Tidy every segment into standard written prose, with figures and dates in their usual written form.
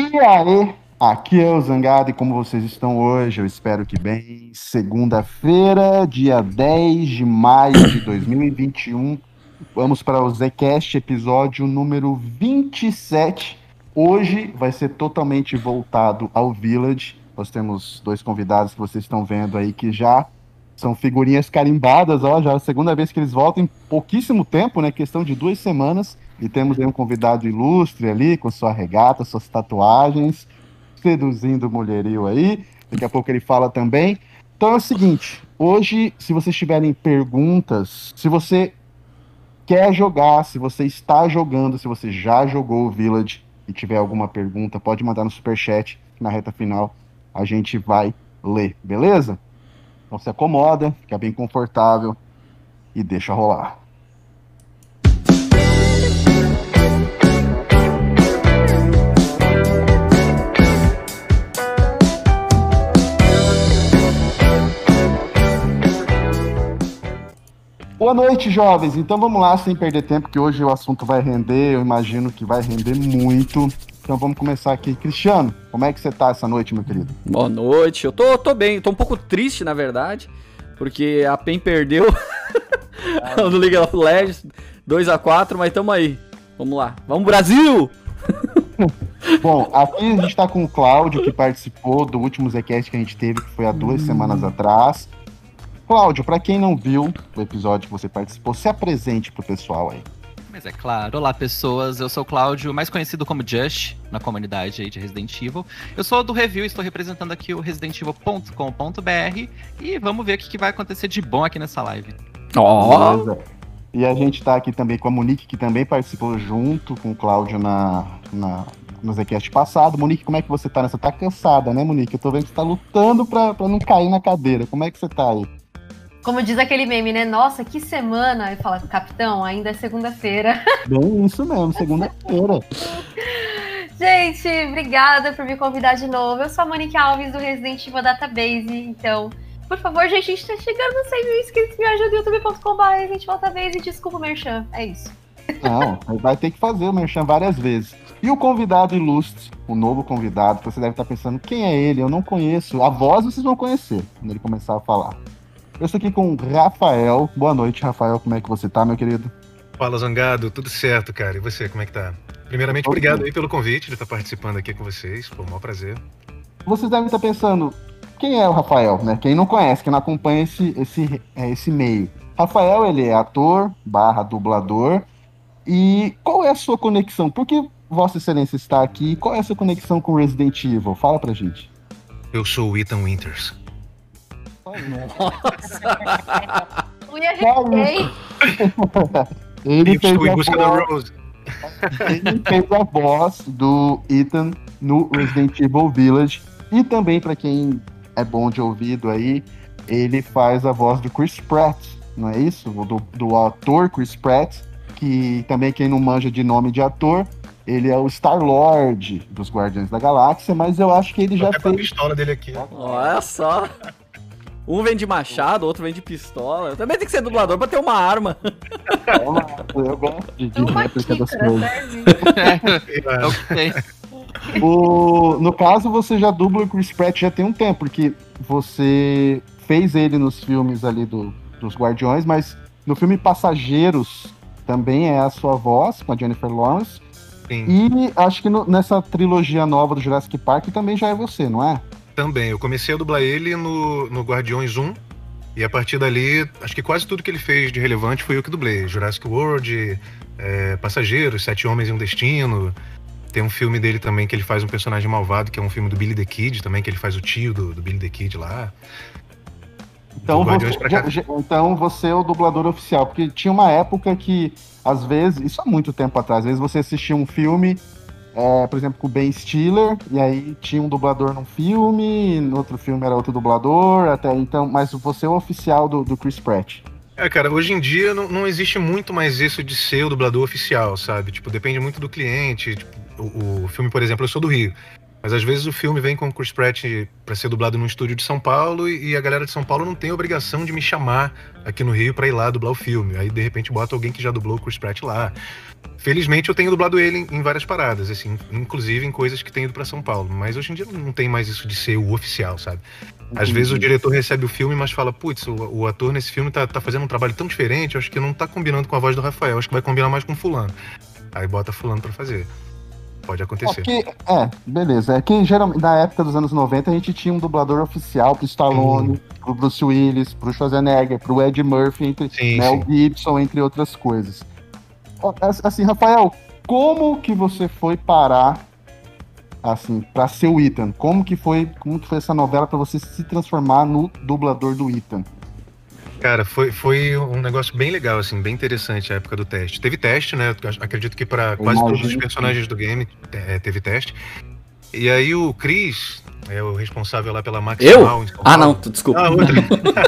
E aí, aqui é o Zangado, e como vocês estão hoje? Eu espero que bem. Segunda-feira, dia 10 de maio de 2021. Vamos para o Zcast, episódio número 27. Hoje vai ser totalmente voltado ao Village. Nós temos dois convidados que vocês estão vendo aí que já são figurinhas carimbadas, ó, já é a segunda vez que eles voltam em pouquíssimo tempo, né? Questão de 2 semanas. E temos aí um convidado ilustre ali, com sua regata, suas tatuagens, seduzindo o mulherio aí. Daqui a pouco ele fala também. Então é o seguinte, hoje, se vocês tiverem perguntas, se você quer jogar, se você está jogando, se você já jogou o Village e tiver alguma pergunta, pode mandar no superchat, na reta final a gente vai ler, beleza? Então se acomoda, fica bem confortável e deixa rolar. Boa noite, jovens. Então vamos lá, sem perder tempo, que hoje o assunto vai render, eu imagino que vai render muito. Então vamos começar aqui. Cristiano, como é que você tá essa noite, meu querido? Boa noite. Eu tô bem, tô um pouco triste, na verdade, porque a PEN perdeu no League of Legends, 2-4, mas tamo aí. Vamos lá. Vamos, Brasil! Bom, aqui a gente tá com o Cláudio, que participou do último Zcast que a gente teve, que foi há 2 semanas atrás. Cláudio, pra quem não viu o episódio que você participou, se apresente pro pessoal aí. Mas é claro, olá pessoas, eu sou o Cláudio, mais conhecido como Just, na comunidade aí de Resident Evil. Eu sou do Review e estou representando aqui o residentevil.com.br e vamos ver o que vai acontecer de bom aqui nessa live. Oh. E a gente tá aqui também com a Monique, que também participou junto com o Cláudio no Zcast passado. Monique, como é que você tá nessa? Tá cansada, né, Monique? Eu tô vendo que você tá lutando pra não cair na cadeira. Como é que você tá aí? Como diz aquele meme, né? Nossa, que semana! Eu falo, capitão, ainda é segunda-feira. Bem, isso mesmo, segunda-feira. Gente, obrigada por me convidar de novo. Eu sou a Monique Alves, do Resident Evil Database. Então, por favor, gente, a gente tá chegando a 100 mil inscritos. Me ajuda no youtube.com.br, Resident Evil Database. Desculpa o merchan, é isso. Não, vai ter que fazer o merchan várias vezes. E o convidado ilustre, o novo convidado, você deve estar pensando, quem é ele? Eu não conheço. A voz vocês vão conhecer quando ele começar a falar. Eu estou aqui com o Rafael. Boa noite, Rafael. Como é que você tá, meu querido? Fala, Zangado. Tudo certo, cara. E você, como é que tá? Primeiramente, obrigado aí pelo convite de estar participando aqui com vocês. Foi um maior prazer. Vocês devem estar pensando, quem é o Rafael, né? Quem não conhece, quem não acompanha esse meio. Rafael, ele é ator, /dublador. E qual é a sua conexão? Por que Vossa Excelência está aqui? Qual é a sua conexão com Resident Evil? Fala pra gente. Eu sou o Ethan Winters. Nossa! Ele fez a voz. Ele fez a voz do Ethan no Resident Evil Village. E também, pra quem é bom de ouvido aí, ele faz a voz do Chris Pratt, não é isso? Do ator Chris Pratt, que também, quem não manja de nome de ator, ele é o Star-Lord dos Guardiões da Galáxia, mas eu acho que ele já fez... a pistola dele aqui. Olha só! Um vem de machado, outro vem de pistola. Eu também tem que ser dublador pra ter uma arma. Eu gosto de réplica das coisas. No caso, você já dubla o Chris Pratt já tem um tempo, porque você fez ele nos filmes ali dos Guardiões, mas no filme Passageiros também é a sua voz, com a Jennifer Lawrence. Sim. E acho que nessa trilogia nova do Jurassic Park também já é você, não é? Também, eu comecei a dublar ele no Guardiões 1, e a partir dali, acho que quase tudo que ele fez de relevante foi eu que dublei. Jurassic World, Passageiros, 7 Homens e um Destino, tem um filme dele também que ele faz um personagem malvado, que é um filme do Billy the Kid também, que ele faz o tio do Billy the Kid lá. Então você é o dublador oficial, porque tinha uma época que, às vezes, isso há muito tempo atrás, às vezes você assistia um filme... por exemplo, com o Ben Stiller, e aí tinha um dublador num filme, no outro filme era outro dublador, até então, mas você é o oficial do Chris Pratt. Cara, hoje em dia não existe muito mais isso de ser o dublador oficial, sabe? Tipo, depende muito do cliente. Tipo, o filme, por exemplo, eu sou do Rio, mas Mas às vezes o filme vem com o Chris Pratt para ser dublado num estúdio de São Paulo e a galera de São Paulo não tem a obrigação de me chamar aqui no Rio para ir lá dublar o filme. Aí de repente bota alguém que já dublou o Chris Pratt lá. Felizmente eu tenho dublado ele em várias paradas, assim, inclusive em coisas que tenho ido para São Paulo. Mas hoje em dia não tem mais isso de ser o oficial, sabe? Às vezes o diretor recebe o filme, mas fala, putz, o ator nesse filme tá fazendo um trabalho tão diferente, eu acho que não tá combinando com a voz do Rafael, acho que vai combinar mais com fulano. Aí bota fulano pra fazer. Pode acontecer. Beleza. É que geralmente, na época dos anos 90, a gente tinha um dublador oficial pro Stallone, pro Bruce Willis, pro Schwarzenegger, pro Ed Murphy, Mel Gibson, entre outras coisas. Assim, Rafael, como que você foi parar, assim, pra ser o Ethan? Como que foi essa novela pra você se transformar no dublador do Ethan? Cara, foi um negócio bem legal, assim, bem interessante a época do teste. Teve teste, né? Eu acredito que para quase todos os personagens do game teve teste. E aí o Chris, é o responsável lá pela Maximal... Eu? Ah, não, desculpa. Ah, outro.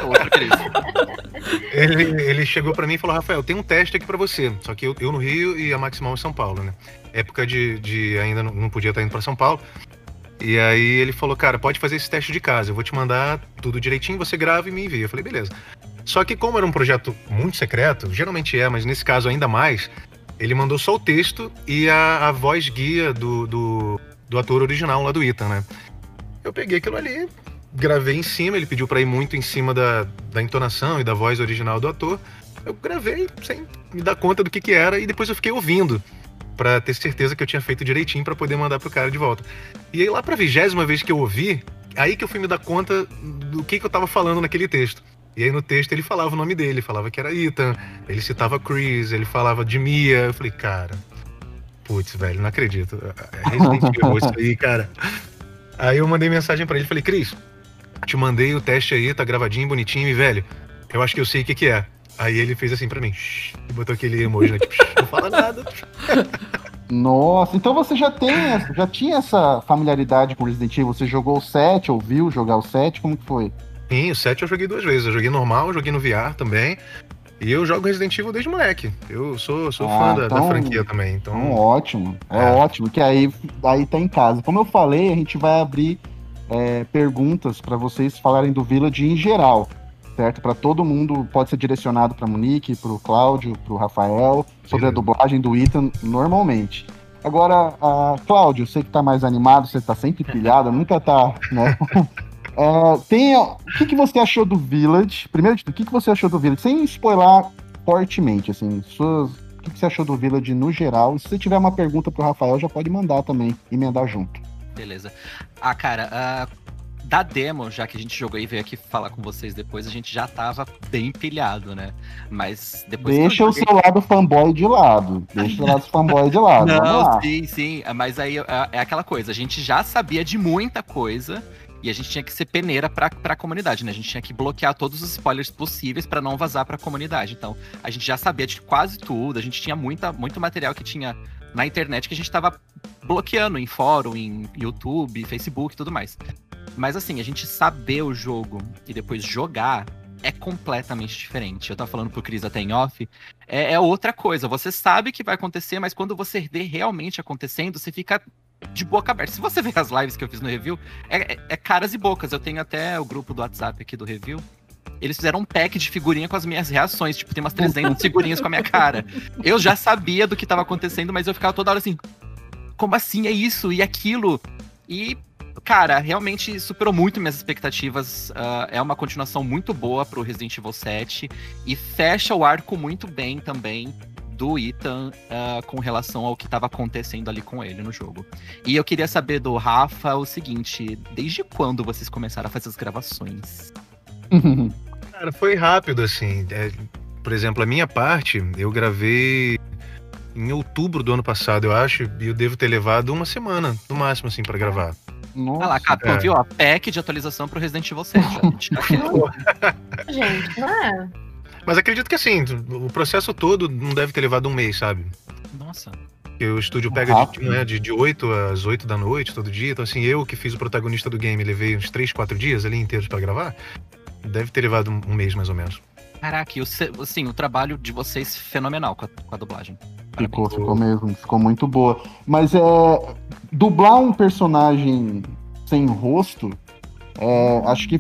Outro Chris. Ele chegou para mim e falou, Rafael, tem um teste aqui para você. Só que eu no Rio e a Maximal em São Paulo, né? Época de ainda não podia estar indo para São Paulo. E aí ele falou, cara, pode fazer esse teste de casa. Eu vou te mandar tudo direitinho, você grava e me envia. Eu falei, beleza. Só que como era um projeto muito secreto, geralmente é, mas nesse caso ainda mais, ele mandou só o texto e a voz guia do ator original lá do Ethan, né? Eu peguei aquilo ali, gravei em cima, ele pediu pra ir muito em cima da entonação e da voz original do ator. Eu gravei sem me dar conta do que era e depois eu fiquei ouvindo pra ter certeza que eu tinha feito direitinho pra poder mandar pro cara de volta. E aí lá pra 20ª vez que eu ouvi, aí que eu fui me dar conta do que eu tava falando naquele texto. E aí no texto ele falava o nome dele, falava que era Ethan, ele citava Chris, ele falava de Mia. Eu falei, cara, putz, velho, não acredito. É Resident Evil isso aí, cara. Aí eu mandei mensagem pra ele, falei, Chris, te mandei o teste aí, tá gravadinho, bonitinho e, velho, eu acho que eu sei o que é. Aí ele fez assim pra mim, e botou aquele emoji, né? Tipo, não fala nada. Nossa, então você já tinha essa familiaridade com Resident Evil? Você jogou o 7, ouviu jogar o 7? Como que foi? Sim, o 7 eu joguei 2 vezes. Eu joguei normal, eu joguei no VR também. E eu jogo Resident Evil desde moleque. Eu sou fã da franquia também. Então, ótimo, ótimo, que aí tá em casa. Como eu falei, a gente vai abrir perguntas pra vocês falarem do Village em geral. Certo? Para todo mundo, pode ser direcionado para Monique, para o Cláudio, para o Rafael, sobre a dublagem do Ethan, normalmente. Agora, Cláudio, você que tá mais animado, você tá sempre pilhado, nunca tá, né? O que você achou do Village? Primeiro de tudo, o que você achou do Village? Sem spoiler fortemente, assim, o que você achou do Village no geral? E se você tiver uma pergunta pro Rafael, já pode mandar também, emendar junto. Beleza. Ah, cara, da demo, já que a gente jogou e veio aqui falar com vocês depois, a gente já tava bem pilhado, né? Mas depois... Deixa o seu lado fanboy de lado. Deixa o lado fanboy de lado. Não, sim. Mas aí é aquela coisa, a gente já sabia de muita coisa e a gente tinha que ser peneira pra comunidade, né? A gente tinha que bloquear todos os spoilers possíveis pra não vazar pra comunidade. Então, a gente já sabia de quase tudo, a gente tinha muito material que tinha na internet que a gente tava bloqueando em fórum, em YouTube, Facebook e tudo mais. Mas assim, a gente saber o jogo e depois jogar é completamente diferente. Eu tava falando pro Chris até em off, é outra coisa. Você sabe que vai acontecer, mas quando você vê realmente acontecendo, você fica de boca aberta. Se você ver as lives que eu fiz no review, é caras e bocas. Eu tenho até o grupo do WhatsApp aqui do review. Eles fizeram um pack de figurinha com as minhas reações. Tipo, tem umas 300 figurinhas com a minha cara. Eu já sabia do que tava acontecendo, mas eu ficava toda hora assim, como assim? É isso? E aquilo? E... cara, realmente superou muito minhas expectativas, é uma continuação muito boa pro Resident Evil 7 e fecha o arco muito bem também do Ethan com relação ao que estava acontecendo ali com ele no jogo. E eu queria saber do Rafa o seguinte, desde quando vocês começaram a fazer as gravações? Cara, foi rápido assim, por exemplo, a minha parte, eu gravei em outubro do ano passado, eu acho, e eu devo ter levado uma semana, no máximo assim, pra gravar. Nossa, lá, cara, viu? A pack de atualização pro Resident Evil 7. Gente, não é? Mas acredito que assim, o processo todo não deve ter levado um mês, sabe? Nossa. Porque o estúdio pega de 8 às 8 da noite, todo dia. Então assim, eu que fiz o protagonista do game, levei uns 3, 4 dias ali inteiros pra gravar. Deve ter levado um mês mais ou menos. Caraca, assim, o trabalho de vocês fenomenal com a dublagem. Ficou mesmo, ficou muito boa. Mas dublar um personagem sem rosto, acho que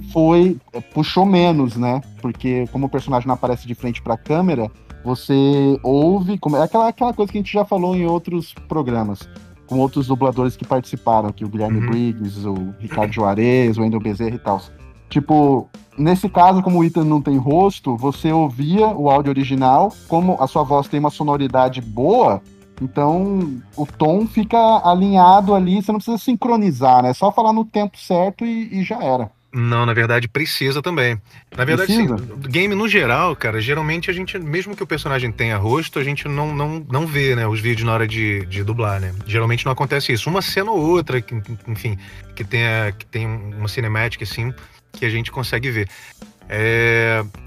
puxou menos, né? Porque como o personagem não aparece de frente pra câmera, você ouve, é aquela coisa que a gente já falou em outros programas, com outros dubladores que participaram, que o Guilherme Briggs, o Ricardo Juarez, o Wendel Bezerra e tal. Tipo, nesse caso, como o Ethan não tem rosto, você ouvia o áudio original, como a sua voz tem uma sonoridade boa, então o tom fica alinhado ali, você não precisa sincronizar, né? É só falar no tempo certo e já era. Não, na verdade precisa também. Na verdade, sim, game no geral, cara, geralmente a gente, mesmo que o personagem tenha rosto, a gente não vê, né, os vídeos na hora de dublar, né? Geralmente não acontece isso. Uma cena ou outra, enfim, que tem uma cinemática, assim, que a gente consegue ver.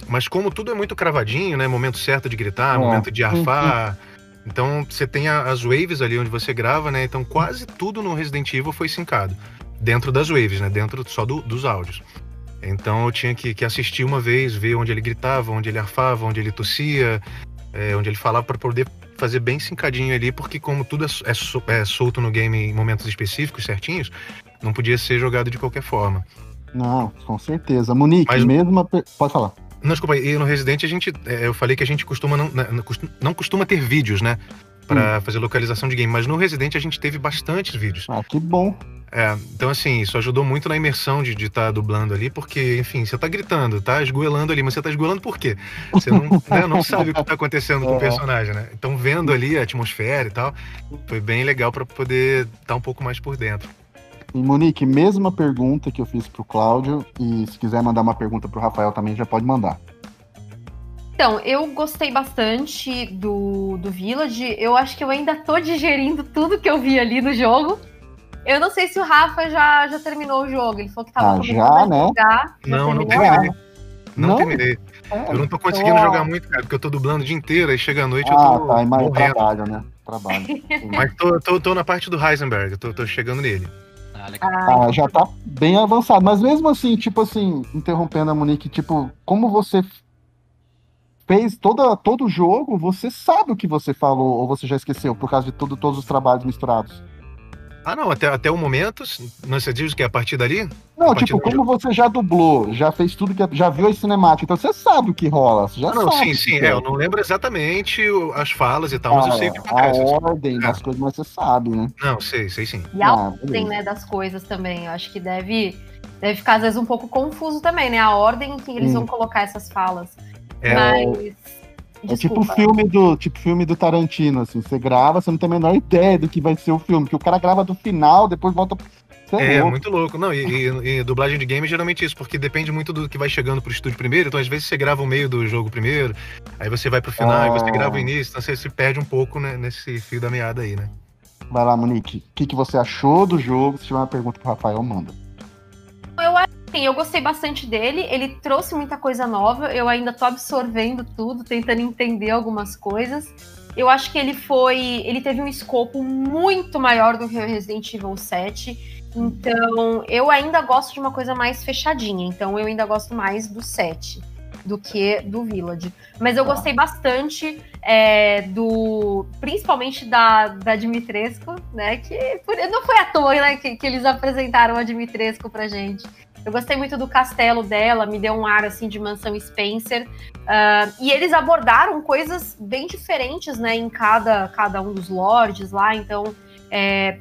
Mas como tudo é muito cravadinho, né? Momento certo de gritar, momento de arfar. Então você tem as waves ali onde você grava, né? Então quase tudo no Resident Evil foi sincado. Dentro das waves, né? Dentro só dos áudios. Então eu tinha que assistir uma vez, ver onde ele gritava, onde ele arfava, onde ele tossia, onde ele falava, para poder fazer bem sincadinho ali, porque como tudo é solto no game em momentos específicos, certinhos, não podia ser jogado de qualquer forma. Não, com certeza. Monique, pode falar. Não, desculpa, e no Resident a gente, eu falei que a gente costuma não costuma ter vídeos, né? Pra fazer localização de game, mas no Resident a gente teve bastantes vídeos. Ah, que bom. Então assim, isso ajudou muito na imersão de estar dublando ali, porque, enfim, você tá gritando, tá esgoelando ali, mas você tá esgoelando por quê? Você não sabe o que tá acontecendo com o personagem, né? Então vendo ali a atmosfera e tal, foi bem legal pra poder estar um pouco mais por dentro. E Monique, mesma pergunta que eu fiz pro Cláudio, e se quiser mandar uma pergunta pro Rafael também, já pode mandar. Então, eu gostei bastante do Village, eu acho que eu ainda tô digerindo tudo que eu vi ali no jogo. Eu não sei se o Rafa já terminou o jogo. Ele falou que tava começando a jogar. Não terminei. Não terminei. Eu não tô conseguindo jogar muito, cara, porque eu tô dublando o dia inteiro, aí chega a noite eu tô morrendo. Trabalho, né? Mas tô na parte do Heisenberg, tô chegando nele. Já tá bem avançado. Mas mesmo assim, tipo assim, interrompendo a Monique, tipo, como você fez todo o jogo, você sabe o que você falou, ou você já esqueceu, por causa de todos os trabalhos misturados? Ah, não, até o momento, não, você diz que é a partir dali? Não, tipo, como você já dublou, já fez tudo, já viu as cinemáticas, então você sabe o que rola, você já sabe. Sim, eu não lembro exatamente as falas e tal, mas eu sei o que acontece. A ordem das coisas, mas você sabe, né? Não, sei sim. E a ordem, né, das coisas também, eu acho que deve ficar às vezes um pouco confuso também, né, a ordem em que eles vão colocar essas falas, mas... É tipo o filme do Tarantino, assim, você grava, você não tem a menor ideia do que vai ser o filme, que o cara grava do final, depois volta... É muito louco, não, e dublagem de game é geralmente isso, porque depende muito do que vai chegando pro estúdio primeiro, então às vezes você grava o meio do jogo primeiro, aí você vai pro final, aí você grava o início, então você se perde um pouco, né, nesse fio da meada aí, né. Vai lá, Monique, o que você achou do jogo? Se tiver uma pergunta pro Rafael, manda. Eu gostei bastante dele, ele trouxe muita coisa nova, eu ainda tô absorvendo tudo, tentando entender algumas coisas. Eu acho que ele teve um escopo muito maior do que o Resident Evil 7, então eu ainda gosto de uma coisa mais fechadinha, então eu ainda gosto mais do 7 do que do Village. Mas eu gostei bastante principalmente da Dimitrescu, né, que não foi à toa, né, que eles apresentaram a Dimitrescu pra gente. Eu gostei muito do castelo dela, me deu um ar assim de mansão Spencer. E eles abordaram coisas bem diferentes, né, em cada um dos lords lá, então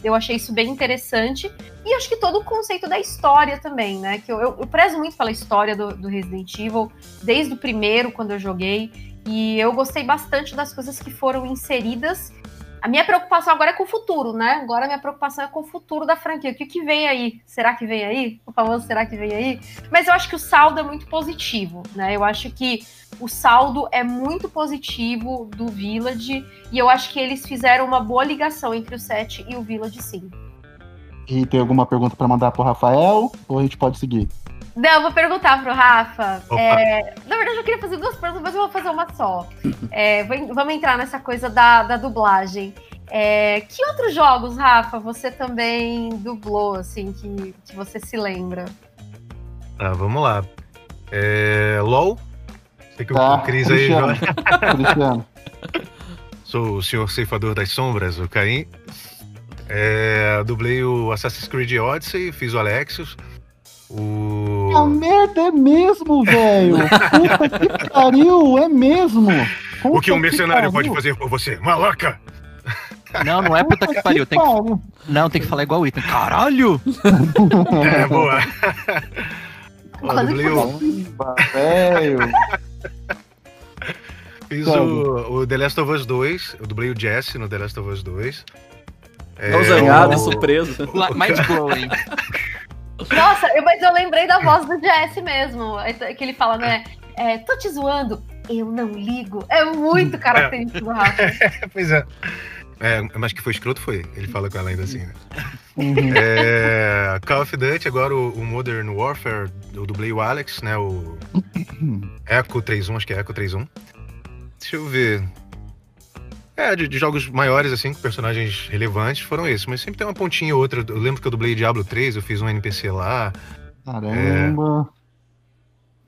eu achei isso bem interessante. E acho que todo o conceito da história também, né, que eu prezo muito pela história do Resident Evil, desde o primeiro, quando eu joguei, e eu gostei bastante das coisas que foram inseridas. A minha preocupação agora é com o futuro, né? Agora a minha preocupação é com o futuro da franquia. O que vem aí? Será que vem aí? Por favor, será que vem aí? Mas eu acho que o saldo é muito positivo, né? Eu acho que o saldo é muito positivo do Village e eu acho que eles fizeram uma boa ligação entre o 7 e o Village, sim. E tem alguma pergunta para mandar pro Rafael? Ou a gente pode seguir? Não, eu vou perguntar pro Rafa. Na verdade, eu queria fazer duas perguntas, mas eu vou fazer uma só. Vamos entrar nessa coisa da dublagem. Que outros jogos, Rafa, você também dublou, assim, que você se lembra? Tá, vamos lá. LOL? Sei que o Cris aí joga. Cristiano. Sou o senhor ceifador das sombras, o Caim. Dublei o Assassin's Creed Odyssey, fiz o Alexios. A merda é mesmo, velho. Puta que pariu, é mesmo. Puta, o que um mercenário pode fazer por você, malaca? Não, não é puta que pariu. Tem que... Não, tem que falar igual o Ethan. Caralho! É, boa. Velho. Fiz o The Last of Us 2. Eu dublei o Jesse no The Last of Us 2. O Zangado, surpreso. Mind blowing. Nossa, mas eu lembrei da voz do Jesse mesmo, que ele fala, né? Tô te zoando, eu não ligo. É muito característico do Rafa. Pois é. Mas que foi escroto foi, ele fala com ela ainda assim, né? Call of Duty, agora o Modern Warfare, eu dublei o Alex, né? O Echo 3.1, acho que é Echo 3.1. Deixa eu ver... de jogos maiores, assim, com personagens relevantes, foram esses. Mas sempre tem uma pontinha ou outra. Eu lembro que eu dublei Diablo 3, eu fiz um NPC lá. Caramba!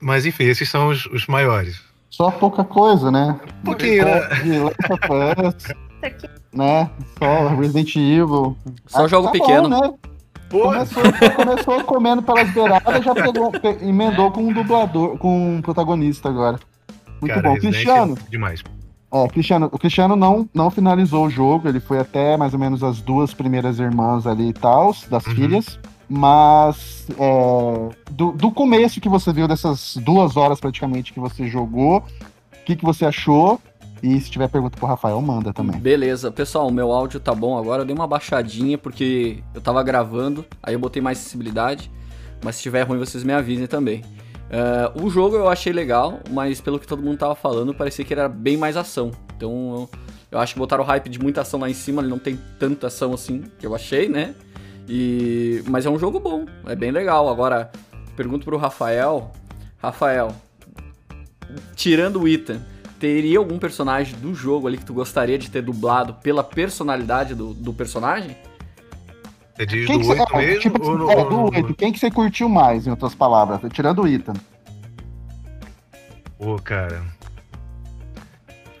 Mas, enfim, esses são os maiores. Só pouca coisa, né? Um pouquinho, né? Só Resident Evil. Só jogo pequeno. Bom, né? Começou comendo pelas beiradas, já emendou com um dublador, com um protagonista agora. Muito bom. Cristiano! Demais. O Cristiano não finalizou o jogo, ele foi até mais ou menos as duas primeiras irmãs ali e tal, das filhas, mas do começo que você viu, dessas 2 horas praticamente que você jogou, o que você achou? E se tiver pergunta pro Rafael, manda também. Beleza, pessoal, meu áudio tá bom agora, eu dei uma baixadinha porque eu tava gravando, aí eu botei mais sensibilidade, mas se tiver ruim vocês me avisem também. O jogo eu achei legal, mas pelo que todo mundo tava falando, parecia que era bem mais ação. Então eu acho que botaram o hype de muita ação lá em cima, ele não tem tanta ação assim, que eu achei, né? Mas é um jogo bom, é bem legal. Agora, pergunto pro Rafael. Rafael, tirando o Ethan, teria algum personagem do jogo ali que tu gostaria de ter dublado pela personalidade do personagem? Você diz do 8 mesmo? Tipo, ou no, do 8, quem que você curtiu mais, em outras palavras? Tirando o Ethan. Pô, cara...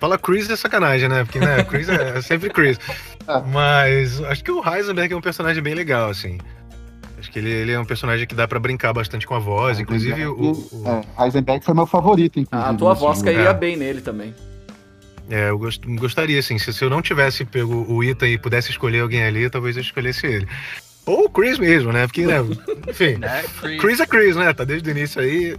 Fala Chris é sacanagem, né? Porque, né, Chris é sempre Chris. Mas acho que o Heisenberg é um personagem bem legal, assim. Acho que ele é um personagem que dá pra brincar bastante com a voz, inclusive Heisenberg foi meu favorito, inclusive. A tua voz cairia bem nele também. Eu gostaria, assim, se eu não tivesse pego o Ethan e pudesse escolher alguém ali, talvez eu escolhesse ele. Ou o Chris mesmo, né? Porque, né, enfim, Chris é Chris, né? Tá desde o início aí.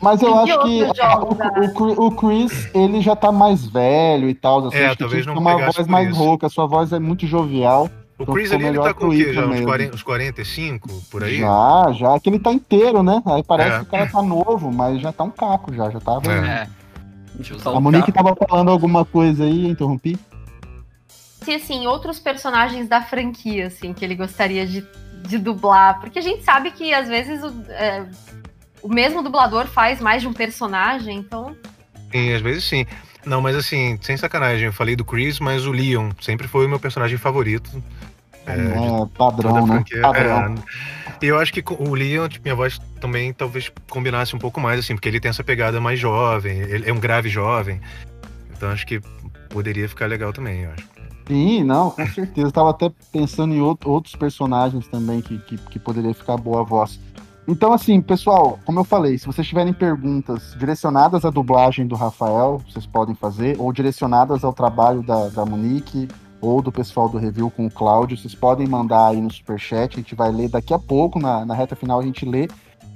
Mas eu acho que o Chris, ele já tá mais velho e tal, assim, acho que talvez não uma voz mais rouca, sua voz é muito jovial. O Chris ali, ele tá com o quê? Já uns 45, por aí? Já, que ele tá inteiro, né? Aí parece que o cara tá novo, mas já tá um caco, já tá velho. A Monique tava falando alguma coisa aí, interrompi? Se, assim, outros personagens da franquia, assim, que ele gostaria de dublar, porque a gente sabe que, às vezes, o mesmo dublador faz mais de um personagem, então... Sim, às vezes sim. Não, mas assim, sem sacanagem, eu falei do Chris, mas o Leon sempre foi o meu personagem favorito. Padrão, né? Padrão. E eu acho que o Leon, tipo, minha voz também talvez combinasse um pouco mais, assim, porque ele tem essa pegada mais jovem, ele é um grave jovem, então acho que poderia ficar legal também, eu acho. Sim, não, com certeza, eu tava até pensando em outros personagens também que poderia ficar boa a voz. Então, assim, pessoal, como eu falei, se vocês tiverem perguntas direcionadas à dublagem do Rafael, vocês podem fazer, ou direcionadas ao trabalho da Monique, ou do pessoal do Review com o Cláudio, vocês podem mandar aí no superchat, a gente vai ler daqui a pouco, na reta final a gente lê,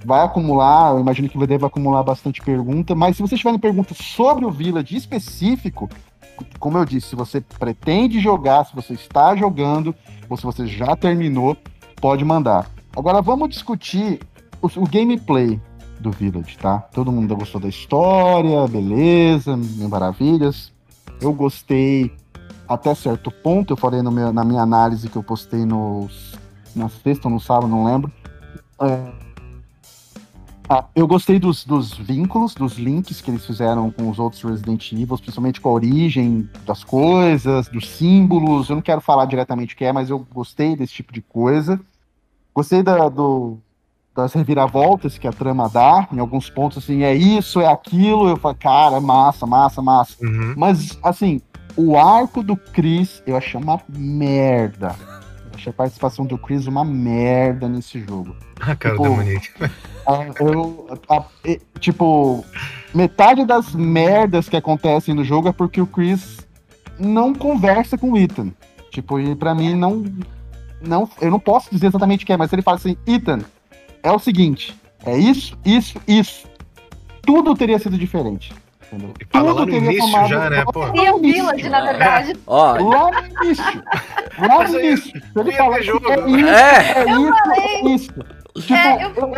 vai acumular, eu imagino que deve acumular bastante pergunta, mas se vocês tiverem perguntas sobre o Village específico, como eu disse, se você pretende jogar, se você está jogando, ou se você já terminou, pode mandar. Agora vamos discutir o gameplay do Village, tá? Todo mundo gostou da história, beleza, maravilhas, eu gostei... Até certo ponto, eu falei na minha análise que eu postei na sexta ou no sábado, não lembro. Eu gostei dos vínculos, dos links que eles fizeram com os outros Resident Evil, principalmente com a origem das coisas, dos símbolos. Eu não quero falar diretamente o que é, mas eu gostei desse tipo de coisa. Gostei das reviravoltas que a trama dá, em alguns pontos, assim, é isso, é aquilo. Eu falo, cara, é massa, massa, massa. Mas, assim... O arco do Chris, eu achei uma merda. Eu achei a participação do Chris uma merda nesse jogo. A cara tipo, da Monique. Tipo, metade das merdas que acontecem no jogo é porque o Chris não conversa com o Ethan. Tipo, e pra mim não. Eu não posso dizer exatamente o que é, mas ele fala assim: Ethan, é o seguinte, é isso, isso, isso. Tudo teria sido diferente. E fala lá no início já, né? E o Village, na verdade. Ó, lá no início. Lá no início. Ele fala jogo, é isso, é isso, é isso. Tipo,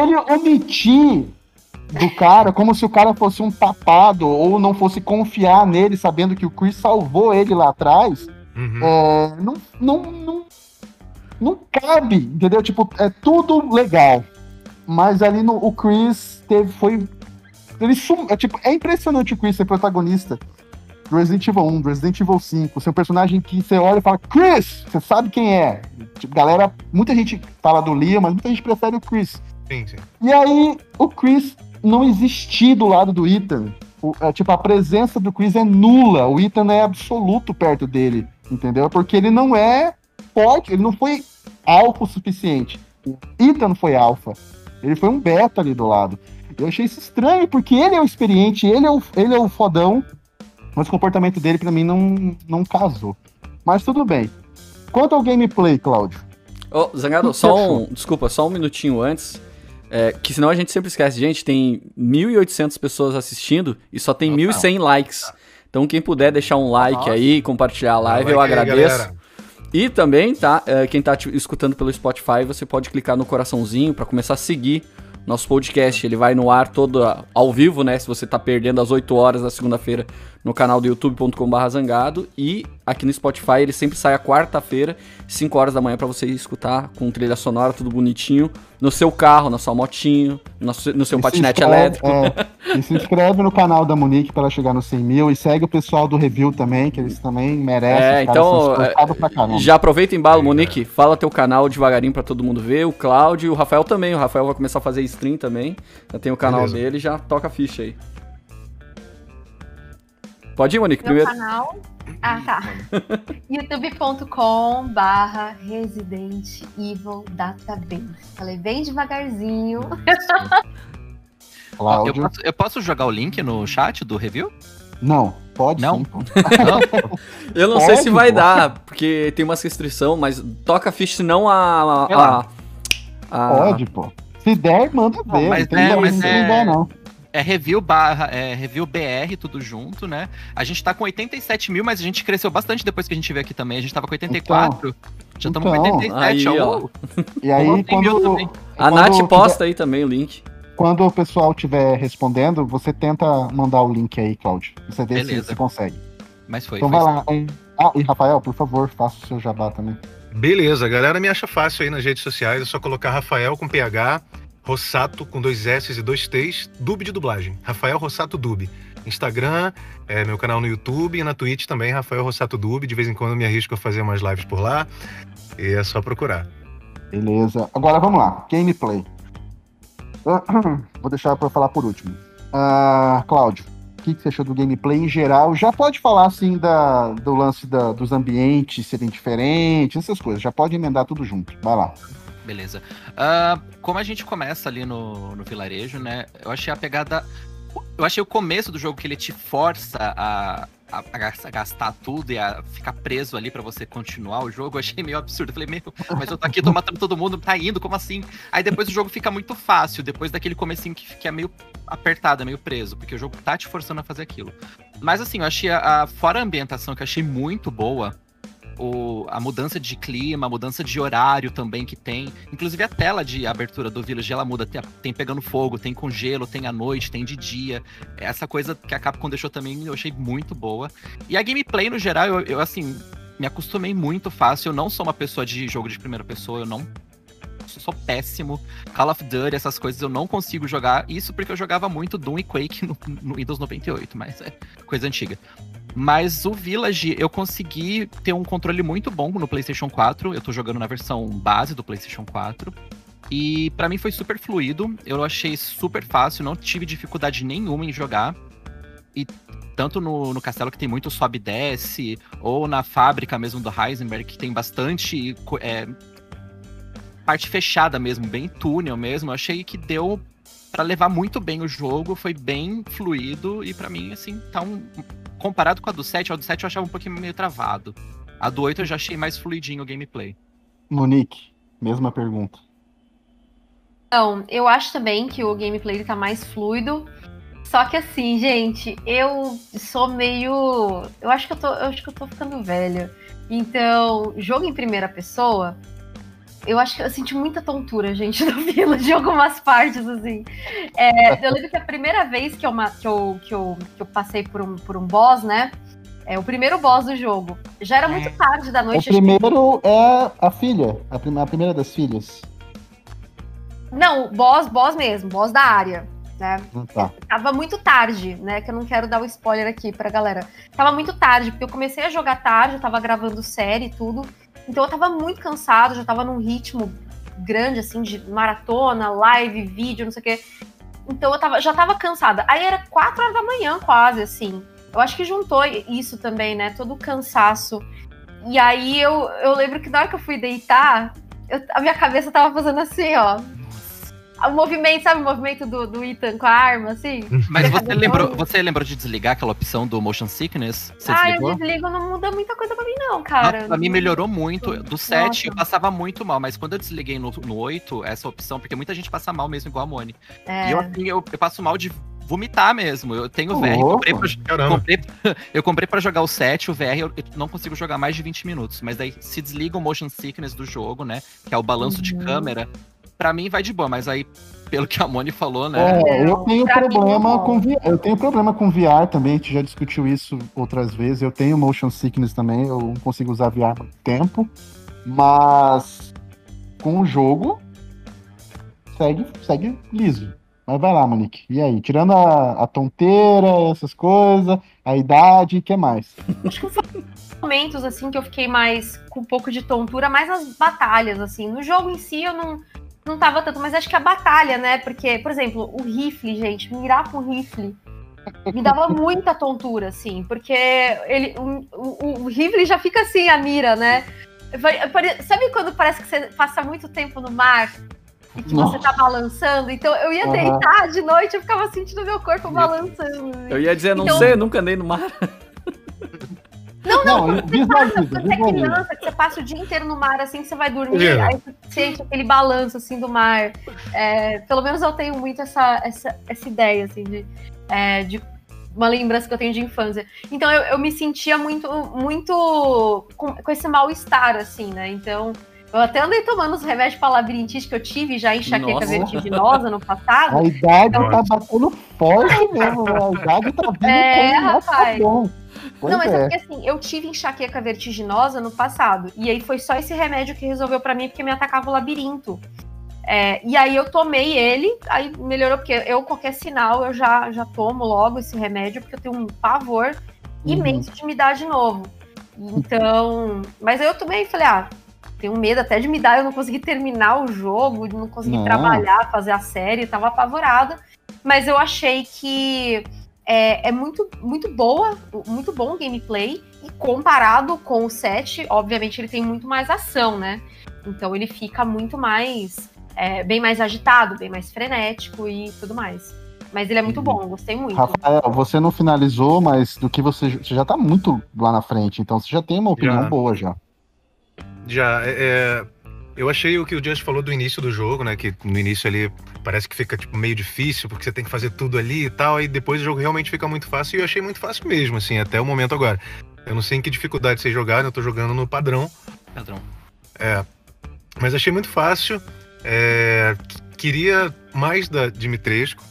ele omitir do cara como se o cara fosse um tapado ou não fosse confiar nele, sabendo que o Chris salvou ele lá atrás. Uhum. É, não cabe, entendeu? Tipo, é tudo legal. Mas ali o Chris foi... Ele é impressionante o Chris ser protagonista do Resident Evil 1, do Resident Evil 5, ser um personagem que você olha e fala, Chris, você sabe quem é. Tipo, galera, muita gente fala do Leon, mas muita gente prefere o Chris. Sim, sim. E aí, o Chris não existir do lado do Ethan. Tipo, a presença do Chris é nula, o Ethan é absoluto perto dele, entendeu? Porque ele não é forte, ele não foi alfa o suficiente. O Ethan foi alfa, ele foi um beta ali do lado. Eu achei isso estranho, porque ele é o experiente, ele é o fodão, mas o comportamento dele, pra mim, não casou. Mas tudo bem. Quanto ao gameplay, Cláudio? Ô, Zangado, só um minutinho antes, que senão a gente sempre esquece. Gente, tem 1.800 pessoas assistindo e só tem 1.100 likes. Então, quem puder deixar um like aí, compartilhar a live, eu agradeço. Aí, e também, tá, quem tá escutando pelo Spotify, você pode clicar no coraçãozinho pra começar a seguir nosso podcast. Ele vai no ar todo ao vivo, né? Se você tá perdendo, às 8 horas da segunda-feira, no canal do youtube.com/zangado. E aqui no Spotify ele sempre sai à quarta-feira, 5 horas da manhã, pra você escutar com trilha sonora, tudo bonitinho, no seu carro, na sua motinho, no seu patinete elétrico. E se inscreve no canal da Monique pra ela chegar nos 100 mil. E segue o pessoal do Review também, que eles também merecem. Então, já aproveita o embalo, Monique. Fala teu canal devagarinho pra todo mundo ver. O Cláudio e o Rafael também. O Rafael vai começar a fazer stream também. Já tem o canal dele, já toca a ficha aí. Pode ir, Monique, primeiro. Meu canal... tá. youtube.com/Resident Evil Database. Falei bem devagarzinho. Eu posso jogar o link no chat do review? Não. Pode não. Sim, pô. Não. Eu não sei se vai dar, porque tem umas restrição, mas toca a ficha, senão Pode, pô. Se der, manda ver. Não der, não. É review BR, tudo junto, né? A gente tá com 87 mil, mas a gente cresceu bastante depois que a gente veio aqui também. A gente tava com 84, já estamos com 87. Aí, ó. E aí, quando a Nath posta aí também o link. Quando o pessoal estiver respondendo, você tenta mandar o link aí, Cláudio. Você vê se você consegue. Mas vai lá. E Rafael, por favor, faça o seu jabá também. Beleza, galera, me acha fácil aí nas redes sociais. É só colocar Rafael com PH... Rossato com 2 S's e 2 T's, Dub de dublagem, Rafael Rossato Dub. Instagram, meu canal no YouTube e na Twitch também, Rafael Rossato Dub. De vez em quando eu me arrisco a fazer umas lives por lá e é só procurar. Beleza, agora vamos lá, gameplay. Vou deixar pra falar por último. Cláudio, o que você achou do gameplay em geral? Já pode falar assim do lance dos ambientes serem diferentes, essas coisas, já pode emendar tudo junto, vai lá. Beleza. Como a gente começa ali no vilarejo, né? Eu achei a pegada... Eu achei o começo do jogo que ele te força a gastar tudo e a ficar preso ali pra você continuar o jogo. Eu achei meio absurdo. Eu falei, mas eu tô aqui, tô matando todo mundo, tá indo, como assim? Aí depois o jogo fica muito fácil, depois daquele comecinho que é meio apertado, é meio preso, porque o jogo tá te forçando a fazer aquilo. Mas assim, eu achei fora a ambientação, que eu achei muito boa, a mudança de clima, a mudança de horário também que tem. Inclusive a tela de abertura do Village, ela muda. Tem pegando fogo, tem com gelo, tem à noite, tem de dia. Essa coisa que a Capcom deixou também, eu achei muito boa. E a gameplay, no geral, eu assim, me acostumei muito fácil. Eu não sou uma pessoa de jogo de primeira pessoa, eu não... sou péssimo. Call of Duty, essas coisas eu não consigo jogar. Isso porque eu jogava muito Doom e Quake no Windows 98, mas é coisa antiga. Mas o Village, eu consegui ter um controle muito bom no PlayStation 4. Eu tô jogando na versão base do PlayStation 4. E pra mim foi super fluido. Eu achei super fácil, não tive dificuldade nenhuma em jogar. E tanto no castelo, que tem muito sobe e desce, ou na fábrica mesmo do Heisenberg, que tem bastante parte fechada mesmo, bem túnel mesmo. Eu achei que deu pra levar muito bem o jogo, foi bem fluido, e pra mim, assim, tá comparado com a do 7 eu achava um pouquinho meio travado. A do 8 eu já achei mais fluidinho o gameplay. Monique, mesma pergunta. Então, eu acho também que o gameplay tá mais fluido. Só que assim, gente, eu sou meio... Eu acho que eu tô ficando velha. Então, jogo em primeira pessoa, eu acho que eu senti muita tontura, gente, no Village, de algumas partes, assim. Eu lembro que a primeira vez que eu passei por um boss, né? É o primeiro boss do jogo. Já era muito tarde da noite. O primeiro é a filha, a primeira das filhas. Não, boss mesmo, boss da área, né? Tá. Tava muito tarde, né? Que eu não quero dar o spoiler aqui pra galera. Tava muito tarde, porque eu comecei a jogar tarde, eu tava gravando série e tudo. Então eu tava muito cansado, já tava num ritmo grande, assim, de maratona, live, vídeo, não sei o quê. Então eu já tava cansada. Aí era 4 horas da manhã, quase, assim. Eu acho que juntou isso também, né? Todo o cansaço. E aí eu lembro que na hora que eu fui deitar, a minha cabeça tava fazendo assim, ó. O movimento, sabe o movimento do Ethan com a arma, assim? Mas você lembrou de desligar aquela opção do motion sickness? Você desligou? Eu desligo, não muda muita coisa pra mim não, cara. Nossa, pra mim melhorou muito. Do 7 Nossa. Eu passava muito mal, mas quando eu desliguei no 8, essa opção, porque muita gente passa mal mesmo, igual a Moni. E eu passo mal de vomitar mesmo. Eu tenho VR, eu comprei pra jogar o 7, o VR, eu não consigo jogar mais de 20 minutos. Mas daí se desliga o motion sickness do jogo, né, que é o balanço de câmera. Pra mim vai de boa, mas aí, pelo que a Moni falou, né? Eu tenho problema com VR também, a gente já discutiu isso outras vezes. Eu tenho motion sickness também, eu não consigo usar VR há muito tempo. Mas com o jogo, segue liso. Mas vai lá, Monique. E aí? Tirando a tonteira, essas coisas, a idade, o que mais? Acho que foram momentos, assim, que eu fiquei mais com um pouco de tontura, mais nas batalhas, assim. No jogo em si, eu não tava tanto, mas acho que a batalha, né? Porque, por exemplo, o rifle, gente, mirar com o rifle me dava muita tontura, assim, porque o rifle já fica assim, a mira, né? Sabe quando parece que você passa muito tempo no mar e que Nossa. Você tá balançando? Então eu ia deitar de noite, eu ficava sentindo meu corpo balançando. Eu ia dizer, então, não sei, eu nunca andei no mar. Quando você é criança, que você passa o dia inteiro no mar, assim, que você vai dormir, aí você sente aquele balanço, assim, do mar. Pelo menos eu tenho muito essa ideia, assim, de uma lembrança que eu tenho de infância. Então, eu me sentia muito, muito com esse mal-estar, assim, né? Então, eu até andei tomando os remédios pra labirintite que eu tive, já enxaqueca vertiginosa no passado. A idade tá batendo forte mesmo, a idade tá vindo rapaz. Pois não, mas é porque assim, eu tive enxaqueca vertiginosa no passado, e aí foi só esse remédio que resolveu pra mim, porque me atacava o labirinto. E aí eu tomei ele, aí melhorou, porque qualquer sinal, eu já tomo logo esse remédio, porque eu tenho um pavor imenso de me dar de novo. Então, mas aí eu tomei e falei, tenho medo até de me dar, eu não consegui terminar o jogo, não consegui trabalhar, fazer a série, tava apavorada. Mas eu achei que... É muito, muito boa, muito bom o gameplay, e comparado com o 7, obviamente ele tem muito mais ação, né? Então ele fica muito mais, bem mais agitado, bem mais frenético e tudo mais. Mas ele é muito bom, gostei muito. Rafael, você não finalizou, mas do que você já tá muito lá na frente, então você já tem uma opinião boa já. Eu achei o que o Just falou do início do jogo, né? Que no início ali parece que fica tipo, meio difícil, porque você tem que fazer tudo ali e tal, e depois o jogo realmente fica muito fácil, e eu achei muito fácil mesmo, assim, até o momento agora. Eu não sei em que dificuldade vocês jogaram, eu tô jogando no padrão. Mas achei muito fácil. Queria mais da Dimitrescu.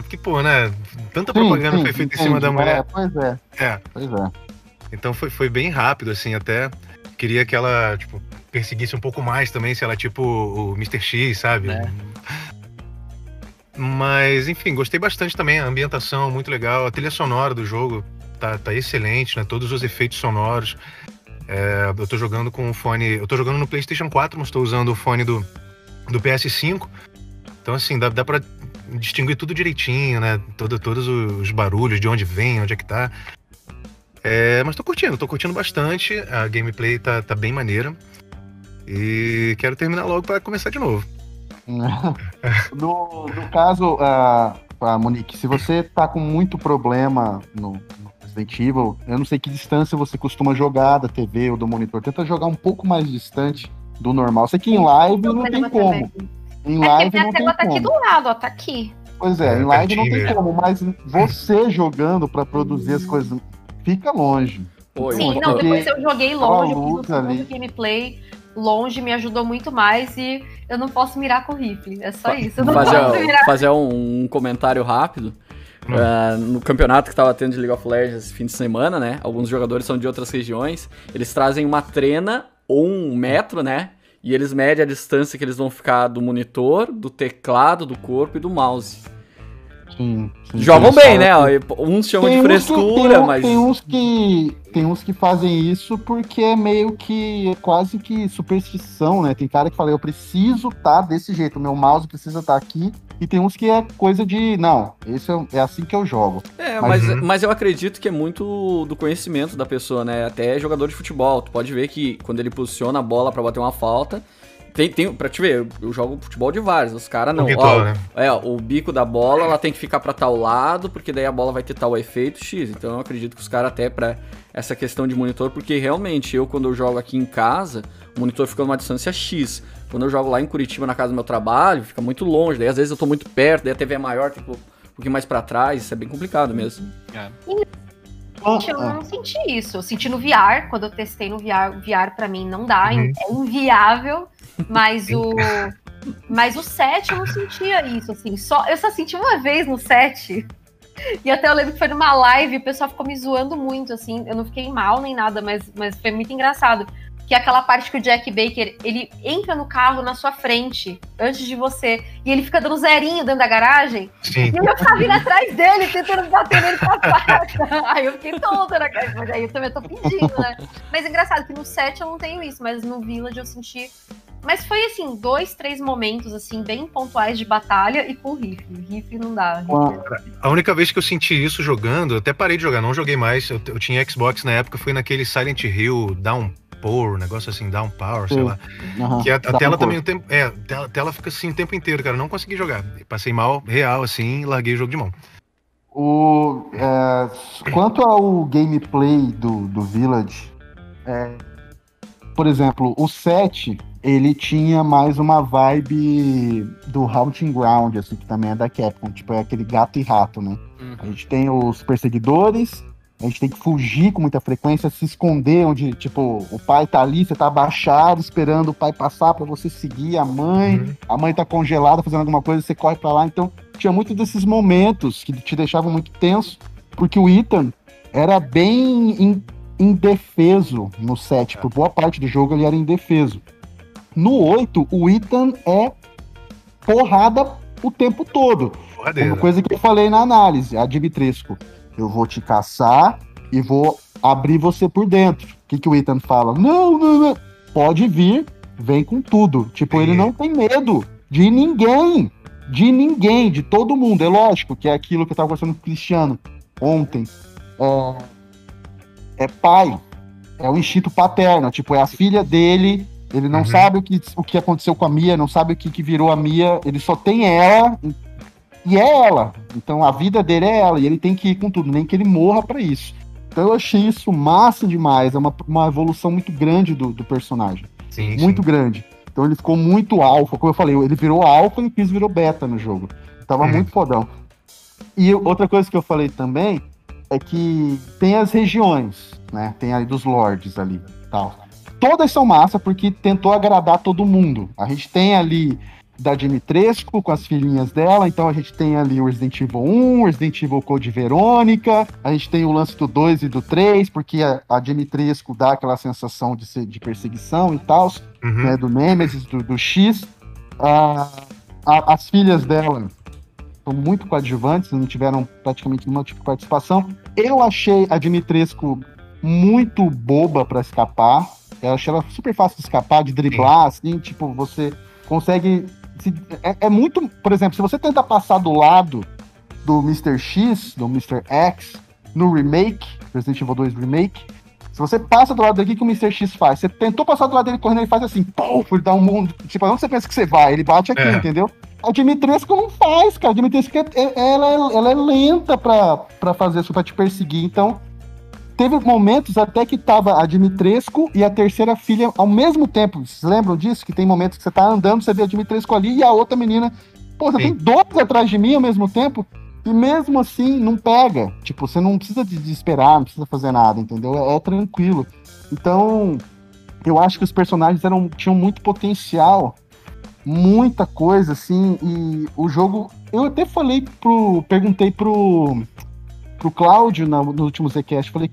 Porque, pô, né? Tanta propaganda foi feita em cima da mulher. Pois é. Então foi bem rápido, assim, até. Queria que ela, tipo, perseguisse um pouco mais também, se ela tipo o Mr. X, sabe? Mas, enfim, gostei bastante também, a ambientação, muito legal. A trilha sonora do jogo tá excelente, né? Todos os efeitos sonoros. Eu tô jogando com o fone... Eu tô jogando no PlayStation 4, mas tô usando o fone do PS5. Então, assim, dá pra distinguir tudo direitinho, né? Todos os barulhos, de onde vem, onde é que tá. É, mas tô curtindo bastante. A gameplay tá bem maneira. E quero terminar logo pra começar de novo. No caso, Monique, se você tá com muito problema no Resident Evil, eu não sei que distância você costuma jogar da TV ou do monitor. Tenta jogar um pouco mais distante do normal. Sei que em live não tem como. Em live não tem como. Tá aqui do lado, ó, tá aqui. Pois é, em live não tem como, mas você jogando pra produzir as coisas fica longe. Sim, não, depois eu joguei longe, eu fiz um gameplay longe, me ajudou muito mais e eu não posso mirar com o rifle, é só isso. Eu não posso mirar. Fazer um comentário rápido. No campeonato que estava tendo de League of Legends esse fim de semana, né? Alguns jogadores são de outras regiões, eles trazem uma trena ou um metro, né? E eles medem a distância que eles vão ficar do monitor, do teclado, do corpo e do mouse. Sim, jogam bem, né? Uns chamam de frescura, mas... Tem uns que fazem isso porque é meio que... quase que superstição, né? Tem cara que fala, eu preciso estar desse jeito, o meu mouse precisa estar aqui. E tem uns que é coisa de... não, isso é assim que eu jogo. É, mas eu acredito que é muito do conhecimento da pessoa, né? Até jogador de futebol. Tu pode ver que quando ele posiciona a bola pra bater uma falta... Tem, pra te ver, eu jogo futebol de vários, os caras não. Ó, né? O bico da bola, ela tem que ficar pra tal lado, porque daí a bola vai ter tal efeito X. Então eu acredito que os caras até pra essa questão de monitor, porque realmente quando eu jogo aqui em casa, o monitor fica numa distância X. Quando eu jogo lá em Curitiba, na casa do meu trabalho, fica muito longe. Daí às vezes eu tô muito perto, daí a TV é maior, tem um pouquinho mais pra trás, isso é bem complicado mesmo. Gente, eu não senti isso. Eu senti no VR, quando eu testei no VR, o VR pra mim não dá, é inviável, mas o 7 eu não sentia isso, assim, eu só senti uma vez no 7, e até eu lembro que foi numa live, o pessoal ficou me zoando muito, assim, eu não fiquei mal nem nada, mas foi muito engraçado, que é aquela parte que o Jack Baker, ele entra no carro na sua frente, antes de você, e ele fica dando zerinho dentro da garagem. Sim. E eu ficava vindo atrás dele, tentando bater nele com a faca. Aí eu fiquei tonta na cara, mas aí eu também tô pedindo, né? Mas é engraçado que no 7 eu não tenho isso, mas no Village eu senti... Mas foi, assim, 2, 3 momentos, assim, bem pontuais de batalha e com rifle. Rifle não dá. A única vez que eu senti isso jogando, eu até parei de jogar, não joguei mais. Eu tinha Xbox na época, foi naquele Silent Hill Downpour, um negócio assim, Downpower, sei lá. Uhum. Que a tela também, a tela fica assim o tempo inteiro, cara. Não consegui jogar. Passei mal, real, assim, larguei o jogo de mão. Quanto ao gameplay do Village, por exemplo, o 7... ele tinha mais uma vibe do Hunting Ground, assim, que também é da Capcom, tipo, é aquele gato e rato, né? Uhum. A gente tem os perseguidores, a gente tem que fugir com muita frequência, se esconder onde, tipo, o pai tá ali, você tá abaixado, esperando o pai passar pra você seguir a mãe tá congelada, fazendo alguma coisa, você corre pra lá, então tinha muito desses momentos que te deixavam muito tenso, porque o Ethan era bem indefeso no set, por boa parte do jogo ele era indefeso. No 8, o Ethan é porrada o tempo todo. Uma coisa que eu falei na análise, a Dimitrescu. Eu vou te caçar e vou abrir você por dentro. O que o Ethan fala? Não. Pode vir, vem com tudo. Tipo, Ele não tem medo de ninguém. De ninguém, de todo mundo. É lógico que é aquilo que eu tava conversando com o Cristiano ontem. É pai. É o instinto paterno. Tipo, é a filha dele... Ele não sabe o que aconteceu com a Mia, não sabe o que virou a Mia, ele só tem ela e é ela. Então a vida dele é ela e ele tem que ir com tudo, nem que ele morra pra isso. Então eu achei isso massa demais, é uma evolução muito grande do personagem. Sim, muito grande. Então ele ficou muito alfa, como eu falei, ele virou alfa e o Chris virou beta no jogo. Tava muito fodão. E outra coisa que eu falei também é que tem as regiões, né? Tem ali dos lords ali e tal. Todas são massa, porque tentou agradar todo mundo. A gente tem ali da Dimitrescu, com as filhinhas dela, então a gente tem ali o Resident Evil 1, Resident Evil Code Verônica, a gente tem o lance do 2 e do 3, porque a Dimitrescu dá aquela sensação de perseguição e tal, né, do Nemesis, do X. As filhas dela são muito coadjuvantes, não tiveram praticamente nenhuma tipo de participação. Eu achei a Dimitrescu muito boba para escapar. Eu achei ela super fácil de escapar, de driblar, assim, tipo, você consegue É muito... Por exemplo, se você tenta passar do lado do Mr. X, do Mr. X, no remake, Resident Evil 2 Remake, se você passa do lado dele, o que o Mr. X faz? Você tentou passar do lado dele correndo, ele faz assim, pum, ele dá um mundo. Tipo, onde você pensa que você vai? Ele bate aqui, entendeu? A Dimitrescu não faz, cara. A Dimitrescu, ela é lenta pra fazer isso, pra te perseguir. Então, teve momentos até que tava a Dimitrescu e a terceira filha ao mesmo tempo. Vocês lembram disso? Que tem momentos que você tá andando, você vê a Dimitrescu ali e a outra menina. Pô, você tem dois atrás de mim ao mesmo tempo e mesmo assim não pega. Tipo, você não precisa desesperar, não precisa fazer nada, entendeu? É tranquilo. Então, eu acho que os personagens tinham muito potencial, muita coisa, assim, e o jogo... Eu até falei perguntei pro Cláudio no último Zcast, falei,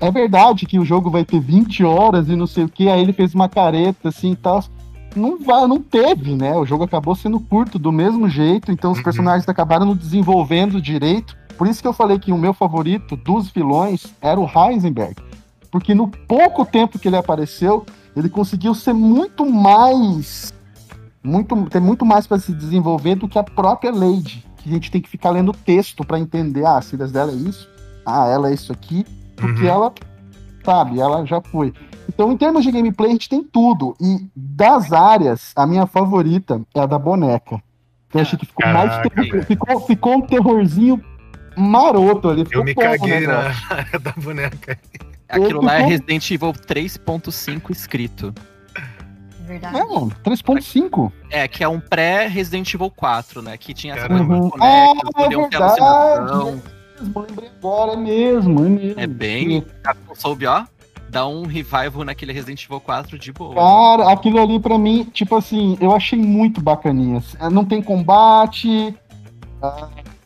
é verdade que o jogo vai ter 20 horas e não sei o que, aí ele fez uma careta, assim, e tal. Não teve, né? O jogo acabou sendo curto do mesmo jeito, então os personagens acabaram não desenvolvendo direito. Por isso que eu falei que o meu favorito dos vilões era o Heisenberg, porque no pouco tempo que ele apareceu, ele conseguiu ser tem muito mais para se desenvolver do que a própria Lady, que a gente tem que ficar lendo o texto para entender, as filhas dela é isso, ela é isso aqui, porque ela, sabe, ela já foi. Então, em termos de gameplay, a gente tem tudo, e das áreas, a minha favorita é a da boneca. Eu achei que ficou ficou um terrorzinho maroto ali. Eu me caguei na área da boneca. Aquilo lá é Resident Evil 3.5 escrito. Verdade. Não, 3.5. É, que é um pré-Resident Evil 4, né? Que tinha essa coisa muito conecta, agora é mesmo. É bem... Soube, ó, dar um revival naquele Resident Evil 4 de boa. Cara, aquilo ali pra mim, tipo assim, eu achei muito bacaninha. Não tem combate...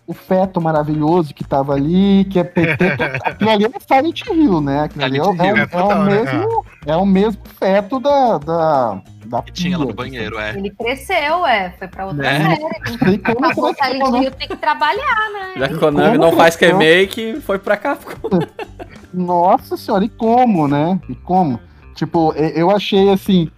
O feto maravilhoso que tava ali, que é PT, aquilo ali é Silent Hill, né? Aquilo ali é o mesmo feto da que tinha lá no banheiro, Ele cresceu, foi pra outra série. Pra botar Silent Hill tem que trabalhar, né? Já que o Konami não faz remake, foi pra cá. Nossa senhora, e como, né? E como? Tipo, eu achei assim...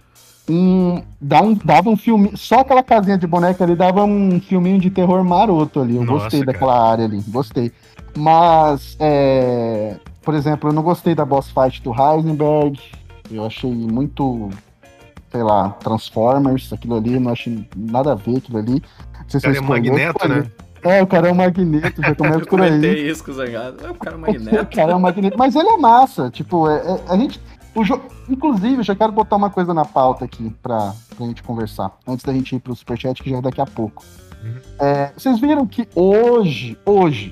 dava um filme, só aquela casinha de boneca ali dava um filminho de terror maroto ali. Eu gostei daquela área ali, gostei. Mas, por exemplo, eu não gostei da boss fight do Heisenberg. Eu achei muito, sei lá, Transformers, aquilo ali. Não achei nada a ver aquilo ali. Não sei se o cara é um Magneto, né? O cara é um Magneto, já começa por aí. Eu comentei isso com o Zangado. O cara é um Magneto. O cara é um Magneto, mas ele é massa. Tipo, a gente... Inclusive, eu já quero botar uma coisa na pauta aqui pra gente conversar, antes da gente ir pro Superchat, que já é daqui a pouco. Vocês viram que hoje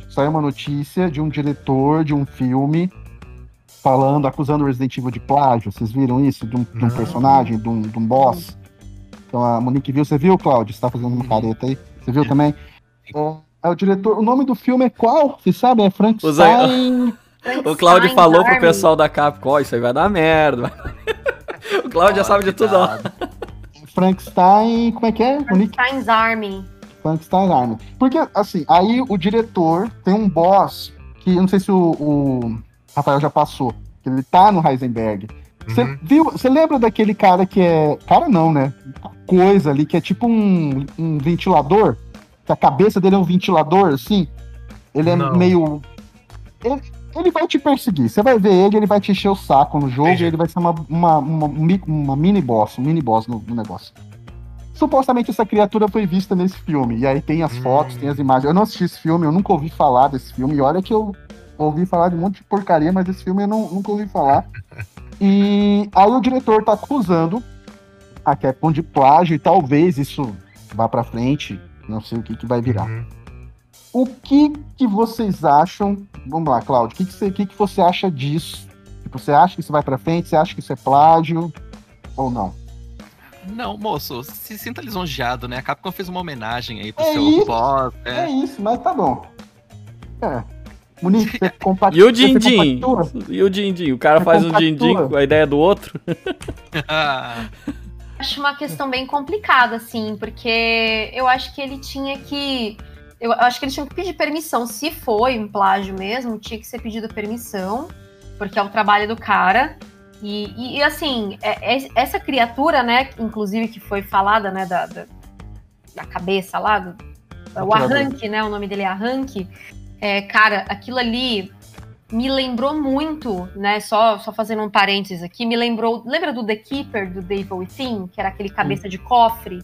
saiu uma notícia de um diretor de um filme falando, acusando o Resident Evil de plágio? Vocês viram isso? De um personagem, de um boss? Então a Monique viu, você viu, Cláudio? Você tá fazendo uma careta aí? Você viu também? O diretor, o nome do filme é qual? Vocês sabem? É Frankenstein... O Cláudio falou pro pessoal da Capcom, isso aí vai dar merda. O Cláudio já sabe de tudo. Frankenstein, como é que é? Frankenstein's Army. Porque, assim, aí o diretor tem um boss que, eu não sei se o Rafael já passou, que ele tá no Heisenberg. Você lembra daquele cara que é... Cara não, né? Coisa ali, que é tipo um ventilador, que a cabeça dele é um ventilador, assim. Ele é meio... Ele vai te perseguir, você vai ver ele vai te encher o saco no jogo, e ele vai ser uma mini boss no negócio. Supostamente essa criatura foi vista nesse filme, e aí tem as fotos, tem as imagens. Eu não assisti esse filme, eu nunca ouvi falar desse filme, e olha que eu ouvi falar de um monte de porcaria, mas esse filme eu nunca ouvi falar. E aí o diretor tá acusando a Capcom de plágio, e talvez isso vá pra frente, não sei o que vai virar. O que vocês acham? Vamos lá, Cláudio. O que você acha disso? Você acha que isso vai pra frente? Você acha que isso é plágio? Ou não? Não, moço. Se sinta lisonjeado, né? A Capcom fez uma homenagem aí pro seu boss. Né? É isso, mas tá bom. Monique, você compactua. E o din-din? O cara faz um din-din com a ideia do outro? Acho uma questão bem complicada, assim. Porque eu acho que ele tinha que... Eu acho que eles tinham que pedir permissão. Se foi um plágio mesmo, tinha que ser pedido permissão, porque é o trabalho do cara. E assim, essa criatura, né, inclusive que foi falada, né, da cabeça lá, o Arranque, né? O nome dele é Arranque. É, cara, aquilo ali me lembrou muito, né? Só fazendo um parênteses aqui, me lembrou. Lembra do The Keeper, do The Evil Within, que era aquele cabeça de cofre?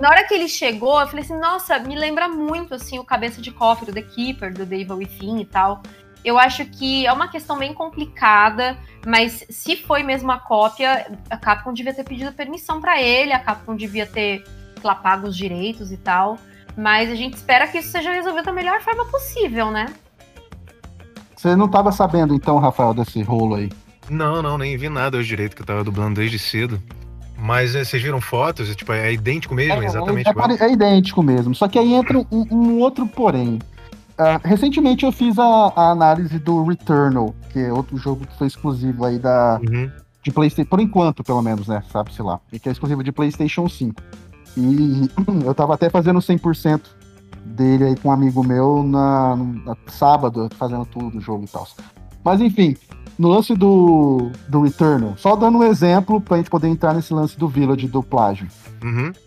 Na hora que ele chegou, eu falei assim, nossa, me lembra muito, assim, o cabeça de cofre do The Keeper, do The Evil Within e tal. Eu acho que é uma questão bem complicada, mas se foi mesmo a cópia, a Capcom devia ter pedido permissão pra ele, a Capcom devia ter pago os direitos e tal, mas a gente espera que isso seja resolvido da melhor forma possível, né? Você não tava sabendo, então, Rafael, desse rolo aí? Não, nem vi nada ao direito, que eu tava dublando desde cedo. Mas vocês viram fotos? Tipo, é idêntico mesmo? Exatamente igual? É idêntico mesmo. Só que aí entra um outro porém. Recentemente eu fiz a análise do Returnal, que é outro jogo que foi exclusivo aí de PlayStation, por enquanto, pelo menos, né? Sabe-se lá. E que é exclusivo de PlayStation 5. E eu tava até fazendo 100% dele aí com um amigo meu na sábado, fazendo tudo do jogo e tal. Mas enfim... No lance do Returnal, só dando um exemplo pra gente poder entrar nesse lance do Village, do plágio.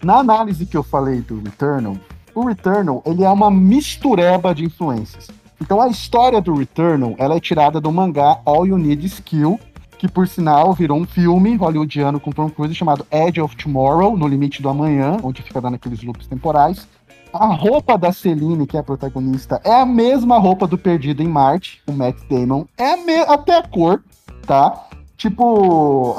Na análise que eu falei do Returnal, o Returnal, ele é uma mistureba de influências. Então a história do Returnal, ela é tirada do mangá All You Need Is Kill, que por sinal virou um filme hollywoodiano com Tom Cruise chamado Edge of Tomorrow, No Limite do Amanhã, onde fica dando aqueles loops temporais. A roupa da Celine, que é a protagonista, é a mesma roupa do Perdido em Marte, o Matt Damon, até a cor, tá? Tipo,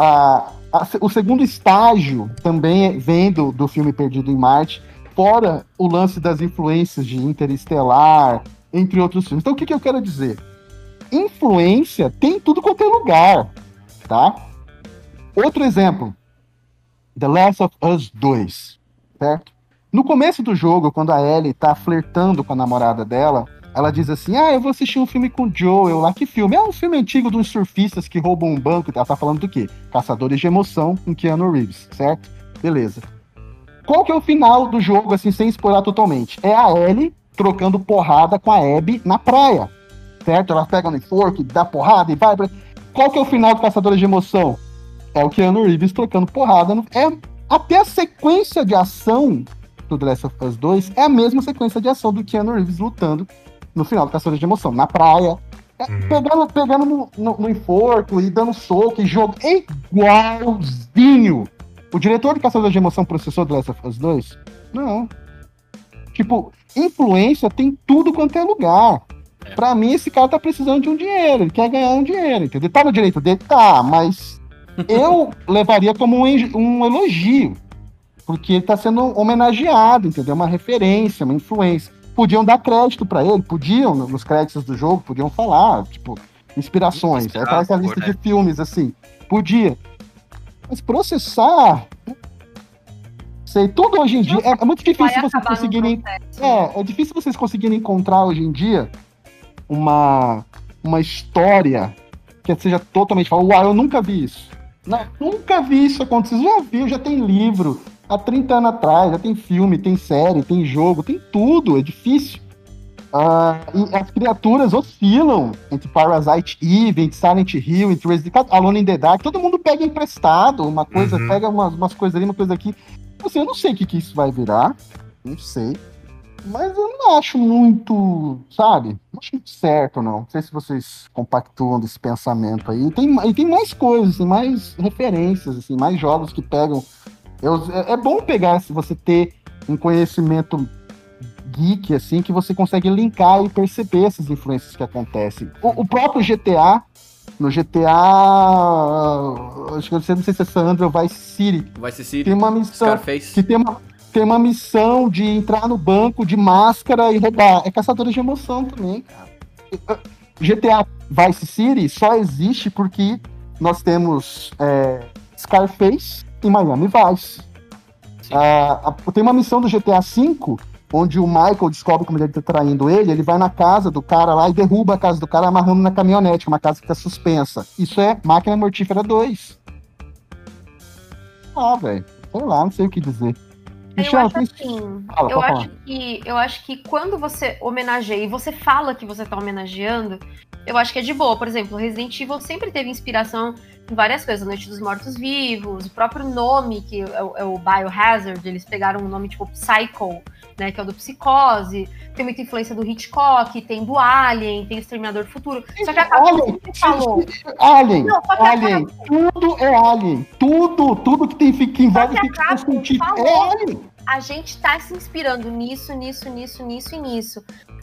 o segundo estágio também vem do filme Perdido em Marte, fora o lance das influências de Interestelar, entre outros filmes. Então, o que eu quero dizer? Influência tem em tudo quanto é lugar, tá? Outro exemplo, The Last of Us 2, certo? No começo do jogo, quando a Ellie tá flertando com a namorada dela, ela diz assim, eu vou assistir um filme com o Joel lá, que filme? É um filme antigo de uns surfistas que roubam um banco, ela tá falando do quê? Caçadores de Emoção, com Keanu Reeves, certo? Beleza. Qual que é o final do jogo, assim, sem spoiler totalmente? É a Ellie trocando porrada com a Abby na praia, certo? Ela pega no enforque, dá porrada e vai... Qual que é o final do Caçadores de Emoção? É o Keanu Reeves trocando porrada no... Até a sequência de ação... do The Last of Us 2, é a mesma sequência de ação do Keanu Reeves lutando no final do Caçadores de Emoção, na praia, pegando no enforco e dando soco e jogo, é igualzinho. O diretor de Caçadores de Emoção processou The Last of Us 2? Não. Tipo, influência tem tudo quanto é lugar. Pra mim, esse cara tá precisando de um dinheiro, ele quer ganhar um dinheiro, entendeu? Tá no direito dele? Tá, mas eu levaria como um elogio. Porque ele tá sendo homenageado, entendeu? Uma referência, uma influência. Podiam dar crédito pra ele, nos créditos do jogo, podiam falar, tipo, inspirações. Aí aparece a lista de filmes, assim. Podia. Mas processar... Sei, tudo hoje em dia... É muito difícil vocês conseguirem... É difícil vocês conseguirem encontrar hoje em dia uma história que seja totalmente... Uau, eu nunca vi isso. Não, nunca vi isso acontecer. Já viu, já tem livro... Há 30 anos atrás, já tem filme, tem série, tem jogo, tem tudo, é difícil. E as criaturas oscilam entre Parasite Eve, entre Silent Hill, entre Resident Evil, Alone in the Dark, todo mundo pega emprestado, uma coisa, pega umas coisas ali, uma coisa aqui. Assim, eu não sei o que isso vai virar, não sei, mas eu não acho muito, sabe? Não acho muito certo, não. Não sei se vocês compactuam desse pensamento aí. E tem mais coisas, assim, mais referências, assim, mais jogos que pegam... É bom pegar, se você ter um conhecimento geek, assim, que você consegue linkar e perceber essas influências que acontecem. O próprio GTA, no GTA, acho que eu não sei se é San Andreas ou Vice City, tem uma missão Scarface, que tem uma missão de entrar no banco de máscara e roubar. É Caçadores de Emoção também, cara. GTA Vice City só existe porque nós temos Scarface em Miami Vice. Tem uma missão do GTA V, onde o Michael descobre como ele tá traindo ele vai na casa do cara lá e derruba a casa do cara amarrando na caminhonete, uma casa que tá suspensa. Isso é Máquina Mortífera 2. Velho, sei lá, não sei o que dizer. Eu acho que quando você homenageia e você fala que você tá homenageando, eu acho que é de boa. Por exemplo, Resident Evil sempre teve inspiração em várias coisas. Noite dos Mortos-Vivos, o próprio nome, que é o Biohazard, eles pegaram um nome tipo Psycho, né, que é o do Psicose. Tem muita influência do Hitchcock, tem do Alien, tem Exterminador do Futuro. Só que acaba Alien, que falou. Alien, não, só que Alien. Tudo é Alien. Tudo que tem que envolve ficção científica é Alien. A gente tá se inspirando nisso.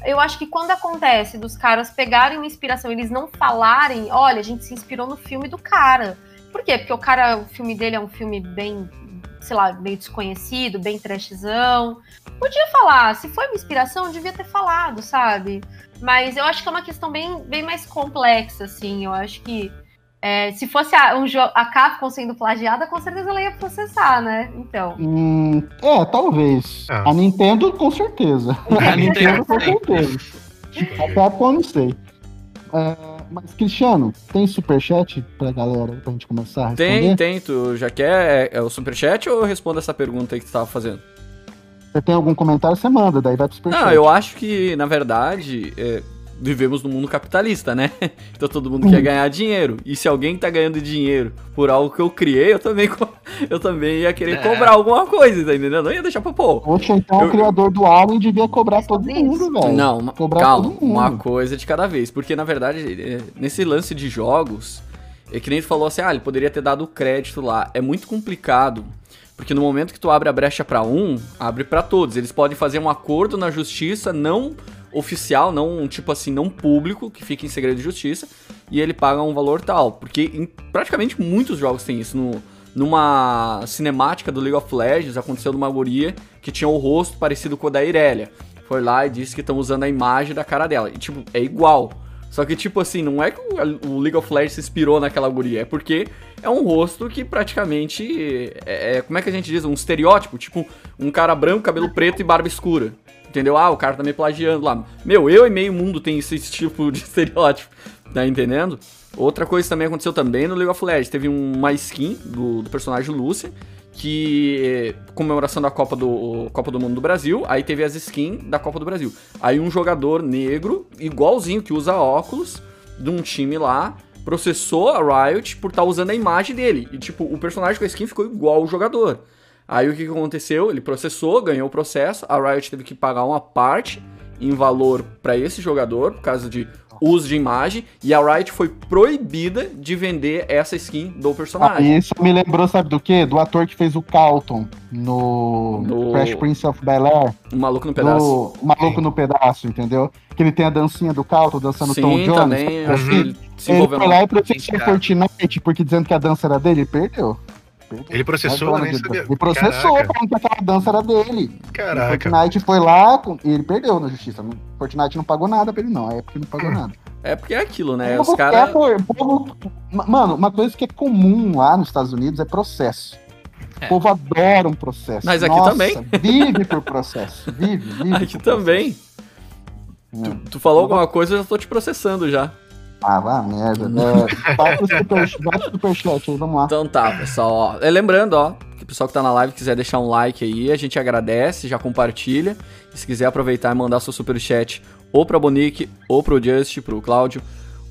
Eu acho que quando acontece dos caras pegarem uma inspiração, eles não falarem, olha, a gente se inspirou no filme do cara. Por quê? Porque o filme dele é um filme bem, sei lá, meio desconhecido, bem trashzão. Podia falar, se foi uma inspiração, devia ter falado, sabe? Mas eu acho que é uma questão bem, bem mais complexa, assim. Eu acho que se fosse a Capcom sendo plagiada, com certeza ela ia processar, né? Então. Talvez. É. A Nintendo, com certeza. A Nintendo, com certeza. A Capcom, não sei. Mas, Cristiano, tem superchat pra galera, pra gente começar a responder? Tem. Tu já quer o superchat ou eu respondo essa pergunta aí que tu tava fazendo? Você tem algum comentário, você manda, daí vai pro superchat. Não, eu acho que, na verdade... Vivemos num mundo capitalista, né? Então todo mundo quer ganhar dinheiro. E se alguém tá ganhando dinheiro por algo que eu criei, eu também ia querer cobrar alguma coisa, tá entendendo? Não ia deixar pra pôr. Poxa, então o criador do Alien devia cobrar todo mundo, velho. Não, calma, uma coisa de cada vez. Porque, na verdade, nesse lance de jogos, é que nem tu falou assim, ele poderia ter dado crédito lá. É muito complicado. Porque no momento que tu abre a brecha pra um, abre pra todos. Eles podem fazer um acordo na justiça, não... oficial, não, tipo assim, não público, que fica em segredo de justiça, e ele paga um valor tal, porque praticamente muitos jogos tem isso. Numa cinemática do League of Legends, aconteceu numa guria que tinha o rosto parecido com o da Irelia, foi lá e disse que estão usando a imagem da cara dela, e tipo, é igual, só que tipo assim, não é que o League of Legends se inspirou naquela guria, é porque é um rosto que praticamente, como é que a gente diz, um estereótipo, tipo, um cara branco, cabelo preto e barba escura. Entendeu? O cara tá me plagiando lá. Meu, eu e meio mundo tem esse tipo de estereótipo. Tá entendendo? Outra coisa também aconteceu também no League of Legends. Teve uma skin do personagem Lúcia, que comemoração da Copa do Mundo do Brasil. Aí teve as skins da Copa do Brasil. Aí um jogador negro, igualzinho, que usa óculos, de um time lá, processou a Riot por estar usando a imagem dele. E tipo, o personagem com a skin ficou igual ao jogador. Aí o que aconteceu? Ele processou, ganhou o processo, a Riot teve que pagar uma parte em valor pra esse jogador, por causa de uso de imagem, e a Riot foi proibida de vender essa skin do personagem. Isso me lembrou, sabe do quê? Do ator que fez o Carlton no Fresh Prince of Bel-Air. O Maluco no Pedaço. O Maluco no Pedaço, entendeu? Que ele tem a dancinha do Carlton, dançando Tom Jones. Também, ele foi lá e processou Fortnite, porque dizendo que a dança era dele, perdeu. Ele processou, nem sabia. Ele processou, falando que aquela dança era dele. Caraca. O Fortnite foi lá e ele perdeu na justiça. O Fortnite não pagou nada pra ele, não. A Epic não pagou nada. É porque é aquilo, né? Os caras. Mano, uma coisa que é comum lá nos Estados Unidos é processo. O povo adora um processo. Mas aqui também. Vive por processo. Vive. Aqui também. Tu falou alguma coisa, eu já tô te processando já. Ah, vai merda, né? Bate o superchat aí, vamos lá. Então tá, pessoal, ó. Lembrando, ó, que o pessoal que tá na live quiser deixar um like aí, a gente agradece, já compartilha. E se quiser aproveitar e mandar seu superchat ou pra Monique, ou pro Just, pro Cláudio,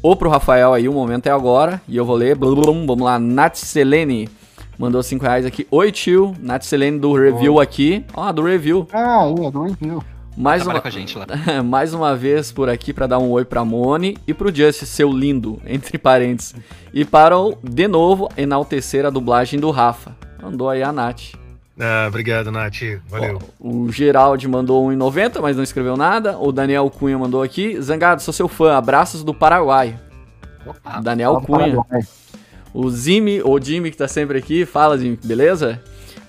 ou pro Rafael aí, o momento é agora. E eu vou ler, vamos lá, Nath Selene mandou R$5 aqui. Oi, tio, Nath Selene do review aqui. Ó, do review. Ah, é, do review. Com a gente lá. Mais uma vez por aqui pra dar um oi pra Moni e pro Justice, seu lindo, entre parênteses. E para de novo enaltecer a dublagem do Rafa. Mandou aí a Nath. Ah, obrigado, Nath. Valeu. Ó, o Geraldi mandou R$1,90, mas não escreveu nada. O Daniel Cunha mandou aqui. Zangado, sou seu fã. Abraços do Paraguai. Opa, Daniel Cunha. Paraguai. O Zimi, ou Jimmy, que tá sempre aqui. Fala, Jimmy, beleza?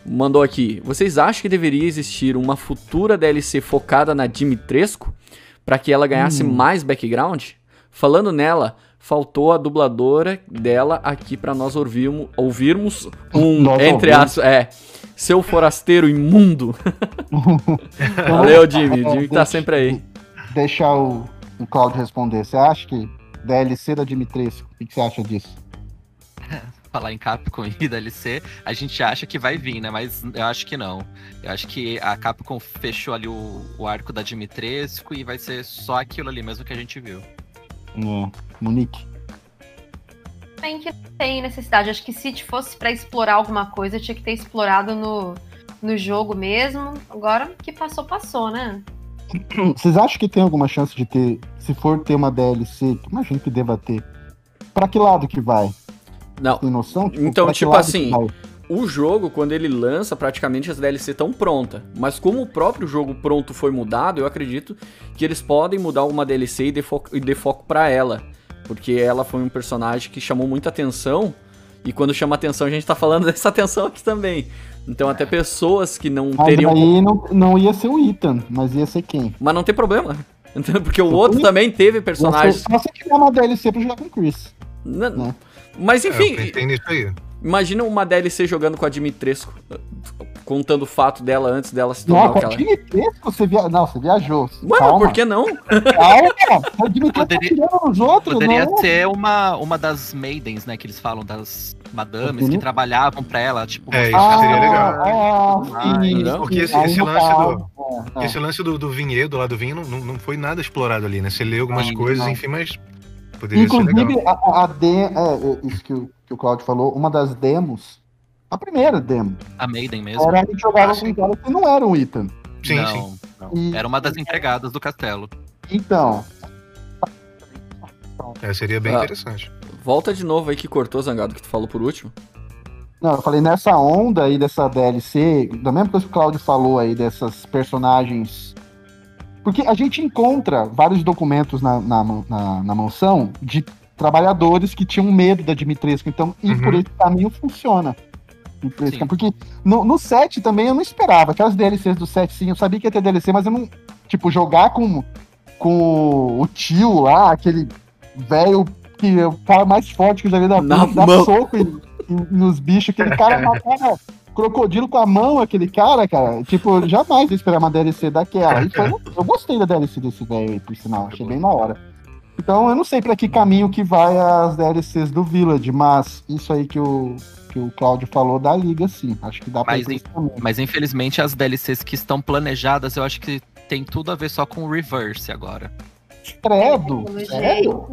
Mandou aqui, vocês acham que deveria existir uma futura DLC focada na Dimitrescu para que ela ganhasse mais background? Falando nela, faltou a dubladora dela aqui para nós ouvirmos entre as... seu forasteiro imundo. Valeu, Jimmy. Jimmy tá sempre aí. Deixa o Cláudio responder. Você acha que DLC da Dimitrescu, o que você acha disso? Falar em Capcom e DLC, a gente acha que vai vir, né? Mas eu acho que não. Eu acho que a Capcom fechou ali o arco da Dimitrescu e vai ser só aquilo ali mesmo que a gente viu. Monique? Bem que não tem necessidade. Acho que se fosse pra explorar alguma coisa, tinha que ter explorado no jogo mesmo. Agora que passou, passou, né? Vocês acham que tem alguma chance de ter, se for ter uma DLC, que imagino que deva ter, pra que lado que vai? Não. Tem noção? Então, tipo assim, o jogo, quando ele lança, praticamente as DLC estão prontas. Mas como o próprio jogo pronto foi mudado, eu acredito que eles podem mudar uma DLC e dê foco pra ela. Porque ela foi um personagem que chamou muita atenção. E quando chama atenção, a gente tá falando dessa atenção aqui também. Então até pessoas que não teriam... Mas aí não ia ser o Ethan, mas ia ser quem? Mas não tem problema. Porque o outro também teve personagens... Só se tiver uma DLC pra jogar com o Chris. Não. Mas enfim... Imagina uma DLC jogando com a Dimitrescu, contando o fato dela antes dela se tornar aquela... Dimitrescu? Não, você viajou. Mano, calma. Por que não? Calma, a Dimitrescu tá tirando os outros, poderia não. ser uma das maidens, né, que eles falam, das madames que trabalhavam pra ela, tipo... É, isso seria legal. Porque esse lance do vinhedo, lá do vinho, não foi nada explorado ali, né? Você lê algumas coisas, enfim, mas... Inclusive, isso que o Cláudio falou, uma das demos, a primeira demo. A Maiden mesmo. Era a gente jogava com ela que não era um Ethan. Sim, não, sim. Não. E... Era uma das empregadas do castelo. Então. Seria bem interessante. Volta de novo aí que cortou, Zangado, que tu falou por último. Não, eu falei nessa onda aí dessa DLC, da mesma coisa que o Cláudio falou aí, dessas personagens... Porque a gente encontra vários documentos na mansão de trabalhadores que tinham medo da Dimitrescu. Então, ir por esse caminho funciona. Porque no 7 também eu não esperava. Aquelas DLCs do 7, sim, eu sabia que ia ter DLC, mas eu não... Tipo, jogar com o tio lá, aquele velho que é o cara mais forte que eu já vi da vida, dá soco nos bichos, aquele cara matava... Crocodilo com a mão, aquele cara. Tipo, eu jamais ia esperar uma DLC daquela. Então, eu gostei da DLC desse velho aí, por sinal. Achei bem na hora. Então, eu não sei pra que caminho que vai as DLCs do Village, mas isso aí que o Cláudio falou da Liga, sim. Acho que dá pra ir também. Mas, infelizmente, as DLCs que estão planejadas, eu acho que tem tudo a ver só com o Reverse agora. Credo! Sério?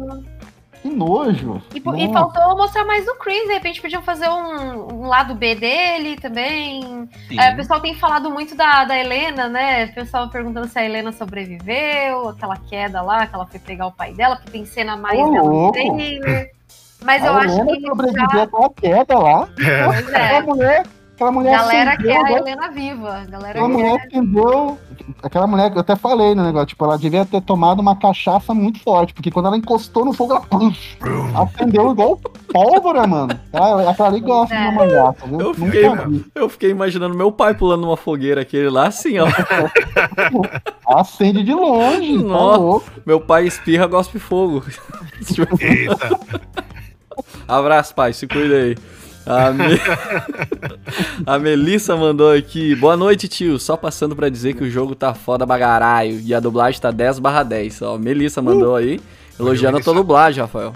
Que nojo. E faltou mostrar mais do Chris, de repente podiam fazer um lado B dele também. O pessoal tem falado muito da Helena, né? O pessoal perguntando se a Helena sobreviveu, aquela queda lá, que ela foi pegar o pai dela, porque tem cena mais dela trailer. Mas eu acho que... sobreviveu aquela queda lá. Pois é. Aquela mulher galera acendeu, quer a Helena viva. Aquela mulher, eu até falei no negócio, tipo, ela devia ter tomado uma cachaça muito forte, porque quando ela encostou no fogo, ela acendeu igual pólvora, mano. Aquela ali gosta de uma mangaça, viu? Eu fiquei imaginando meu pai pulando uma fogueira, aquele lá, assim, ó. Acende de longe, tá louco. Meu pai espirra, gospe fogo. Eita. Abraço, pai, se cuida aí. A Melissa mandou aqui: boa noite, tio, só passando pra dizer que o jogo tá foda bagaraio e a dublagem tá 10/10. Ó, Melissa mandou aí, elogiando a tua dublagem, Rafael.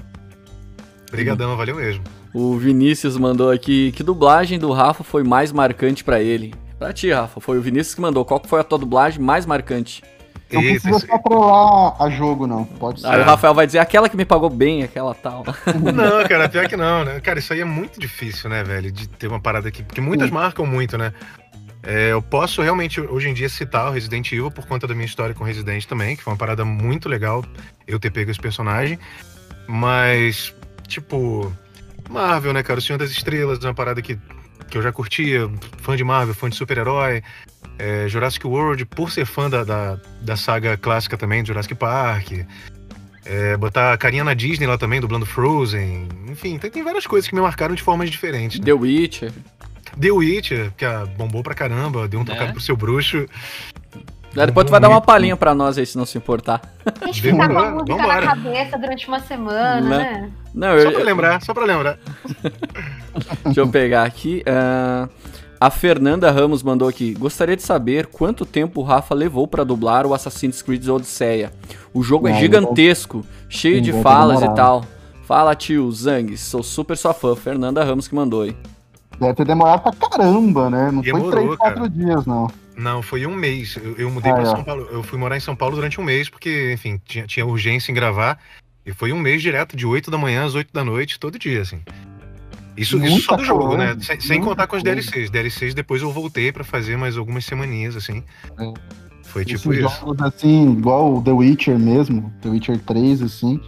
Obrigadão, valeu mesmo. O Vinícius mandou aqui: que dublagem do Rafa foi mais marcante pra ele? Pra ti, Rafa, foi o Vinícius que mandou, qual que foi a tua dublagem mais marcante? Não precisa só trollar a jogo, não. Pode ser. Aí o Rafael vai dizer, aquela que me pagou bem, aquela tal. Não, cara, pior que não, né? Cara, isso aí é muito difícil, né, velho? De ter uma parada aqui. Porque muitas marcam muito, né? Eu posso realmente, hoje em dia, citar o Resident Evil por conta da minha história com o Resident também, que foi uma parada muito legal eu ter pego esse personagem. Mas, tipo, Marvel, né, cara? O Senhor das Estrelas, uma parada que eu já curtia, fã de Marvel, fã de super-herói. Jurassic World, por ser fã da saga clássica também, do Jurassic Park, botar a carinha na Disney lá também, dublando Frozen, enfim, tem várias coisas que me marcaram de formas diferentes, né? The Witcher, que bombou pra caramba, deu um tocado pro seu bruxo. Depois tu vai dar uma palhinha pra nós aí, se não se importar. A gente fica com a música na cabeça durante uma semana, né? Não, só pra lembrar. Deixa eu pegar aqui... A Fernanda Ramos mandou aqui: gostaria de saber quanto tempo o Rafa levou pra dublar o Assassin's Creed Odisseia. O jogo é gigantesco, cheio de falas e tal. Fala, tio Zang, sou super sua fã. Fernanda Ramos que mandou aí. Deve ter demorado pra caramba, né? Não demorou, foi 3-4 dias, não. Não, foi um mês. Eu mudei pra São Paulo. Eu fui morar em São Paulo durante um mês, porque, enfim, tinha urgência em gravar. E foi um mês direto, de 8 da manhã às 8 da noite, todo dia, assim. Isso só do jogo, né? Sem contar com os DLCs. DLCs depois eu voltei pra fazer mais algumas semaninhas, assim. É. Foi tipo isso. Jogos, assim, igual o The Witcher mesmo, The Witcher 3, assim.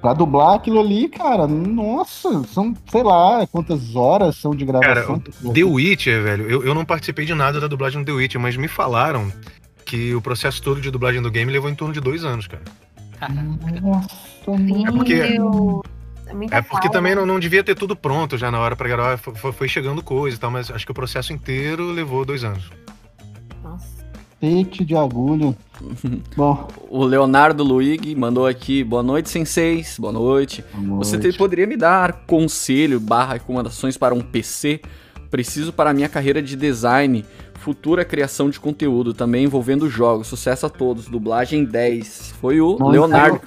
Pra dublar aquilo ali, cara, nossa, são, sei lá, quantas horas são de gravação. Cara, The Witcher, velho, eu não participei de nada da dublagem do The Witcher, mas me falaram que o processo todo de dublagem do game levou em torno de 2 anos, cara. Nossa, meu Deus. É porque também não devia ter tudo pronto já na hora pra gravar, foi chegando coisa e tal, mas acho que o processo inteiro levou 2 anos. Peito de agulha. Bom. O Leonardo Luig mandou aqui, boa noite, senseis, boa noite. Você poderia me dar conselho/recomendações para um PC? Preciso para a minha carreira de design, futura criação de conteúdo, também envolvendo jogos. Sucesso a todos, dublagem 10. Foi o Leonardo.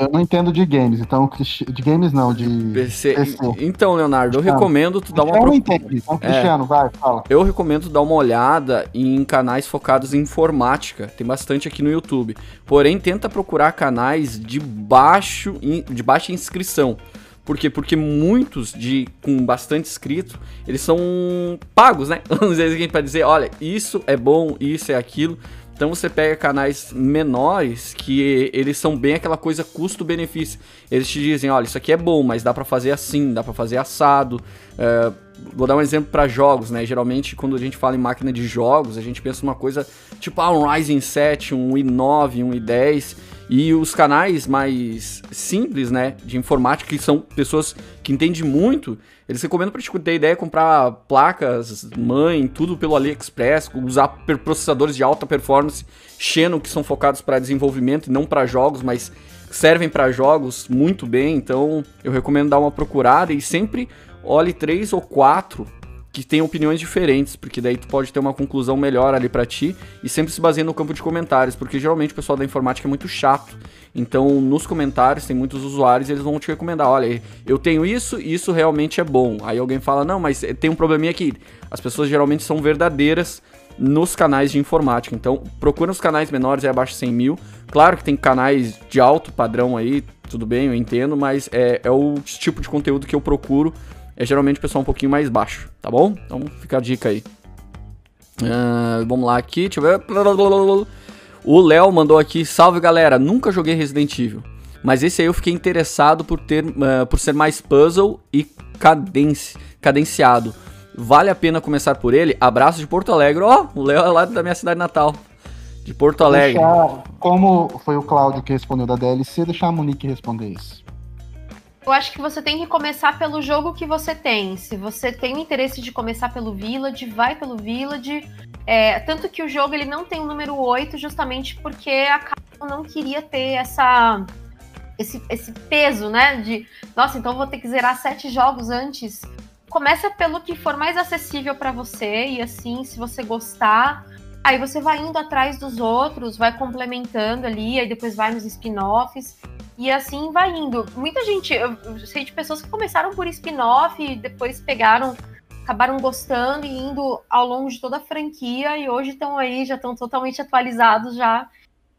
Eu não entendo de games, então, de games não, de PC. Então, Leonardo, eu recomendo tu dar uma Cristiano, vai, fala. Eu recomendo dar uma olhada em canais focados em informática, tem bastante aqui no YouTube. Porém, tenta procurar canais de baixa inscrição. Por quê? Porque muitos com bastante inscrito, eles são pagos, né? Às vezes para dizer, olha, isso é bom, isso é aquilo. Então você pega canais menores que eles são bem aquela coisa custo-benefício. Eles te dizem, olha, isso aqui é bom, mas dá para fazer assim, dá para fazer assado. Vou dar um exemplo para jogos, né? Geralmente quando a gente fala em máquina de jogos, a gente pensa uma coisa tipo um Ryzen 7, um i9, um i10... E os canais mais simples, né, de informática, que são pessoas que entendem muito, eles recomendam pra te ter ideia de comprar placas, mãe, tudo pelo AliExpress, usar processadores de alta performance, Xenon, que são focados para desenvolvimento e não para jogos, mas servem para jogos muito bem. Então eu recomendo dar uma procurada e sempre olhe 3 ou 4 que tem opiniões diferentes, porque daí tu pode ter uma conclusão melhor ali pra ti, e sempre se baseia no campo de comentários, porque geralmente o pessoal da informática é muito chato, então nos comentários tem muitos usuários e eles vão te recomendar, olha, eu tenho isso e isso realmente é bom, aí alguém fala, não, mas tem um probleminha aqui, as pessoas geralmente são verdadeiras nos canais de informática, então procura os canais menores, é abaixo de 100 mil, claro que tem canais de alto padrão aí, tudo bem, eu entendo, mas é o tipo de conteúdo que eu procuro, é geralmente o pessoal um pouquinho mais baixo, tá bom? Então fica a dica aí. Vamos lá aqui, deixa eu ver. O Léo mandou aqui, salve galera, nunca joguei Resident Evil, mas esse aí eu fiquei interessado por ser mais puzzle e cadenciado. Vale a pena começar por ele? Abraço de Porto Alegre. Ó, o Léo é lá da minha cidade natal, de Porto Alegre. Deixar, como foi o Cláudio que respondeu da DLC, deixar a Monique responder isso. Eu acho que você tem que começar pelo jogo que você tem. Se você tem o interesse de começar pelo Village, vai pelo Village. Tanto que o jogo ele não tem o número 8, justamente porque a Capcom não queria ter esse peso, né? De, nossa, então vou ter que zerar 7 jogos antes. Começa pelo que for mais acessível para você, e assim, se você gostar, aí você vai indo atrás dos outros, vai complementando ali, aí depois vai nos spin-offs. E assim vai indo. Muita gente, eu sei de pessoas que começaram por spin-off e depois acabaram gostando e indo ao longo de toda a franquia e hoje estão aí, já estão totalmente atualizados, já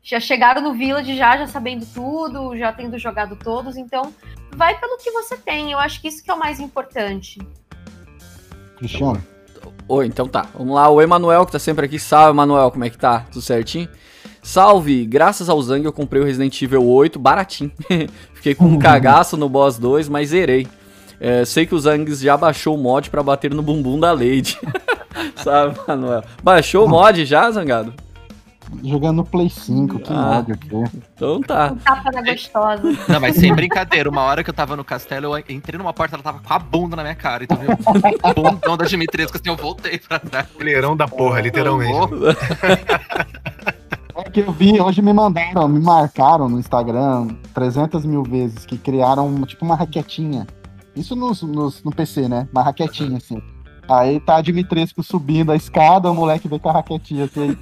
chegaram no Village, já sabendo tudo, já tendo jogado todos, então vai pelo que você tem, eu acho que isso que é o mais importante. Cristiano? Oi, então tá, vamos lá, o Emanuel que tá sempre aqui, salve Emanuel, como é que tá? Tudo certinho? Salve, graças ao Zang eu comprei o Resident Evil 8 baratinho, fiquei com um cagaço no boss 2, mas zerei. Sei que o Zang já baixou o mod pra bater no bumbum da Lady. Sabe, Manuel? Baixou o mod já, Zangado? Jogando no Play 5, que mod aqui. Então tá. Tapa na gostosa. Não, mas sem brincadeira, uma hora que eu tava no castelo, eu entrei numa porta, ela tava com a bunda na minha cara, então veio um bundão da Dimitrescu, assim, eu voltei pra trás. Mulherão da porra, literalmente. Que eu vi, hoje me marcaram no Instagram 300 mil vezes, que criaram tipo uma raquetinha. Isso no PC, né? Uma raquetinha, assim. Aí tá a Dimitrescu subindo a escada, o moleque vem com a raquetinha, assim,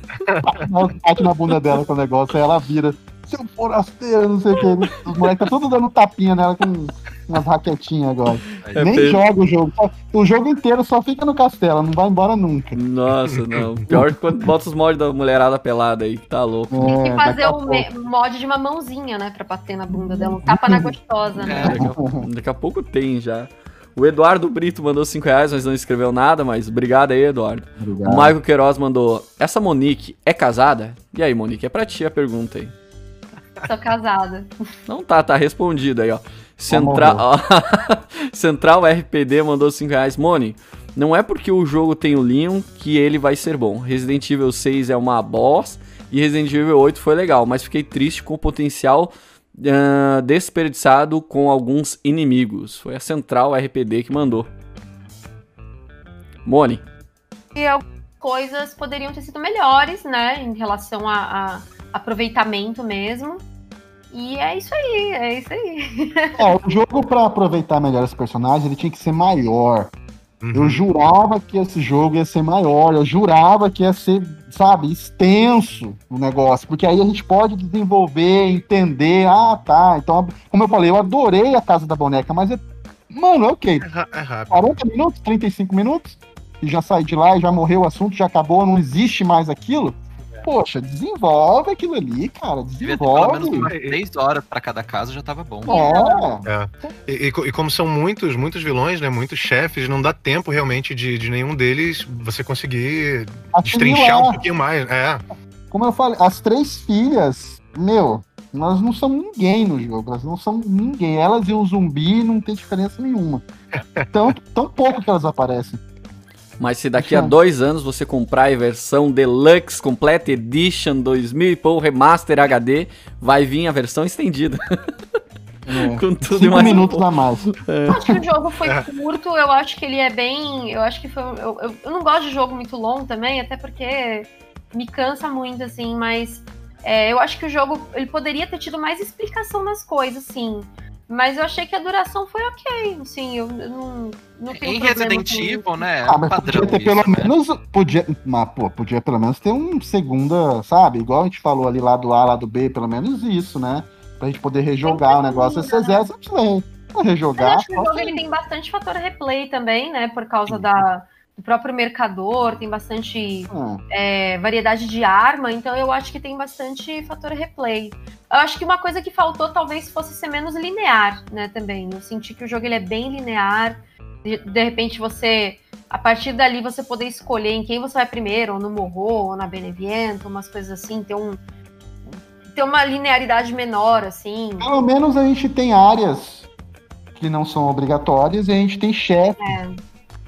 bate na bunda dela com o negócio, aí ela vira, seu forasteiro, não sei o que. Os moleques tá tudo dando tapinha nela com nas raquetinhas agora. É, nem joga o jogo. O jogo inteiro só fica no castelo, não vai embora nunca. Nossa, não. Pior que quando bota os mods da mulherada pelada aí, que tá louco. É, tem que fazer o mod de uma mãozinha, né? Pra bater na bunda dela. Um tapa na gostosa, né? É, daqui a pouco tem já. O Eduardo Brito mandou R$5, mas não escreveu nada, mas obrigado aí, Eduardo. Obrigado. O Maicon Queiroz mandou, essa Monique é casada? E aí, Monique, é pra ti a pergunta aí. Sou casada. Não tá respondido aí, ó. Central RPD mandou R$5. Moni, não é porque o jogo tem o Leon que ele vai ser bom. Resident Evil 6 é uma boss e Resident Evil 8 foi legal, mas fiquei triste com o potencial... desperdiçado com alguns inimigos. Foi a Central RPD que mandou. Moni. E algumas coisas poderiam ter sido melhores, né? Em relação a aproveitamento mesmo. E é isso aí, é isso aí. É, o jogo pra aproveitar melhor os personagens, ele tinha que ser maior. Uhum. Eu jurava que esse jogo ia ser maior, eu jurava que ia ser, sabe, extenso o negócio, porque aí a gente pode desenvolver, entender, ah, tá, então, como eu falei, eu adorei a Casa da Boneca, mas, mano, é ok, é rápido. 40 minutos, 35 minutos, e já sai de lá, e já morreu o assunto, já acabou, não existe mais aquilo, poxa, desenvolve aquilo ali, cara, desenvolve. Pelo menos 3 horas pra cada casa já tava bom. É. E como são muitos vilões, né, muitos chefes, não dá tempo realmente de nenhum deles você conseguir destrinchar um pouquinho mais. É. Como eu falei, as 3 filhas, meu, elas não são ninguém no jogo, elas não são ninguém, elas e um zumbi não tem diferença nenhuma. Tão pouco que elas aparecem. Mas se daqui a 2 anos você comprar a versão Deluxe Complete Edition 2000 e pô, Remaster HD, vai vir a versão estendida. Com tudo 5 minutos a mais. Eu acho que o jogo foi curto, eu acho que ele é bem... Eu não gosto de jogo muito longo também, até porque me cansa muito, assim, mas eu acho que o jogo ele poderia ter tido mais explicação nas coisas, sim. Mas eu achei que a duração foi ok, assim, eu não tenho problema. Em Resident Evil, né, é um padrão isso, podia pelo menos ter um segunda, sabe, igual a gente falou ali, lado A, lado B, pelo menos isso, né, pra gente poder rejogar o negócio, esse exército também, pra rejogar. Eu acho que o jogo ele tem bastante fator replay também, né, por causa do próprio mercador, tem bastante variedade de arma, então eu acho que tem bastante fator replay. Eu acho que uma coisa que faltou talvez fosse ser menos linear, né, também. Eu senti que o jogo ele é bem linear. De repente você, a partir dali, você poder escolher em quem você vai primeiro, ou no Morro, ou na Benevento, umas coisas assim, ter uma linearidade menor, assim. Pelo menos a gente tem áreas que não são obrigatórias e a gente tem chefe.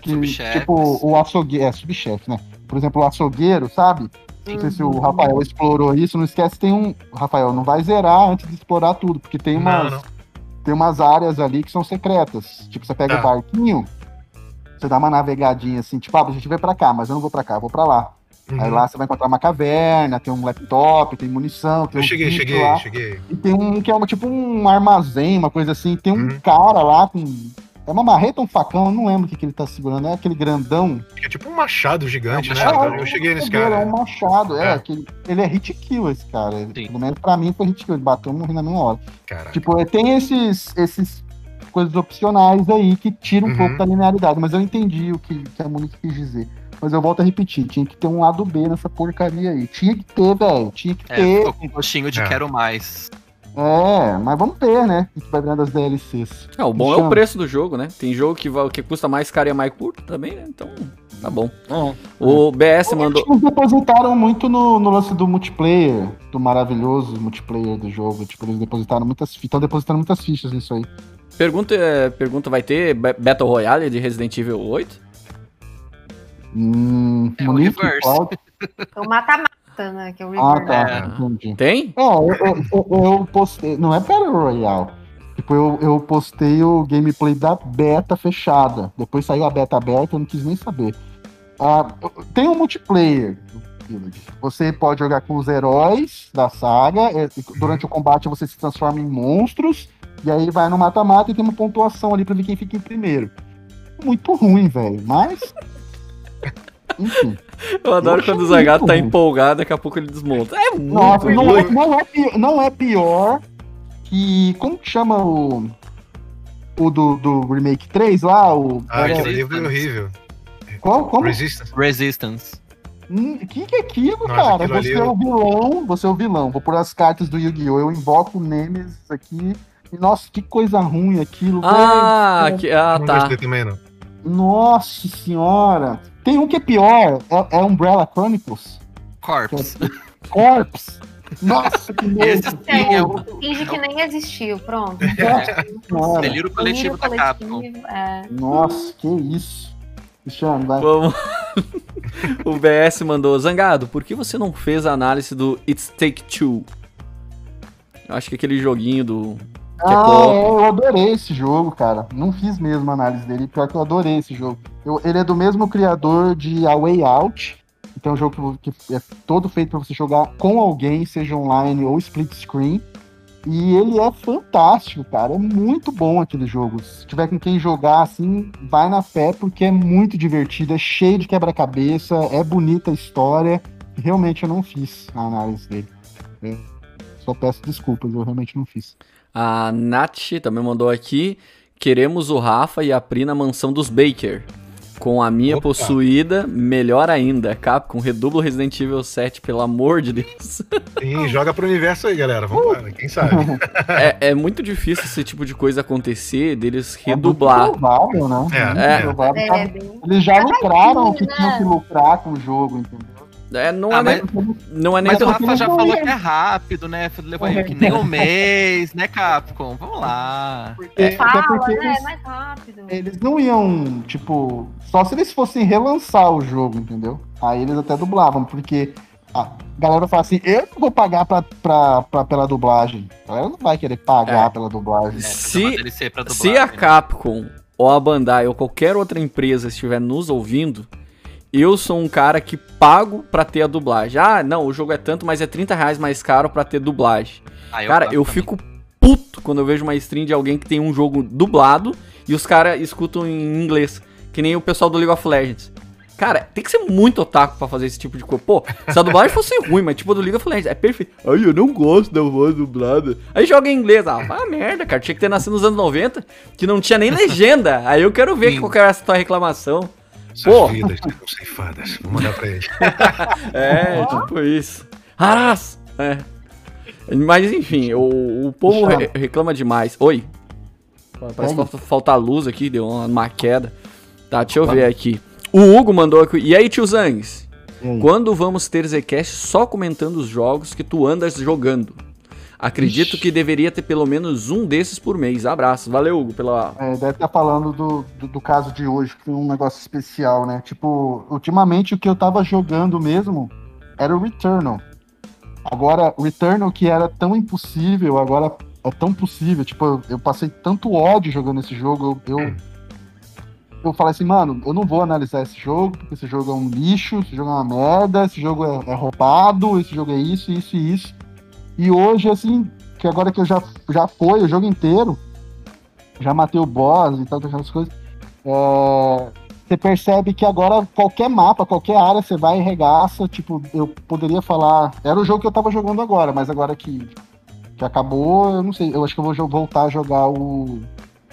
Tipo, o açougueiro, subchefe, né? Por exemplo, o açougueiro, sabe? Não sei se o Rafael explorou isso, não esquece, tem um... Rafael, não vai zerar antes de explorar tudo, porque tem umas áreas ali que são secretas. Tipo, você pega o barquinho, você dá uma navegadinha assim, tipo, a gente vai pra cá, mas eu não vou pra cá, eu vou pra lá. Aí lá você vai encontrar uma caverna, tem um laptop, tem munição, tem cheguei. E tem um que é tipo um armazém, uma coisa assim, tem um cara lá com... É uma marreta ou um facão? Eu não lembro o que ele tá segurando. É aquele grandão. É tipo um machado gigante, né? Eu cheguei nesse cara. É um machado, ele é hit kill, esse cara. Pelo menos pra mim foi hit kill. Ele bateu e morri na mesma hora. Caraca. Tipo, tem esses coisas opcionais aí que tiram um pouco da linearidade. Mas eu entendi o que a Monique quis dizer. Mas eu volto a repetir, tinha que ter um lado B nessa porcaria aí. Tinha que ter, velho. Tinha que ter. Tô com um gostinho de quero mais. É, mas vamos ter, né? A gente vai vendo as DLCs. O bom é o preço do jogo, né? Tem jogo que custa mais caro e é mais curto também, né? Então, tá bom. O BS mandou... Eles depositaram muito no lance do multiplayer, do maravilhoso multiplayer do jogo. Tipo, eles depositaram muitas fichas. Estão depositando muitas fichas nisso aí. Pergunta, vai ter Battle Royale de Resident Evil 8? O Reverse. O mata-mata. Né, que é o Reverse. Entendi. Tem? Eu postei, não é Battle Royale. Tipo, eu postei o gameplay da beta fechada. Depois saiu a beta aberta, eu não quis nem saber. Tem um multiplayer. Você pode jogar com os heróis da saga. Durante o combate você se transforma em monstros. E aí vai no mata-mata e tem uma pontuação ali pra ver quem fica em primeiro. Muito ruim, velho. Mas... Enfim. Eu adoro quando o Zangado tá empolgado, daqui a pouco ele desmonta. É muito ruim. Não é pior que... Como que chama o... o do Remake 3 lá, o... Ah, aquele livro é horrível. Qual? Como? Resistance. O que é aquilo, nossa, cara? Você é o vilão, você é o vilão. Vou pôr as cartas do Yu-Gi-Oh! Eu invoco o Nemesis aqui. E, nossa, que coisa ruim aquilo. Ah, velho. Não gostei também, não. Nossa senhora. Tem um que é pior, é Umbrella Chronicles. Corpse. Nossa, que medo. Finge que nem existiu, pronto. Delírio coletivo da Capcom. Nossa, que isso. Cristiano, vai. Vamos. O BS mandou: Zangado, por que você não fez a análise do It's Take Two? Eu acho que aquele joguinho do... eu adorei esse jogo, cara. Não fiz mesmo a análise dele, pior que eu adorei esse jogo. Ele é do mesmo criador de A Way Out. Então é um jogo que é todo feito pra você jogar com alguém, seja online ou split screen. E ele é fantástico, cara. É muito bom aquele jogo. Se tiver com quem jogar, assim, vai na fé, porque é muito divertido, é cheio de quebra-cabeça, é bonita a história. Realmente eu não fiz a análise dele. Eu só peço desculpas, eu realmente não fiz. A Nath também mandou aqui: queremos o Rafa e a Pri na mansão dos Baker. Com a minha possuída, melhor ainda. Capcom, redubla o Resident Evil 7, pelo amor de Deus. Sim, joga pro universo aí, galera. Vamos lá, quem sabe? É muito difícil esse tipo de coisa acontecer, deles redublar. É provável, né? Eles já lucraram o que tinham que lucrar com o jogo, entendeu? Mas o Rafa já falou que é rápido, né? Levou que nem um mês, né, Capcom? Vamos lá. É mais rápido. Eles não iam, tipo... Só se eles fossem relançar o jogo, entendeu? Aí eles até dublavam, porque a galera fala assim: eu não vou pagar pela dublagem. A galera não vai querer pagar pela dublagem. Se a Capcom, ou a Bandai, ou qualquer outra empresa estiver nos ouvindo... Eu sou um cara que pago pra ter a dublagem. Ah, não, o jogo é tanto, mas é R$30 mais caro pra ter dublagem. Cara, eu fico puto quando eu vejo uma stream de alguém que tem um jogo dublado e os caras escutam em inglês, que nem o pessoal do League of Legends. Cara, tem que ser muito otaku pra fazer esse tipo de coisa. Pô, se a dublagem fosse ruim, mas tipo a do League of Legends, é perfeito. Ai, eu não gosto da voz dublada. Aí joga em inglês, vai merda, cara. Tinha que ter nascido nos anos 90, que não tinha nem legenda. Aí eu quero ver qual era essa tua reclamação. Suas vidas estão ceifadas. Vou mandar pra ele. Tipo isso. Arás! Mas enfim, o povo reclama demais. Oi? Parece que falta luz aqui, deu uma queda. Tá, deixa eu ver aqui. O Hugo mandou aqui. E aí, tio Zangs? Quando vamos ter Zcast só comentando os jogos que tu andas jogando? Acredito que deveria ter pelo menos um desses por mês. Abraço. Valeu, Hugo, pela... deve estar falando do caso de hoje, que foi um negócio especial, né? Tipo, ultimamente o que eu tava jogando mesmo era o Returnal. Agora, o Returnal que era tão impossível, agora é tão possível. Tipo, eu passei tanto ódio jogando esse jogo. Eu falei assim, mano, eu não vou analisar esse jogo, porque esse jogo é um lixo, esse jogo é uma merda, esse jogo é roubado, esse jogo é isso, isso e isso. E hoje, assim, que agora que eu já foi o jogo inteiro, já matei o boss e tal, essas coisas, você percebe que agora qualquer mapa, qualquer área, você vai e regaça. Tipo, eu poderia falar... Era o jogo que eu tava jogando agora, mas agora que acabou, eu não sei. Eu acho que eu vou voltar a jogar o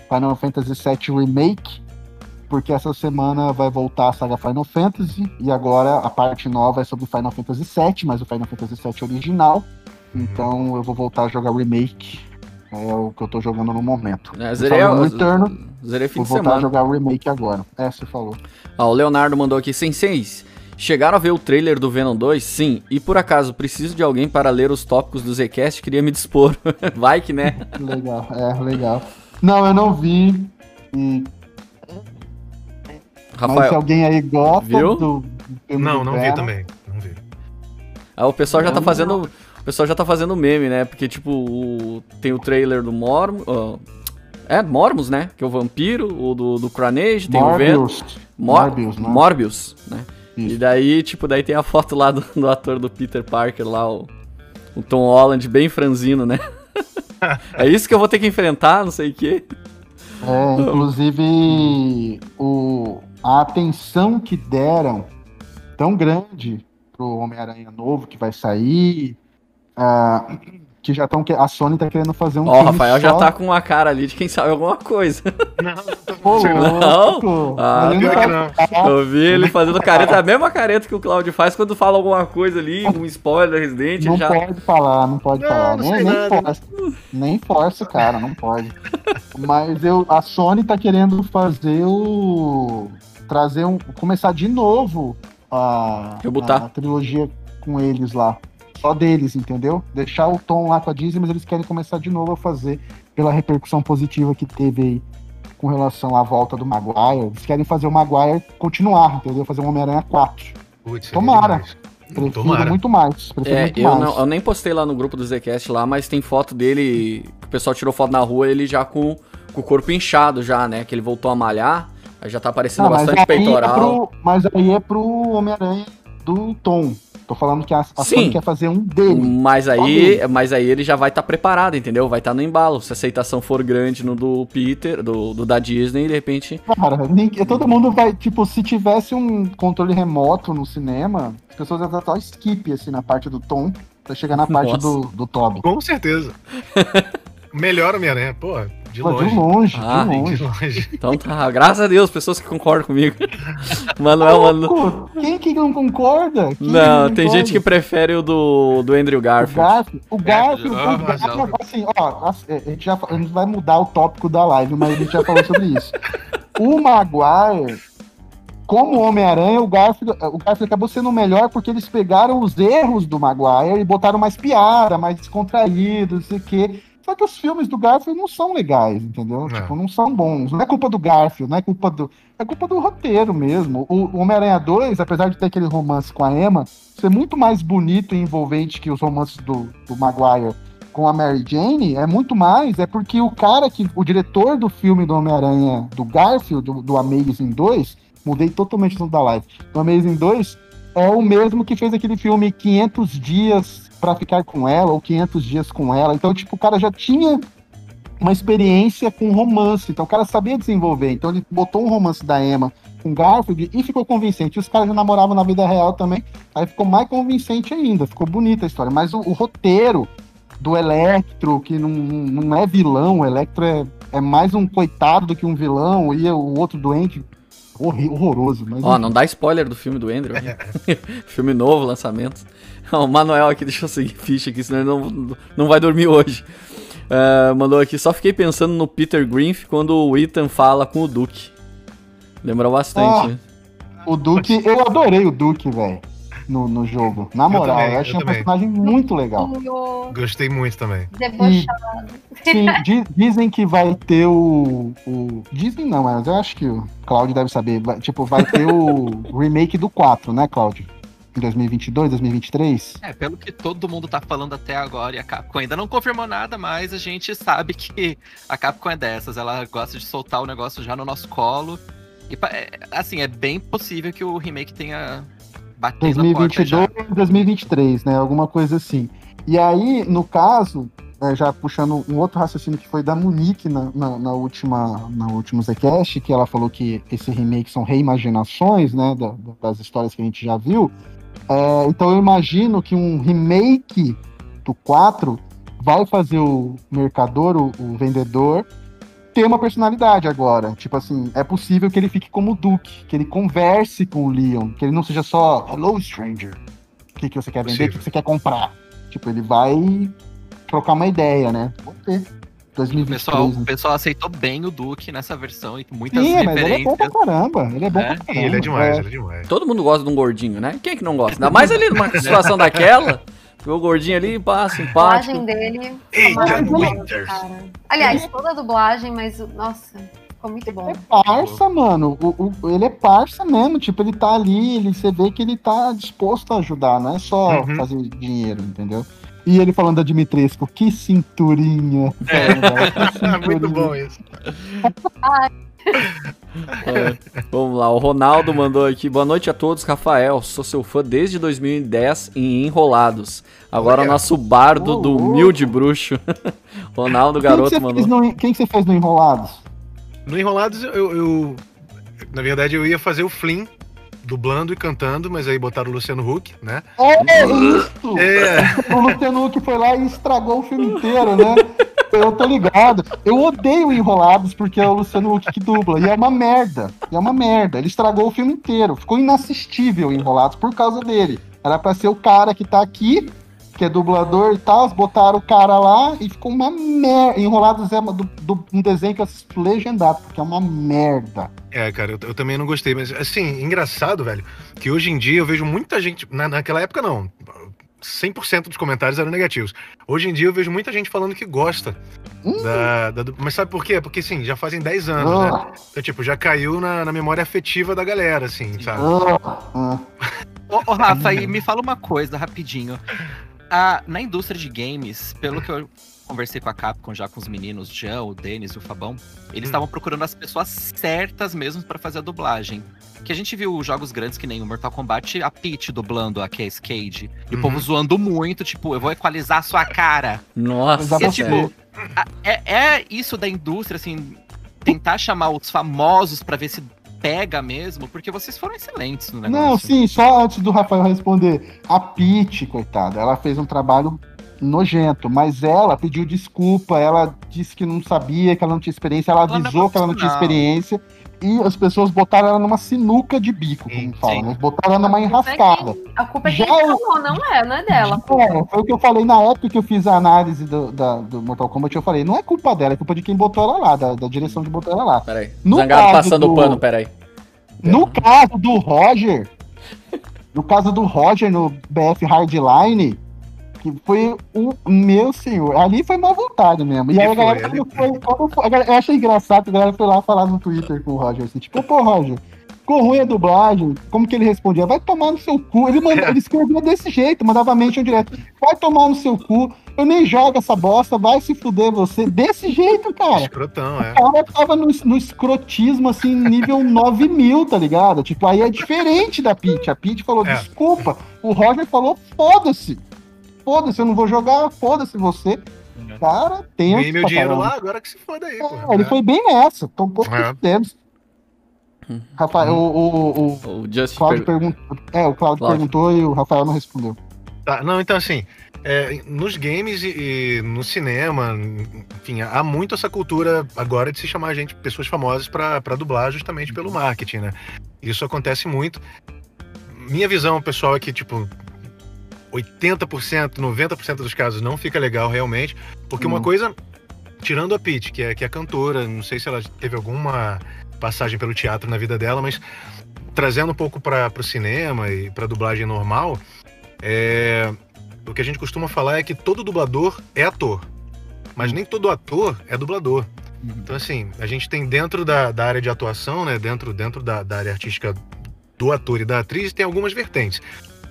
Final Fantasy VII Remake, porque essa semana vai voltar a saga Final Fantasy, e agora a parte nova é sobre Final Fantasy VII, mas o Final Fantasy VII original. Então eu vou voltar a jogar o Remake. É o que eu tô jogando no momento. Zerei fim de semana. Vou voltar a jogar o Remake agora. Você falou. O Leonardo mandou aqui: Senseis, chegaram a ver o trailer do Venom 2? Sim. E por acaso, preciso de alguém para ler os tópicos do Zcast? Queria me dispor. Vai que, né? Legal, legal. Não, eu não vi. Rafael, mas se alguém aí gosta... Viu? Não vi também. Não vi. O pessoal já tá fazendo... O pessoal já tá fazendo meme, né? Porque, tipo, tem o trailer do Mormons... Mormons, né? Que é o vampiro, o do Cranage, tem Morbius. O Venom... Morbius, né? Isso. E daí, tipo, daí tem a foto lá do ator do Peter Parker lá, o Tom Holland, bem franzino, né? É isso que eu vou ter que enfrentar, não sei o quê. Inclusive, a atenção que deram tão grande pro Homem-Aranha novo que vai sair... que já estão... A Sony tá querendo fazer um filme só. Ó, o Rafael já tá com a cara ali de quem sabe alguma coisa. Não, não. Ah, não. Eu vi ele fazendo careta, a mesma careta que o Cláudio faz quando fala alguma coisa ali, um spoiler da Resident Evil. Não pode falar, não pode falar. Nem força, cara, não pode. Mas a Sony tá querendo fazer o... Trazer um... Começar de novo a trilogia com eles lá. Só deles, entendeu? Deixar o tom lá com a Disney, mas eles querem começar de novo a fazer pela repercussão positiva que teve aí com relação à volta do Maguire. Eles querem fazer o Maguire continuar, entendeu? Fazer o Homem-Aranha 4. Putz, tomara. Prefiro muito mais. Eu nem postei lá no grupo do Zcast lá, mas tem foto dele, que o pessoal tirou foto na rua, ele já com o corpo inchado já, né? Que ele voltou a malhar, aí já tá aparecendo bastante peitoral. Mas aí é pro Homem-Aranha do Tom. Tô falando que a Sony quer fazer um dele. Mas aí ele já vai estar preparado, entendeu? Vai estar no embalo. Se a aceitação for grande no do Peter, do da Disney, de repente... Cara, todo mundo vai... Tipo, se tivesse um controle remoto no cinema, as pessoas iam dar só skip, assim, na parte do Tom, pra chegar na parte do Toby. Com certeza. Melhor Homem-Aranha, porra. De longe. Então tá, graças a Deus, pessoas que concordam comigo. Manoel. Quem que não concorda? Tem gente que prefere o do Andrew Garfield. O Garfield, assim, ó, a gente vai mudar o tópico da live, mas a gente já falou sobre isso. O Maguire, como Homem-Aranha, o Garfield acabou sendo o melhor porque eles pegaram os erros do Maguire e botaram mais piada, mais descontraído, não sei o quê. Só que os filmes do Garfield não são legais, entendeu? Tipo, não são bons. Não é culpa do Garfield, não é culpa do... É culpa do roteiro mesmo. O Homem-Aranha 2, apesar de ter aquele romance com a Emma, ser muito mais bonito e envolvente que os romances do Maguire com a Mary Jane, é muito mais. É porque o diretor do filme do Homem-Aranha, do Garfield, do Amazing 2, mudei totalmente o nome da live, do Amazing 2, é o mesmo que fez aquele filme 500 Dias... pra ficar com ela, ou 500 dias com ela. Então, tipo, o cara já tinha uma experiência com romance, então o cara sabia desenvolver, então ele botou um romance da Emma com Garfield e ficou convincente. E os caras já namoravam na vida real também, aí ficou mais convincente ainda, ficou bonita a história. Mas o roteiro do Electro, que não é vilão, o Electro é mais um coitado do que um vilão, e o outro doente... horroroso. Mas não dá spoiler do filme do Andrew. Filme novo, lançamento. O Manuel aqui, deixa eu seguir ficha aqui, senão ele não vai dormir hoje. Mandou aqui, só fiquei pensando no Peter Griffin quando o Ethan fala com o Duke. Lembrou bastante. O Duke, eu adorei o Duke, velho, no jogo. Na moral, eu achei um personagem muito legal. Gostei muito também. Debochado. Sim, dizem que vai ter o... Dizem não, mas eu acho que o Cláudio deve saber. Tipo, vai ter o remake do 4, né, Cláudio? Em 2022, 2023? Pelo que todo mundo tá falando até agora, e a Capcom ainda não confirmou nada, mas a gente sabe que a Capcom é dessas. Ela gosta de soltar o negócio já no nosso colo. E, assim, é bem possível que o remake tenha... 2022, 2023, né? Alguma coisa assim. E aí, no caso, já puxando um outro raciocínio que foi da Monique na última Zcast, que ela falou que esse remake são reimaginações, né? Das histórias que a gente já viu. Então eu imagino que um remake do 4 vai fazer o mercador, o vendedor, ter uma personalidade agora. Tipo assim, é possível que ele fique como o Duke, que ele converse com o Leon, que ele não seja só hello stranger, o que você quer vender, o que você quer comprar. Tipo, ele vai trocar uma ideia, né? Vamos ver. 2023, o pessoal aceitou bem o Duke nessa versão e muitas referências. Mas ele é bom pra caramba. Ele é demais, ele é demais. Todo mundo gosta de um gordinho, né? Quem é que não gosta? Ainda mais ali numa situação daquela... O gordinho ali, simpático. A dublagem dele... Ethan Winters. Aliás, toda a dublagem, mas... Nossa, ficou muito bom. Ele é parça, mano. Ele é parça mesmo. Tipo, ele tá ali, você vê que ele tá disposto a ajudar. Não é só fazer dinheiro, entendeu? E ele falando da Dimitrescu, que cinturinha. É, muito bom isso. Ai. Vamos lá, o Ronaldo mandou aqui: boa noite a todos, Rafael, sou seu fã desde 2010 em Enrolados. Agora o nosso bardo do humilde bruxo Ronaldo Garoto mandou. Quem que você fez no Enrolados? No Enrolados, eu na verdade eu ia fazer o Flynn dublando e cantando, mas aí botaram o Luciano Huck, né? É isso! É. O Luciano Huck foi lá e estragou o filme inteiro, né? Eu tô ligado. Eu odeio Enrolados porque é o Luciano Huck que dubla. E é uma merda. Ele estragou o filme inteiro. Ficou inassistível Enrolados por causa dele. Era pra ser o cara que tá aqui, que é dublador e tal, botaram o cara lá e ficou uma merda. Enrolados é um desenho que eu assisto legendado, porque é uma merda. É, cara, eu também não gostei, mas assim, engraçado, velho, que hoje em dia eu vejo muita gente, naquela época não, 100% dos comentários eram negativos. Hoje em dia eu vejo muita gente falando que gosta mas sabe por quê? Porque assim, já fazem 10 anos, né? Então, tipo, já caiu na memória afetiva da galera, assim, sabe? Ô, Rafa, e me fala uma coisa rapidinho. Na indústria de games, pelo que eu conversei com a Capcom já, com os meninos, o Jean, o Denis, o Fabão, eles estavam procurando as pessoas certas mesmo pra fazer a dublagem. Que a gente viu jogos grandes que nem o Mortal Kombat, a Peach dublando a Cassie Cage. E o povo zoando muito, tipo, eu vou equalizar a sua cara. Nossa, é, tipo, é isso da indústria, assim, tentar chamar os famosos pra ver se pega mesmo, porque vocês foram excelentes no negócio. Não, sim, só antes do Rafael responder, a Peach, coitada, ela fez um trabalho nojento, mas ela pediu desculpa, ela disse que não sabia, que ela não tinha experiência, ela avisou que ela não tinha experiência, e as pessoas botaram ela numa sinuca de bico, como falam, botaram ela numa enrascada. A culpa é quem falou, não é dela. Foi o que eu falei na época que eu fiz a análise do Mortal Kombat, eu falei, não é culpa dela, é culpa de quem botou ela lá, da direção de botar ela lá. Peraí, Zangado passando o pano, peraí. No caso do Roger, no BF Hardline, que foi o meu senhor. Ali foi má vontade mesmo. E aí a galera eu achei engraçado, a galera foi lá falar no Twitter com o Roger, assim, tipo, pô, Roger, ficou ruim a dublagem. Como que ele respondia? Vai tomar no seu cu. Ele escrevia desse jeito, mandava mention direto. Vai tomar no seu cu. Eu nem jogo essa bosta, vai se fuder você. Desse jeito, cara. Escrotão, é. O cara tava no escrotismo, assim, nível 9000, tá ligado? Tipo, aí é diferente da Peach. A Peach falou, desculpa. O Roger falou, foda-se, eu não vou jogar, foda-se você. Cara, tenso. Ganhei meu dinheiro lá, agora que se foda aí, pô. Ele foi bem nessa, tô um pouco de tempo. Rafael, o Cláudio perguntou e o Rafael não respondeu. Tá, não, então assim, nos games e no cinema, enfim, há muito essa cultura agora de se chamar pessoas famosas pra dublar justamente pelo marketing, né? Isso acontece muito. Minha visão, pessoal, é que, tipo, 80%, 90% dos casos não fica legal realmente, porque uma coisa, tirando a Peach, que é cantora, não sei se ela teve alguma passagem pelo teatro na vida dela, mas trazendo um pouco para o cinema e para dublagem normal, o que a gente costuma falar é que todo dublador é ator, mas nem todo ator é dublador. Então assim, a gente tem dentro da área de atuação, né, dentro da área artística do ator e da atriz, tem algumas vertentes.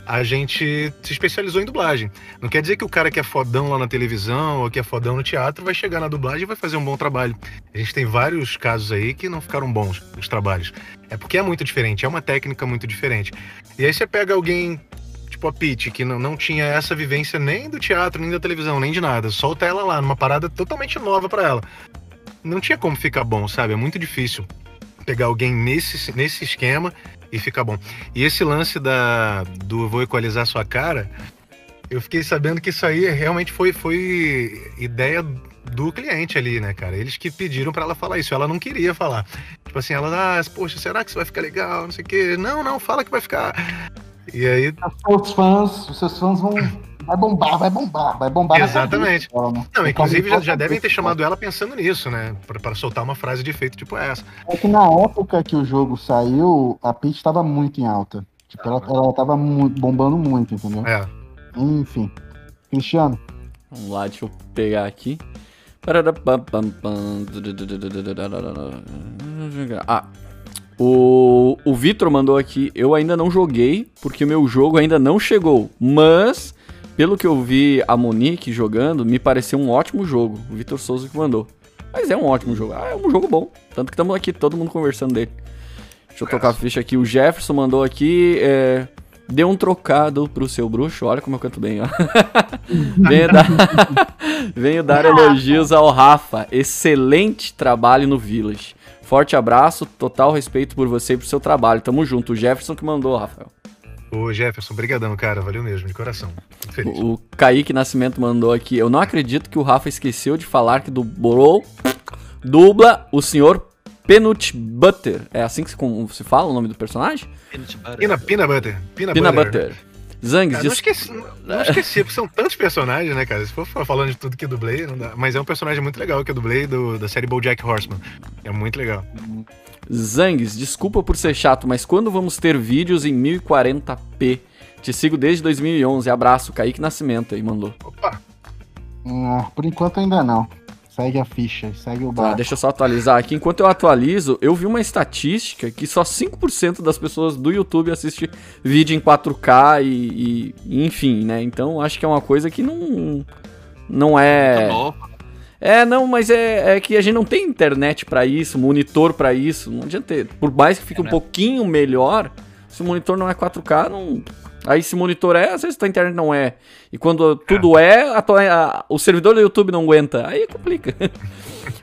A gente se especializou em dublagem. Não quer dizer que o cara que é fodão lá na televisão ou que é fodão no teatro vai chegar na dublagem e vai fazer um bom trabalho. A gente tem vários casos aí que não ficaram bons os trabalhos. É porque é muito diferente, é uma técnica muito diferente. E aí você pega alguém, tipo a Peach, que não tinha essa vivência nem do teatro, nem da televisão, nem de nada. Solta ela lá numa parada totalmente nova pra ela. Não tinha como ficar bom, sabe? É muito difícil pegar alguém nesse esquema e fica bom. E esse lance do vou equalizar sua cara, eu fiquei sabendo que isso aí realmente foi ideia do cliente ali, né, cara? Eles que pediram pra ela falar isso, ela não queria falar. Tipo assim, ela, poxa, será que isso vai ficar legal? Não sei o quê. Não, fala que vai ficar. E aí... Os seus fãs vão... Vai bombar. Exatamente. Não, inclusive já devem ter chamado ela pensando nisso, né? Pra soltar uma frase de efeito tipo essa. É que na época que o jogo saiu, a Peach tava muito em alta. Tipo, ela tava bombando muito, entendeu? É. Enfim. Cristiano. Vamos lá, deixa eu pegar aqui. O Vitor mandou aqui. Eu ainda não joguei, porque o meu jogo ainda não chegou. Mas... pelo que eu vi a Monique jogando, me pareceu um ótimo jogo. O Vitor Souza que mandou. Mas é um ótimo jogo. É um jogo bom. Tanto que estamos aqui, todo mundo conversando dele. Deixa eu tocar a ficha aqui. O Jefferson mandou aqui. Dê um trocado pro seu bruxo. Olha como eu canto bem, ó. Venho dar elogios ao Rafa. Excelente trabalho no Village. Forte abraço, total respeito por você e por seu trabalho. Tamo junto. O Jefferson que mandou, Rafael. Ô Jefferson, brigadão, cara, valeu mesmo, de coração. Muito feliz. O Kaique Nascimento mandou aqui: eu não acredito que o Rafa esqueceu de falar que dubla o senhor Peanut Butter. É assim que se fala o nome do personagem? Peanut Butter. Zangs, cara, não esqueci, porque são tantos personagens, né, cara? Se for falando de tudo que eu dublei, não dá. Mas é um personagem muito legal que eu dublei da série BoJack Horseman. É muito legal. Zangs, desculpa por ser chato, mas quando vamos ter vídeos em 1040p? Te sigo desde 2011. Abraço, Kaique Nascimento aí, mandou. Opa! Por enquanto ainda não. Segue a ficha, segue o barco. Deixa eu só atualizar aqui. Enquanto eu atualizo, eu vi uma estatística que só 5% das pessoas do YouTube assiste vídeo em 4K e enfim, né? Então acho que é uma coisa que não é... Tá bom. É, não, mas é que a gente não tem internet pra isso, monitor pra isso. Não adianta ter. Por mais que fique um pouquinho melhor, se o monitor não é 4K, não... Aí se monitor é, às vezes a internet não é. E quando tudo é, o servidor do YouTube não aguenta. Aí complica.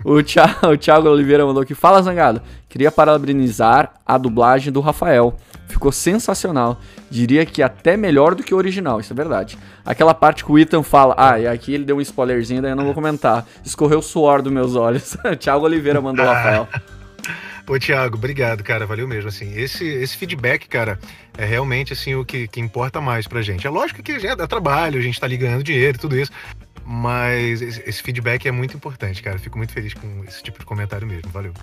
O Thiago Oliveira mandou aqui: fala, Zangado, queria parabenizar a dublagem do Rafael. Ficou sensacional. Diria que até melhor do que o original, isso é verdade. Aquela parte que o Ethan fala, e aqui ele deu um spoilerzinho, daí eu não vou comentar. Escorreu o suor dos meus olhos. Thiago Oliveira mandou o Rafael. Ô, Thiago, obrigado, cara, valeu mesmo, assim, esse feedback, cara, é realmente, assim, o que importa mais pra gente. É lógico que já dá trabalho, a gente tá ali ganhando dinheiro e tudo isso, mas esse feedback é muito importante, cara, fico muito feliz com esse tipo de comentário mesmo, valeu.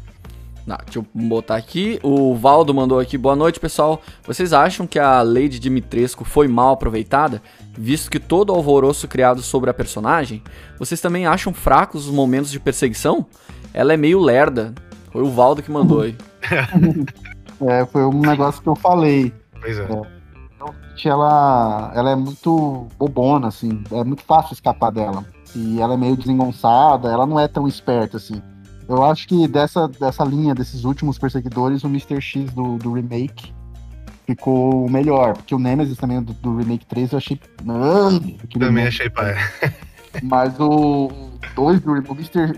Deixa eu botar aqui, o Valdo mandou aqui: boa noite, pessoal, vocês acham que a lei de Dimitrescu foi mal aproveitada, visto que todo o alvoroço criado sobre a personagem? Vocês também acham fracos os momentos de perseguição? Ela é meio lerda. Foi o Valdo que mandou aí. Foi um negócio que eu falei. Pois é. Ela é muito bobona, assim. É muito fácil escapar dela. E ela é meio desengonçada, ela não é tão esperta, assim. Eu acho que dessa linha, desses últimos perseguidores, o Mr. X do remake ficou melhor. Porque o Nemesis também, do remake 3, eu achei... Também achei pai. Mas o 2 do Mr.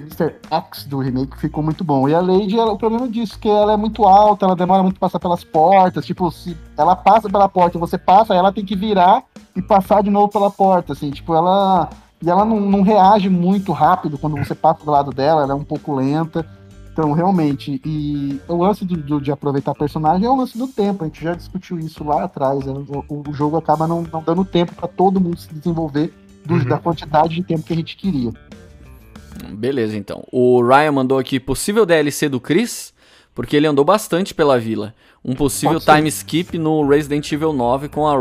X do remake ficou muito bom. E a Lady, o problema disso, que ela é muito alta, ela demora muito pra passar pelas portas. Tipo, se ela passa pela porta e você passa, ela tem que virar e passar de novo pela porta, assim. Tipo, ela não reage muito rápido quando você passa do lado dela, ela é um pouco lenta. Então, realmente, e o lance de aproveitar a personagem é o lance do tempo. A gente já discutiu isso lá atrás, né? O jogo acaba não dando tempo pra todo mundo se desenvolver da quantidade de tempo que a gente queria. Beleza, então. O Ryan mandou aqui: possível DLC do Chris, porque ele andou bastante pela vila. Um possível time skip no Resident Evil 9 com a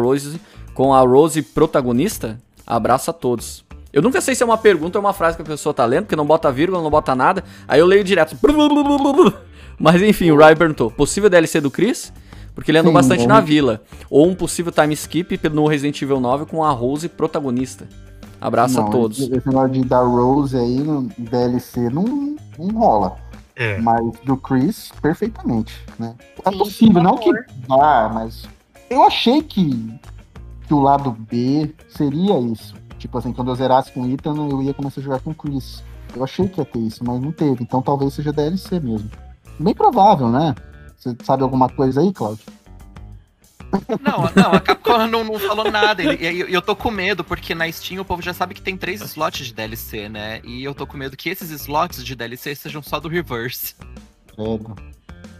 Rose protagonista? Abraço a todos. Eu nunca sei se é uma pergunta ou uma frase que a pessoa tá lendo, porque não bota vírgula, não bota nada. Aí eu leio direto. Mas enfim, o Ryan perguntou: possível DLC do Chris? Porque ele andou bastante na vila. Ou um possível time skip no Resident Evil 9 com a Rose protagonista. Abraço a todos. Esse negócio de dar Rose aí no DLC não rola. É. Mas do Chris, perfeitamente, né? É possível, não que vá, mas... Eu achei que o lado B seria isso. Tipo assim, quando eu zerasse com o Ethan, eu ia começar a jogar com o Chris. Eu achei que ia ter isso, mas não teve. Então talvez seja DLC mesmo. Bem provável, né? Você sabe alguma coisa aí, Cláudio? Não, a Capcom não falou nada. E eu tô com medo, porque na Steam o povo já sabe que tem 3 slots de DLC, né? E eu tô com medo que esses slots de DLC sejam só do Reverse.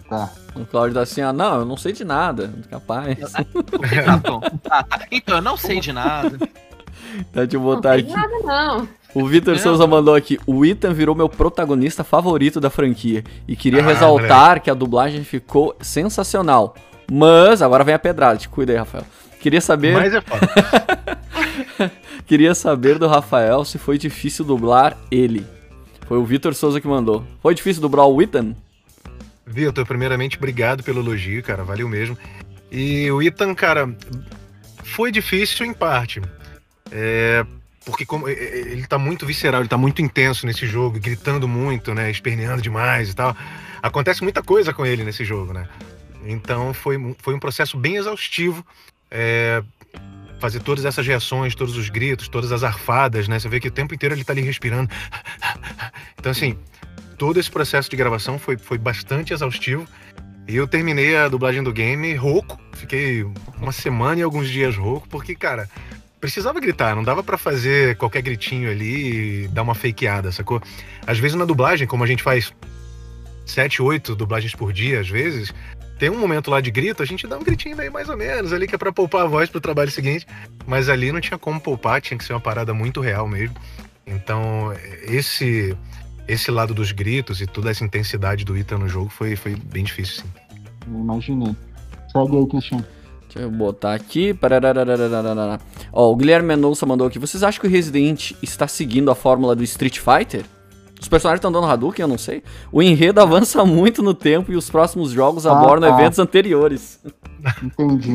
Tá. O Cláudio tá assim, eu não sei de nada, capaz. Então, eu não sei de nada. Tá, deixa eu botar aqui. Não sei de nada, não. O Vitor Souza mandou aqui: o Ethan virou meu protagonista favorito da franquia e queria ressaltar que a dublagem ficou sensacional. Mas, agora vem a pedrada, te cuida aí, Rafael. Queria saber... Mas é foda. Queria saber do Rafael se foi difícil dublar ele. Foi o Vitor Souza que mandou. Foi difícil dublar o Ethan? Vitor, primeiramente, obrigado pelo elogio, cara, valeu mesmo. E o Ethan, cara, foi difícil em parte. Porque como ele tá muito visceral, ele tá muito intenso nesse jogo, gritando muito, né, esperneando demais e tal. Acontece muita coisa com ele nesse jogo, né? Então foi um processo bem exaustivo fazer todas essas reações, todos os gritos, todas as arfadas, né? Você vê que o tempo inteiro ele tá ali respirando. Então assim, todo esse processo de gravação foi bastante exaustivo. E eu terminei a dublagem do game rouco. Fiquei uma semana e alguns dias rouco, porque, cara, precisava gritar. Não dava pra fazer qualquer gritinho ali e dar uma fakeada, sacou? Às vezes na dublagem, como a gente faz 7, 8 dublagens por dia, às vezes, tem um momento lá de grito, a gente dá um gritinho meio mais ou menos ali, que é pra poupar a voz pro trabalho seguinte. Mas ali não tinha como poupar, tinha que ser uma parada muito real mesmo. Então, esse lado dos gritos e toda essa intensidade do Ethan no jogo foi bem difícil, sim. Imaginei. Segue aí, Cristiano. Deixa eu botar aqui. Ó, o Guilherme Mendonça mandou aqui. Vocês acham que o Resident está seguindo a fórmula do Street Fighter? Os personagens estão dando Hadouken, eu não sei. O enredo avança muito no tempo e os próximos jogos abordam eventos anteriores. Entendi.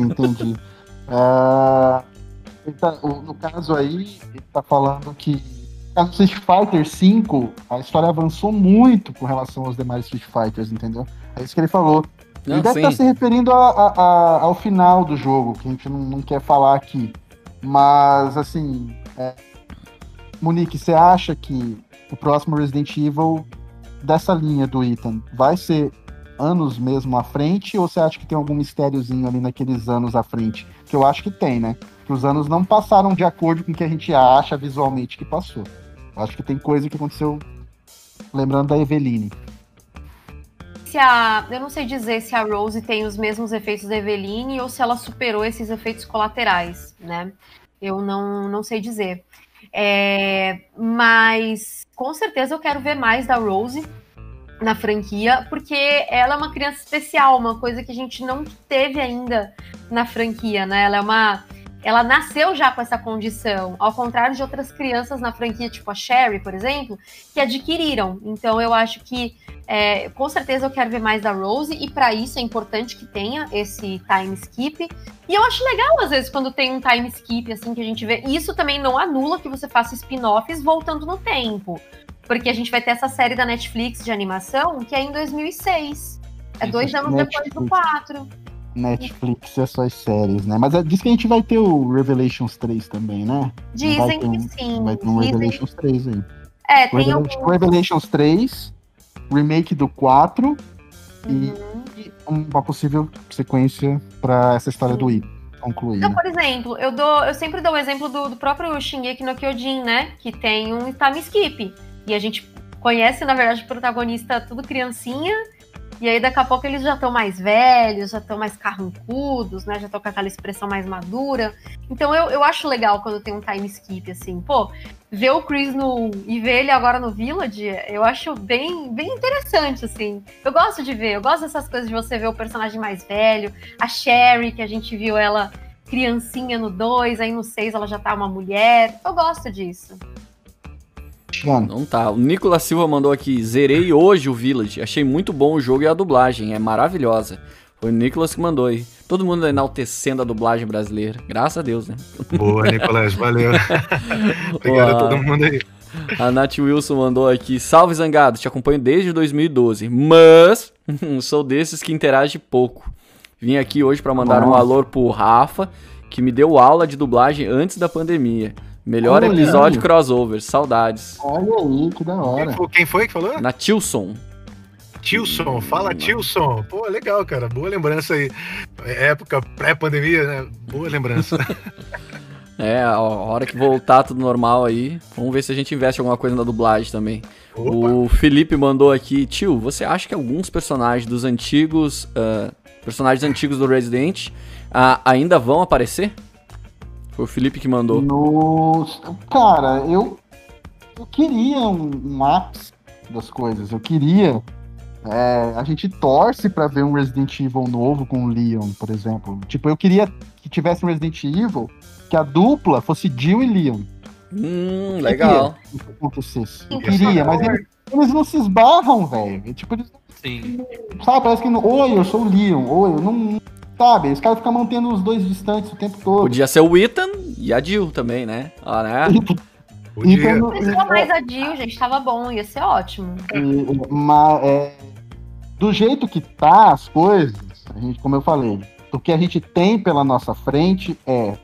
No caso aí, ele tá falando que Street Fighter 5, a história avançou muito com relação aos demais Street Fighters, entendeu? É isso que ele falou. Ele deve estar se referindo ao final do jogo, que a gente não quer falar aqui. Mas, assim, Monique, você acha que o próximo Resident Evil dessa linha do Ethan vai ser anos mesmo à frente, ou você acha que tem algum mistériozinho ali naqueles anos à frente? Que eu acho que tem, né? Que os anos não passaram de acordo com o que a gente acha visualmente que passou. Acho que tem coisa que aconteceu, lembrando da Eveline. Eu não sei dizer se a Rose tem os mesmos efeitos da Eveline ou se ela superou esses efeitos colaterais, né? Eu não sei dizer. Mas, com certeza, eu quero ver mais da Rose na franquia, porque ela é uma criança especial, uma coisa que a gente não teve ainda na franquia, né? Ela nasceu já com essa condição, ao contrário de outras crianças na franquia, tipo a Sherry, por exemplo, que adquiriram. Então eu acho que, com certeza, eu quero ver mais da Rose, e para isso é importante que tenha esse time skip. E eu acho legal, às vezes, quando tem um time skip, assim, que a gente vê. Isso também não anula que você faça spin-offs voltando no tempo, porque a gente vai ter essa série da Netflix de animação, que é em 2006. É 2 anos depois do 4. Netflix é só as séries, né? Mas diz que a gente vai ter o Revelations 3 também, né? Dizem que sim. Vai ter um Revelations 3 aí. Tem algum... Revelations 3, remake do 4, e uma possível sequência pra essa história do Ethan concluir. Então, por exemplo, eu sempre dou o exemplo do próprio Shingeki no Kyojin, né? Que tem um time skip. E a gente conhece, na verdade, o protagonista tudo criancinha. E aí, daqui a pouco, eles já estão mais velhos, já estão mais carrancudos, né? Já estão com aquela expressão mais madura. Então, eu acho legal quando tem um time skip, assim. Pô, ver o Chris no 1 e ver ele agora no Village, eu acho bem, bem interessante, assim. Eu gosto de ver, eu gosto dessas coisas de você ver o personagem mais velho. A Sherry, que a gente viu ela criancinha no 2, aí no 6 ela já tá uma mulher. Eu gosto disso. Não tá. O Nicolas Silva mandou aqui: zerei hoje o Village, achei muito bom o jogo e a dublagem, é maravilhosa. Foi o Nicolas que mandou aí. Todo mundo enaltecendo a dublagem brasileira, graças a Deus, né? Boa, Nicolas, valeu. Obrigado a todo mundo aí. A Nath Wilson mandou aqui: salve Zangado, te acompanho desde 2012, mas sou desses que interage pouco. Vim aqui hoje pra mandar um alô pro Rafa, que me deu aula de dublagem antes da pandemia. Melhor episódio crossover, saudades. Olha aí, que da hora. Quem foi que falou? Na Tilson. Tilson, fala Tilson. Pô, legal, cara, boa lembrança aí. Época pré-pandemia, né? Boa lembrança. A hora que voltar tudo normal aí, vamos ver se a gente investe alguma coisa na dublagem também. Opa. O Felipe mandou aqui: tio, você acha que alguns personagens dos antigos, do Resident, ainda vão aparecer? Foi o Felipe que mandou. Cara, eu queria um ápice das coisas. Eu queria... a gente torce pra ver um Resident Evil novo com o Leon, por exemplo. Tipo, eu queria que tivesse um Resident Evil que a dupla fosse Jill e Leon. Legal. Eu queria que acontecesse. Eu queria, mas eles não se esbarram, velho. Tipo, eles não... Sim. Sabe, parece que... Oi, eu sou o Leon. Oi, eu não... Sabe, os caras ficam mantendo os dois distantes o tempo todo. Podia ser o Ethan e a Jill também, né? Não mais a Jill, gente, tava bom, ia ser ótimo. Do jeito que tá as coisas, a gente, como eu falei, o que a gente tem pela nossa frente é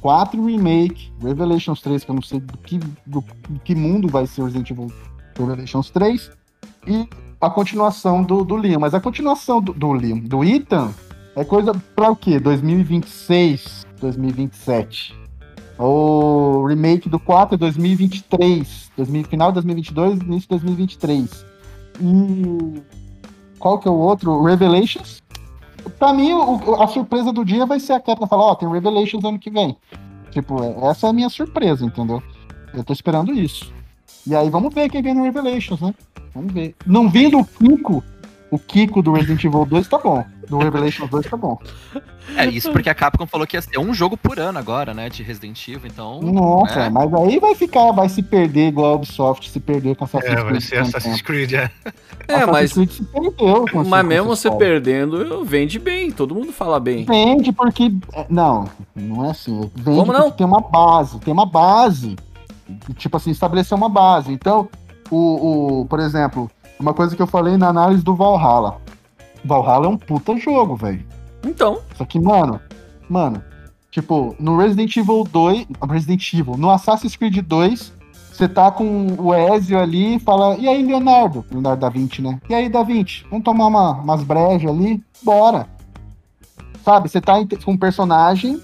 4 Remake, Revelations 3, que eu não sei do que mundo vai ser o Resident Evil Revelations 3, e a continuação do Liam. Mas a continuação do Liam, do Ethan, é coisa pra o quê? 2026, 2027. O remake do 4 é 2023. Final de 2022, início de 2023. E qual que é o outro? Revelations. Pra mim, a surpresa do dia vai ser a Capcom falar, ó, tem Revelations ano que vem. Tipo, essa é a minha surpresa, entendeu? Eu tô esperando isso. E aí vamos ver quem vem no Revelations, né? Vamos ver. Não vindo o Kiko do Resident Evil 2 tá bom. Do Revelations 2 tá bom. É, isso porque a Capcom falou que ia ser um jogo por ano agora, né? De Resident Evil, então... Nossa, é. Mas aí vai se perder igual a Ubisoft, se perder com Assassin's Creed. É, vai ser Assassin's Creed, é. É, mas... Creed se perdeu com mas mesmo você perdendo, vende bem, todo mundo fala bem. Vende porque... Não é assim. Vende como não? Porque tem uma base. Tipo assim, estabelecer uma base. Então, por exemplo, uma coisa que eu falei na análise do Valhalla. Valhalla é um puta jogo, velho. Então. Só que, mano, tipo, no Resident Evil 2, no Assassin's Creed 2, você tá com o Ezio ali e fala, e aí, Leonardo da Vinci, né? E aí, da Vinci, vamos tomar umas brejas ali, bora. Sabe, você tá com um personagem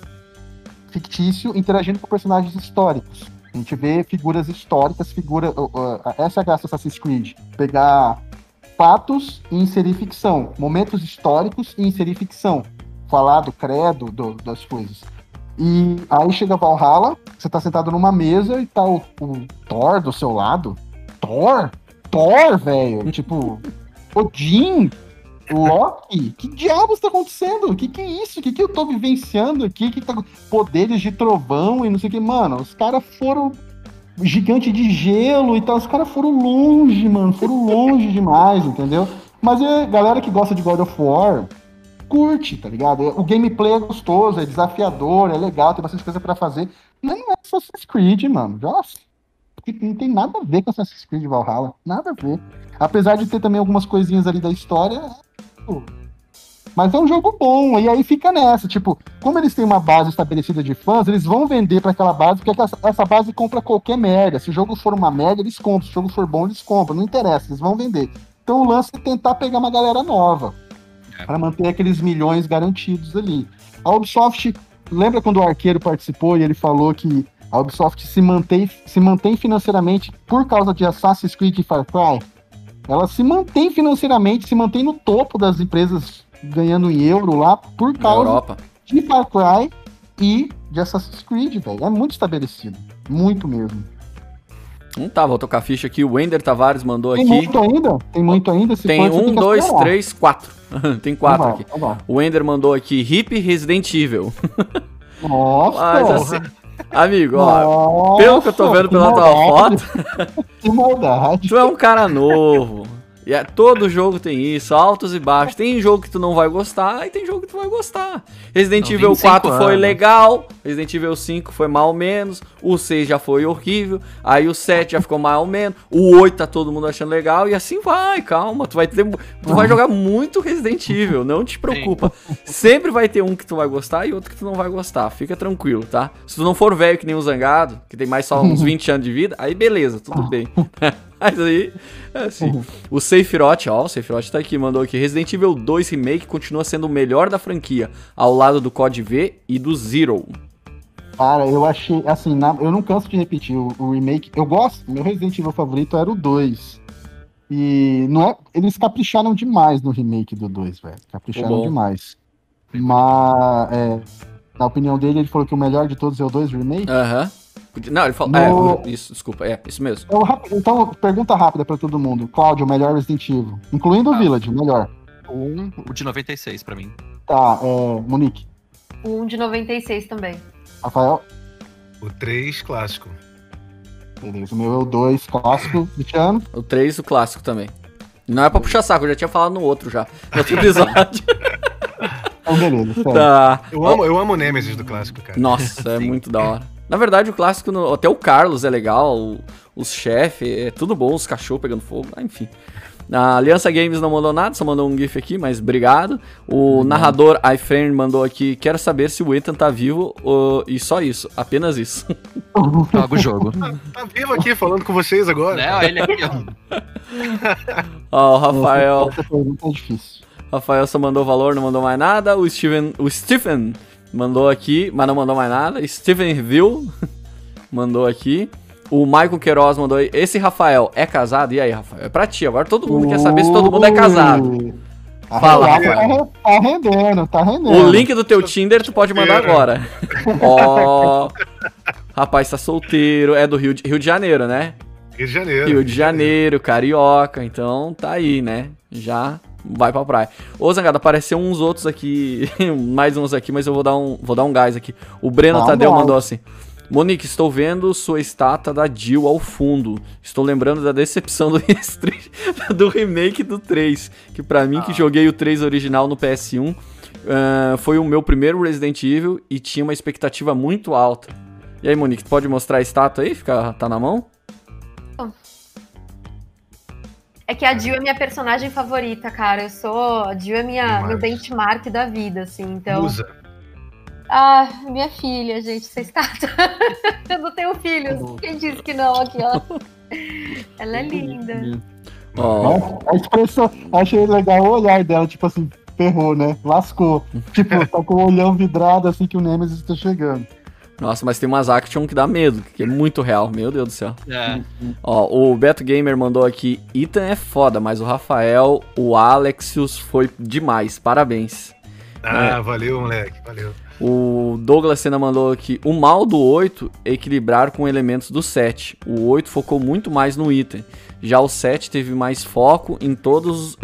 fictício interagindo com personagens históricos. A gente vê figuras históricas, essa é a graça do Assassin's Creed, pegar fatos e inserir ficção, momentos históricos e inserir ficção, falar do credo, das coisas. E aí chega Valhalla, você tá sentado numa mesa e tá o Thor do seu lado. Thor, velho, tipo, Odin, Loki, que diabos tá acontecendo? Que é isso? Que eu tô vivenciando aqui? Poderes de trovão e não sei o que, mano, os caras foram gigante de gelo e tal, os caras foram longe, mano, demais, entendeu? Mas a galera que gosta de God of War, curte, tá ligado? O gameplay é gostoso, é desafiador, é legal, tem bastante coisa pra fazer, nem é Assassin's Creed, mano, nossa, não tem nada a ver com Assassin's Creed Valhalla, nada a ver, apesar de ter também algumas coisinhas ali da história, mas é um jogo bom, e aí fica nessa, tipo, como eles têm uma base estabelecida de fãs, eles vão vender pra aquela base, porque essa base compra qualquer merda, se o jogo for uma merda, eles compram, se o jogo for bom, eles compram, não interessa, eles vão vender. Então o lance é tentar pegar uma galera nova, pra manter aqueles milhões garantidos ali. A Ubisoft, lembra quando o Arqueiro participou e ele falou que a Ubisoft se mantém financeiramente por causa de Assassin's Creed e Far Cry? Ela se mantém financeiramente, se mantém no topo das empresas ganhando em euro lá por causa de Far Cry e de Assassin's Creed, velho. É muito estabelecido. Muito mesmo. Não tá, vou tocar a ficha aqui. O Ender Tavares mandou aqui. Tem muito ainda? Se tem 1, 2, 3, 4. Tem 4 aqui. Tá, o Ender mandou aqui. Hip Resident Evil. Nossa! Mas, assim, amigo, ó, nossa, pelo que eu tô vendo pela maldade. Tua foto, que maldade. Tu é um cara novo. E todo jogo tem isso, altos e baixos. Tem jogo que tu não vai gostar e tem jogo que tu vai gostar. Resident Evil 4 foi legal, Resident Evil 5 foi mais ou menos, o 6 já foi horrível, aí o 7 já ficou mais ou menos, o 8 tá todo mundo achando legal e assim vai, calma. Tu vai jogar muito Resident Evil, não te preocupa. Sempre vai ter um que tu vai gostar e outro que tu não vai gostar, fica tranquilo, tá? Se tu não for velho que nem o Zangado, que tem mais só uns 20 anos de vida, aí beleza, tudo bem. Mas aí, assim, o Seifirote, ó, o Seifirote tá aqui, mandou aqui, Resident Evil 2 Remake continua sendo o melhor da franquia, ao lado do CoD V e do Zero. Cara, eu achei, assim, eu não canso de repetir o Remake, eu gosto, meu Resident Evil favorito era o 2, e não é, eles capricharam demais no Remake do 2, velho, capricharam demais, mas, na opinião dele, ele falou que o melhor de todos é o 2 Remake? Não, ele falou... isso, desculpa, isso mesmo. Então, pergunta rápida pra todo mundo. Cláudio, o melhor Resident Evil? Incluindo o Village, o melhor. O de 96 pra mim. Tá, Monique? O de 96 também. Rafael? O 3, clássico. Beleza, o meu é o 2, clássico. Cristiano? O 3, o clássico também. Não é pra puxar saco, eu já tinha falado no outro já. No outro episódio. Então, beleza, tá. Eu amo o Nemesis do clássico, cara. Nossa, é muito da hora. Na verdade, o clássico, até o Carlos é legal, os chefes, é tudo bom, os cachorros pegando fogo, enfim. A Aliança Games não mandou nada, só mandou um gif aqui, mas obrigado. O narrador iFrame mandou aqui: quero saber se o Ethan tá vivo, e só isso, apenas isso. Joga o jogo. Tá vivo aqui falando com vocês agora. Não, ele aqui, ó. Ó, o Rafael. Rafael só mandou valor, não mandou mais nada. O Stephen mandou aqui, mas não mandou mais nada. Stephen Review mandou aqui. O Maicon Queiroz mandou aí: esse Rafael é casado? E aí, Rafael? É pra ti, agora todo mundo quer saber se todo mundo é casado. Fala, Rafael. Tá rendendo, tá rendendo. O link do teu Tinder tu pode mandar agora. Ó, rapaz, tá solteiro, é do Rio de Janeiro, né? Rio de Janeiro, carioca, então tá aí, né? Já vai pra praia. Ô, Zangado, apareceu uns outros aqui, mais uns aqui, mas eu vou dar um gás aqui. O Breno Tadeu mandou assim: Monique, estou vendo sua estátua da Jill ao fundo. Estou lembrando da decepção do remake do 3. Que pra mim, que joguei o 3 original no PS1, foi o meu primeiro Resident Evil e tinha uma expectativa muito alta. E aí, Monique, tu pode mostrar a estátua aí? Tá na mão? É que a Jill é minha personagem favorita, cara. A Jill é meu benchmark da vida, assim, então... Usa. Ah, minha filha, gente, essa estátua. Eu não tenho filhos. Quem disse que não? Aqui, ó. Ela é linda. Oh. A expressão, achei legal o olhar dela, tipo assim, ferrou, né? Lascou. Tipo, tá com o olhão vidrado assim que o Nemesis tá chegando. Nossa, mas tem umas action que dá medo, que é muito real, meu Deus do céu. É. Ó, o Beto Gamer mandou aqui: Ethan é foda, mas o Rafael, o Alexius foi demais, parabéns. Ah, valeu, moleque, valeu. O Douglas Senna mandou aqui: o mal do 8 é equilibrar com elementos do 7. O 8 focou muito mais no item. Já o 7 teve mais foco em todos.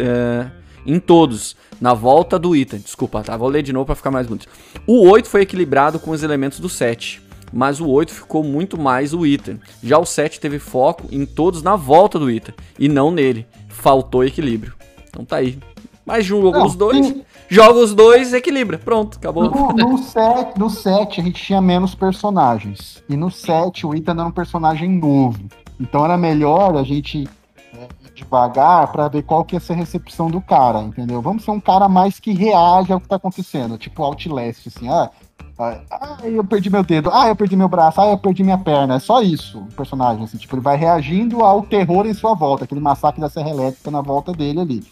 Na volta do item. Desculpa, tá? Vou ler de novo pra ficar mais bonito. O 8 foi equilibrado com os elementos do 7. Mas o 8 ficou muito mais o item. Já o 7 teve foco em todos na volta do item. E não nele. Faltou equilíbrio. Então tá aí. Mas joga os dois. Joga os dois, equilibra. Pronto, acabou. No 7 a gente tinha menos personagens. E no 7 o Ethan era um personagem novo. Então era melhor a gente ir devagar pra ver qual que ia ser a recepção do cara, entendeu? Vamos ser um cara mais que reage ao que tá acontecendo. Tipo Outlast, assim, eu perdi meu dedo, eu perdi meu braço, eu perdi minha perna. É só isso, o personagem, assim. Tipo, ele vai reagindo ao terror em sua volta. Aquele massacre da Serra Elétrica na volta dele ali.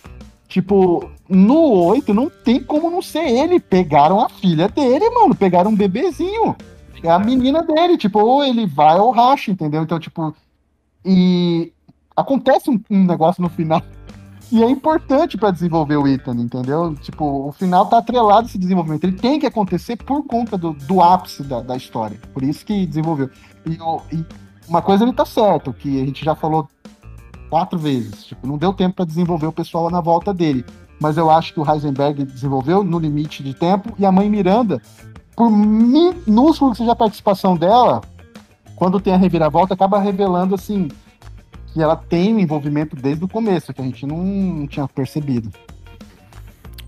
Tipo, no 8 não tem como não ser ele. Pegaram a filha dele, mano. Pegaram um bebezinho. É a menina dele. Tipo, ou ele vai ou racha, entendeu? Então, tipo... E acontece um negócio no final. E é importante pra desenvolver o Ethan, entendeu? Tipo, o final tá atrelado a esse desenvolvimento. Ele tem que acontecer por conta do ápice da história. Por isso que desenvolveu. E uma coisa ele tá certo, que a gente já falou... 4 vezes, tipo, não deu tempo pra desenvolver o pessoal lá na volta dele, mas eu acho que o Heisenberg desenvolveu no limite de tempo, e a mãe Miranda, por minúsculo que seja a participação dela, quando tem a reviravolta, acaba revelando, assim, que ela tem um envolvimento desde o começo, que a gente não tinha percebido.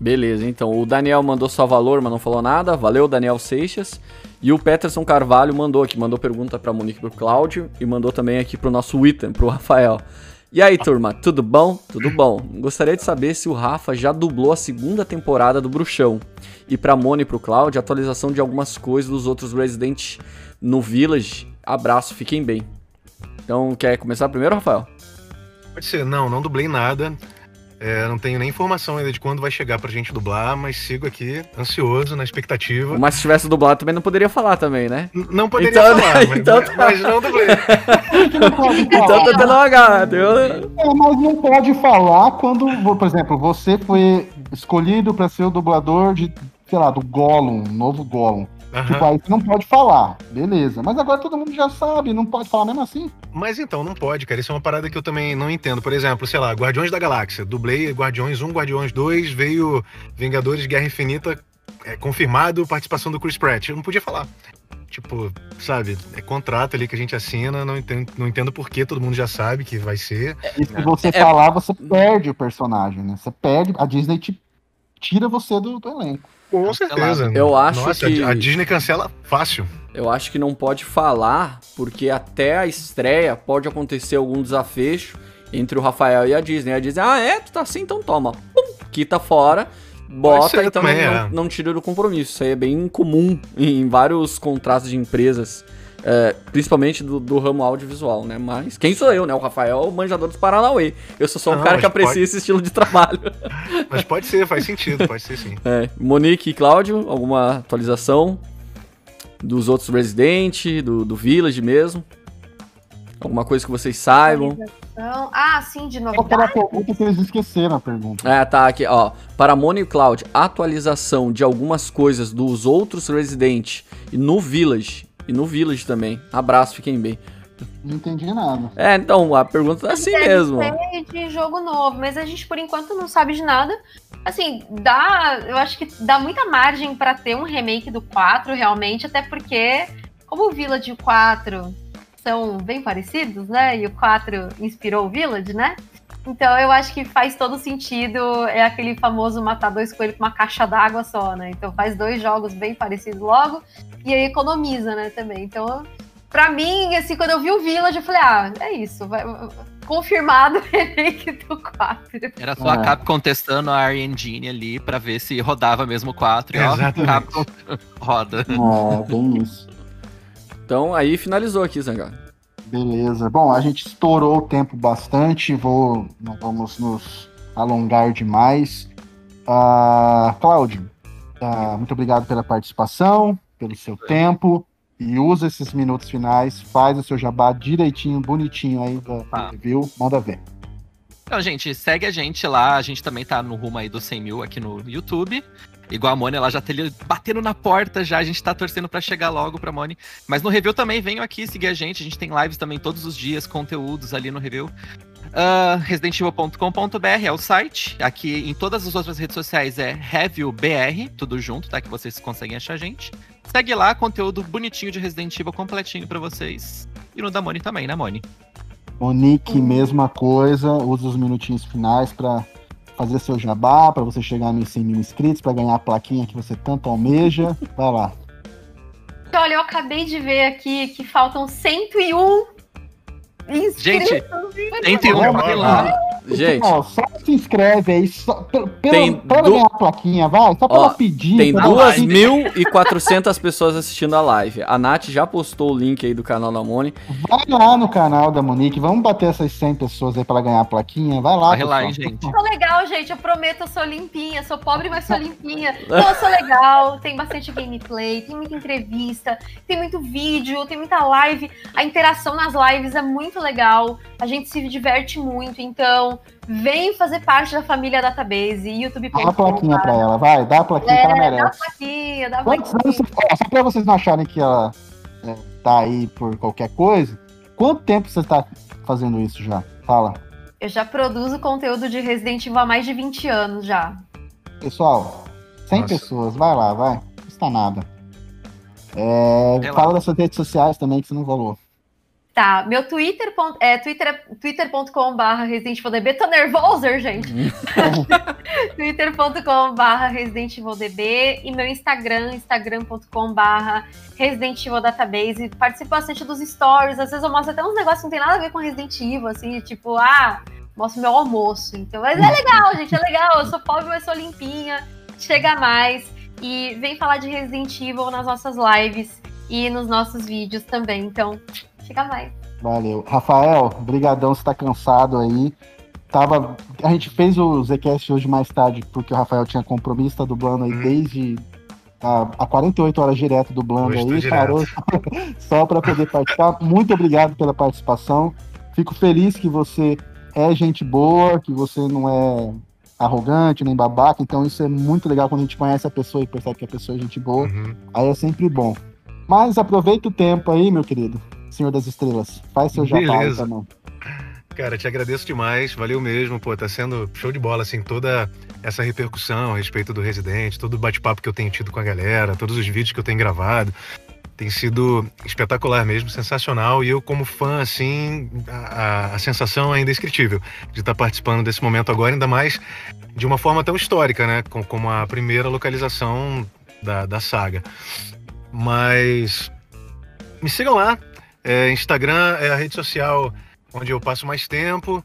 Beleza, então, o Daniel mandou só valor, mas não falou nada, valeu, Daniel Seixas. E o Peterson Carvalho mandou aqui, mandou pergunta pra Monique, pro Cláudio, e mandou também aqui pro nosso Ethan, pro Rafael. E aí, turma, tudo bom? Tudo bom. Gostaria de saber se o Rafa já dublou a segunda temporada do Bruxão. E pra Moni e pro Cláudio, atualização de algumas coisas dos outros Resident no Village. Abraço, fiquem bem. Então, quer começar primeiro, Rafael? Pode ser. Não dublei nada. Não tenho nem informação ainda de quando vai chegar pra gente dublar, mas sigo aqui, ansioso, na expectativa. Mas se tivesse dublado também não poderia falar também, né? Não poderia falar, então, mas não dublei. Então tá dando uma gata. Mas não pode falar quando, por exemplo, você foi escolhido pra ser o dublador de, sei lá, do Gollum, novo Gollum. Uhum. Tipo, aí você não pode falar, beleza. Mas agora todo mundo já sabe, não pode falar mesmo assim. Mas então, não pode, cara. Isso é uma parada que eu também não entendo. Por exemplo, sei lá, Guardiões da Galáxia. Dublei Guardiões 1, Guardiões 2, veio Vingadores Guerra Infinita, confirmado, participação do Chris Pratt. Eu não podia falar. Tipo, sabe, é contrato ali que a gente assina, não entendo por que todo mundo já sabe que vai ser. E se você falar, você perde o personagem, né? Você perde, a Disney te tira você do elenco. Com certeza. Eu acho que a Disney cancela fácil. Eu acho que não pode falar, porque até a estreia pode acontecer algum desafecho entre o Rafael e a Disney. A Disney, ah, é? Tu tá assim? Então toma. Pum, quita fora, bota, então não, não tira do compromisso. Isso aí é bem comum em vários contratos de empresas, principalmente do ramo audiovisual, né? Mas quem sou eu, né? O Rafael é o manjador dos Paranauê. Eu sou só um cara que aprecia esse estilo de trabalho. Mas pode ser, faz sentido, pode ser sim. É. Monique e Cláudio, alguma atualização dos outros Resident, do Village mesmo? Alguma coisa que vocês saibam? Ah, sim, de novidade. Qual era a pergunta que eles esqueceram a pergunta? É, tá, aqui, ó. Para Moni e Cláudio, atualização de algumas coisas dos outros Resident e no Village. E no Village também. Abraço, fiquem bem. Não entendi nada. É, então, a pergunta é assim mesmo. De jogo novo, mas a gente, por enquanto, não sabe de nada. Assim, eu acho que dá muita margem pra ter um remake do 4, realmente, até porque, como o Village e o 4 são bem parecidos, né? E o 4 inspirou o Village, né? Então eu acho que faz todo sentido, é aquele famoso matar dois coelhos com uma caixa d'água só, né? Então faz dois jogos bem parecidos logo e aí economiza, né, também. Então, pra mim, assim, quando eu vi o Village, eu falei, ah, é isso, vai... confirmado o remake do 4. Era só a Capcom testando a R-Engine ali pra ver se rodava mesmo o 4. Exatamente. E ó, Capcom roda. Ó, bem isso. Então aí finalizou aqui, Zangado. Beleza. Bom, a gente estourou o tempo bastante, não vamos nos alongar demais. Cláudio, muito obrigado pela participação, pelo seu tempo, e usa esses minutos finais, faz o seu jabá direitinho, bonitinho aí, viu? Manda ver. Então, gente, segue a gente lá, a gente também tá no rumo aí dos 100 mil aqui no YouTube. Igual a Moni, ela já tá ali batendo na porta já, a gente tá torcendo pra chegar logo pra Moni. Mas no review também, venham aqui seguir a gente tem lives também todos os dias, conteúdos ali no review. Residentevil.com.br é o site, aqui em todas as outras redes sociais é ReviewBR, tudo junto, tá? Que vocês conseguem achar a gente. Segue lá, conteúdo bonitinho de Resident Evil completinho pra vocês. E no da Moni também, né, Moni? Monique, mesma coisa, usa os minutinhos finais pra fazer seu jabá, pra você chegar nos 100 mil inscritos, pra ganhar a plaquinha que você tanto almeja. Vai lá. Olha, eu acabei de ver aqui que faltam 101 inscritos. Gente, 101, vai lá. Gente, ó, só se inscreve aí, pra ganhar a plaquinha, vai, só pra ela pedir. Tem 2.400 pessoas assistindo a live. A Nath já postou o link aí do canal da Moni. Vai lá no canal da Monique, vamos bater essas 100 pessoas aí pra ela ganhar a plaquinha, vai lá. Vai lá, hein, gente. Eu sou legal, gente, eu prometo, eu sou limpinha, sou pobre, mas sou limpinha. Então, eu sou legal, tem bastante gameplay, tem muita entrevista, tem muito vídeo, tem muita live. A interação nas lives é muito legal, a gente se diverte muito, então vem fazer parte da família Database, youtube.com. Dá a plaquinha pra ela, vai, dá a plaquinha que ela merece. Dá a plaquinha, dá a plaquinha. Só pra vocês não acharem que ela tá aí por qualquer coisa, quanto tempo você tá fazendo isso já? Fala. Eu já produzo conteúdo de Resident Evil há mais de 20 anos já. Pessoal, 100 pessoas, vai lá, vai. Não custa nada. Fala das suas redes sociais também, que você não falou. Tá, meu Twitter é twitter.com/residentevilDB, tô nervosa, gente. twitter.com/residentevilDB e meu Instagram, instagram.com/residentevildatabase. Participo bastante dos stories, às vezes eu mostro até uns negócios que não tem nada a ver com Resident Evil, assim, tipo, mostro meu almoço. Então, mas é legal, gente, é legal. Eu sou pobre, mas sou limpinha. Chega mais e vem falar de Resident Evil nas nossas lives e nos nossos vídeos também. Então, chega mais. Valeu. Rafael, brigadão, você tá cansado aí. A gente fez o Zcast hoje mais tarde, porque o Rafael tinha compromisso, tá dublando aí desde a 48 horas direto dublando hoje aí, parou só pra poder participar. Muito obrigado pela participação. Fico feliz que você é gente boa, que você não é arrogante, nem babaca, então isso é muito legal quando a gente conhece a pessoa e percebe que a pessoa é gente boa. Aí é sempre bom. Mas aproveita o tempo aí, meu querido. Senhor das Estrelas, faz seu jabá também. Cara, te agradeço demais, valeu mesmo, pô, tá sendo show de bola, assim, toda essa repercussão a respeito do Resident, todo o bate-papo que eu tenho tido com a galera, todos os vídeos que eu tenho gravado, tem sido espetacular mesmo, sensacional, e eu como fã, assim, a sensação é indescritível de estar participando desse momento agora, ainda mais de uma forma tão histórica, né, como a primeira localização da saga. Mas me sigam lá, Instagram é a rede social onde eu passo mais tempo,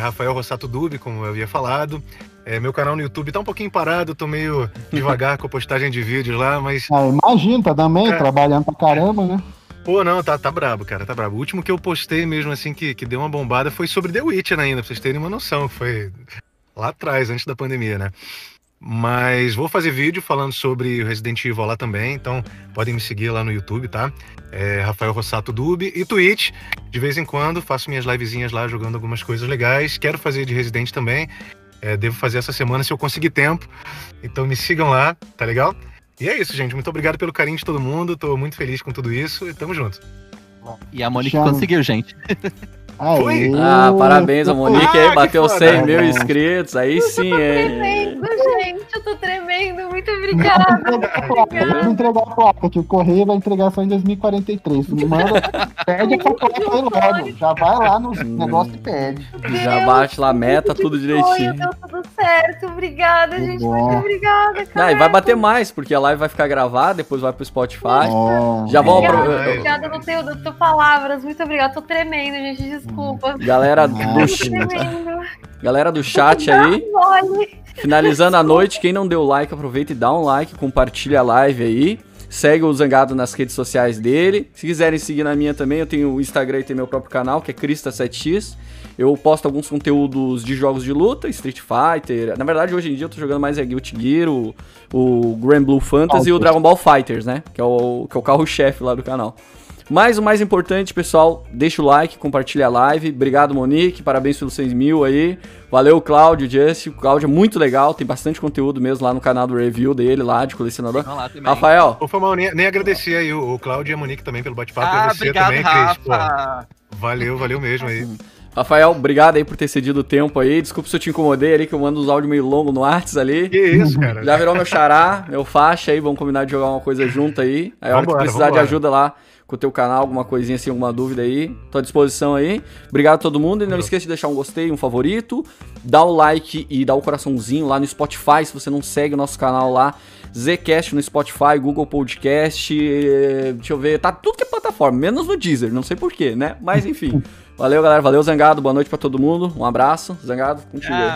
Rafael Rossato Dub, como eu havia falado. Meu canal no YouTube tá um pouquinho parado, tô meio devagar com a postagem de vídeos lá, mas... Ah, imagina, tá também, cara... trabalhando pra caramba, né? Pô, não, tá brabo, cara, tá brabo. O último que eu postei mesmo, assim, que deu uma bombada foi sobre The Witcher ainda, pra vocês terem uma noção, foi lá atrás, antes da pandemia, né? Mas vou fazer vídeo falando sobre o Resident Evil lá também, então podem me seguir lá no YouTube, tá? Rafael Rossato Dub e Twitch, de vez em quando faço minhas livezinhas lá jogando algumas coisas legais, quero fazer de Resident também, devo fazer essa semana se eu conseguir tempo, então me sigam lá, tá legal? E é isso, gente, muito obrigado pelo carinho de todo mundo, tô muito feliz com tudo isso e tamo junto. E a Monique conseguiu, gente. Foi. Ah, parabéns a Monique, aí bateu 100 mil inscritos, aí sim, hein? Eu tô tremendo, muito obrigada. Eu vou entregar a placa, que o correio vai entregar só em 2043. Manda, pede essa placa aí logo. Já vai lá no negócio e pede. Já bate lá a meta, tudo direitinho. Deu tudo certo, obrigada, gente. Muito obrigada, cara. E vai bater mais, porque a live vai ficar gravada, depois vai pro Spotify. Já vão aproveitar. Obrigada, não tenho palavras. Muito obrigada, tô tremendo, gente. Desculpa. Galera do chat aí. Finalizando a noite, quem não deu like, aproveita e dá um like, compartilha a live aí, segue o Zangado nas redes sociais dele, se quiserem seguir na minha também, eu tenho o Instagram e tenho meu próprio canal, que é Crista7x, eu posto alguns conteúdos de jogos de luta, Street Fighter, na verdade hoje em dia eu tô jogando mais a Guilty Gear, o Grand Blue Fantasy e o Dragon Ball Fighters, né, que é o carro-chefe lá do canal. Mas o mais importante, pessoal, deixa o like, compartilha a live. Obrigado, Monique, parabéns pelos 6 mil aí. Valeu, Cláudio, Jesse. O Cláudio é muito legal, tem bastante conteúdo mesmo lá no canal do review dele, lá de colecionador. Lá, Rafael. Pô, foi mal, nem agradecer aí o Cláudio e a Monique também pelo bate-papo. Ah, obrigado, também, Rafa. Pô, valeu mesmo aí. Rafael, obrigado aí por ter cedido o tempo aí. Desculpa se eu te incomodei ali, que eu mando uns áudios meio longos no Arts ali. Que isso, cara. Já virou meu xará, meu faixa aí, vamos combinar de jogar uma coisa junto aí. Aí a hora que tu precisar de ajuda lá com o teu canal, alguma coisinha assim, alguma dúvida aí, tô à disposição aí. Obrigado a todo mundo e não esqueça de deixar um gostei, um favorito, dá o like e dá o coraçãozinho lá no Spotify, se você não segue o nosso canal lá, Zcast no Spotify, Google Podcast, deixa eu ver, tá tudo que é plataforma, menos no Deezer, não sei porquê, né? Mas enfim, valeu galera, valeu Zangado, boa noite pra todo mundo, um abraço, Zangado, continue.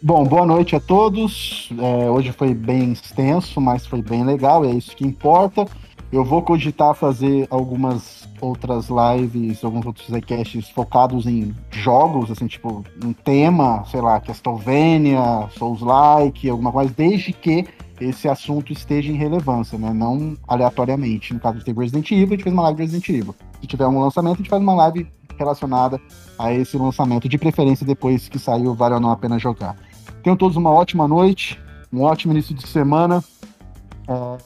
Bom, boa noite a todos, hoje foi bem extenso, mas foi bem legal, é isso que importa. Eu vou cogitar fazer algumas outras lives, alguns outros podcasts focados em jogos, assim, tipo, um tema, sei lá, Castlevania, Souls-like, alguma coisa, desde que esse assunto esteja em relevância, né? Não aleatoriamente. No caso, teve Resident Evil, a gente fez uma live de Resident Evil. Se tiver um lançamento, a gente faz uma live relacionada a esse lançamento, de preferência depois que saiu, vale ou não a pena jogar. Tenham todos uma ótima noite, um ótimo início de semana.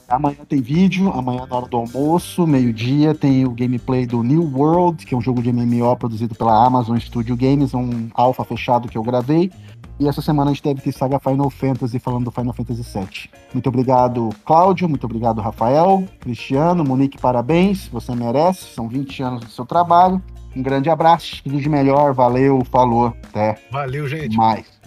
Amanhã tem vídeo, amanhã na hora do almoço, meio-dia, tem o gameplay do New World, que é um jogo de MMO produzido pela Amazon Studio Games, um alpha fechado que eu gravei. E essa semana a gente deve ter saga Final Fantasy, falando do Final Fantasy VII. Muito obrigado, Cláudio, muito obrigado, Rafael, Cristiano, Monique, parabéns, você merece, são 20 anos do seu trabalho. Um grande abraço, tudo de melhor, valeu, falou, até. Valeu, gente. Mais.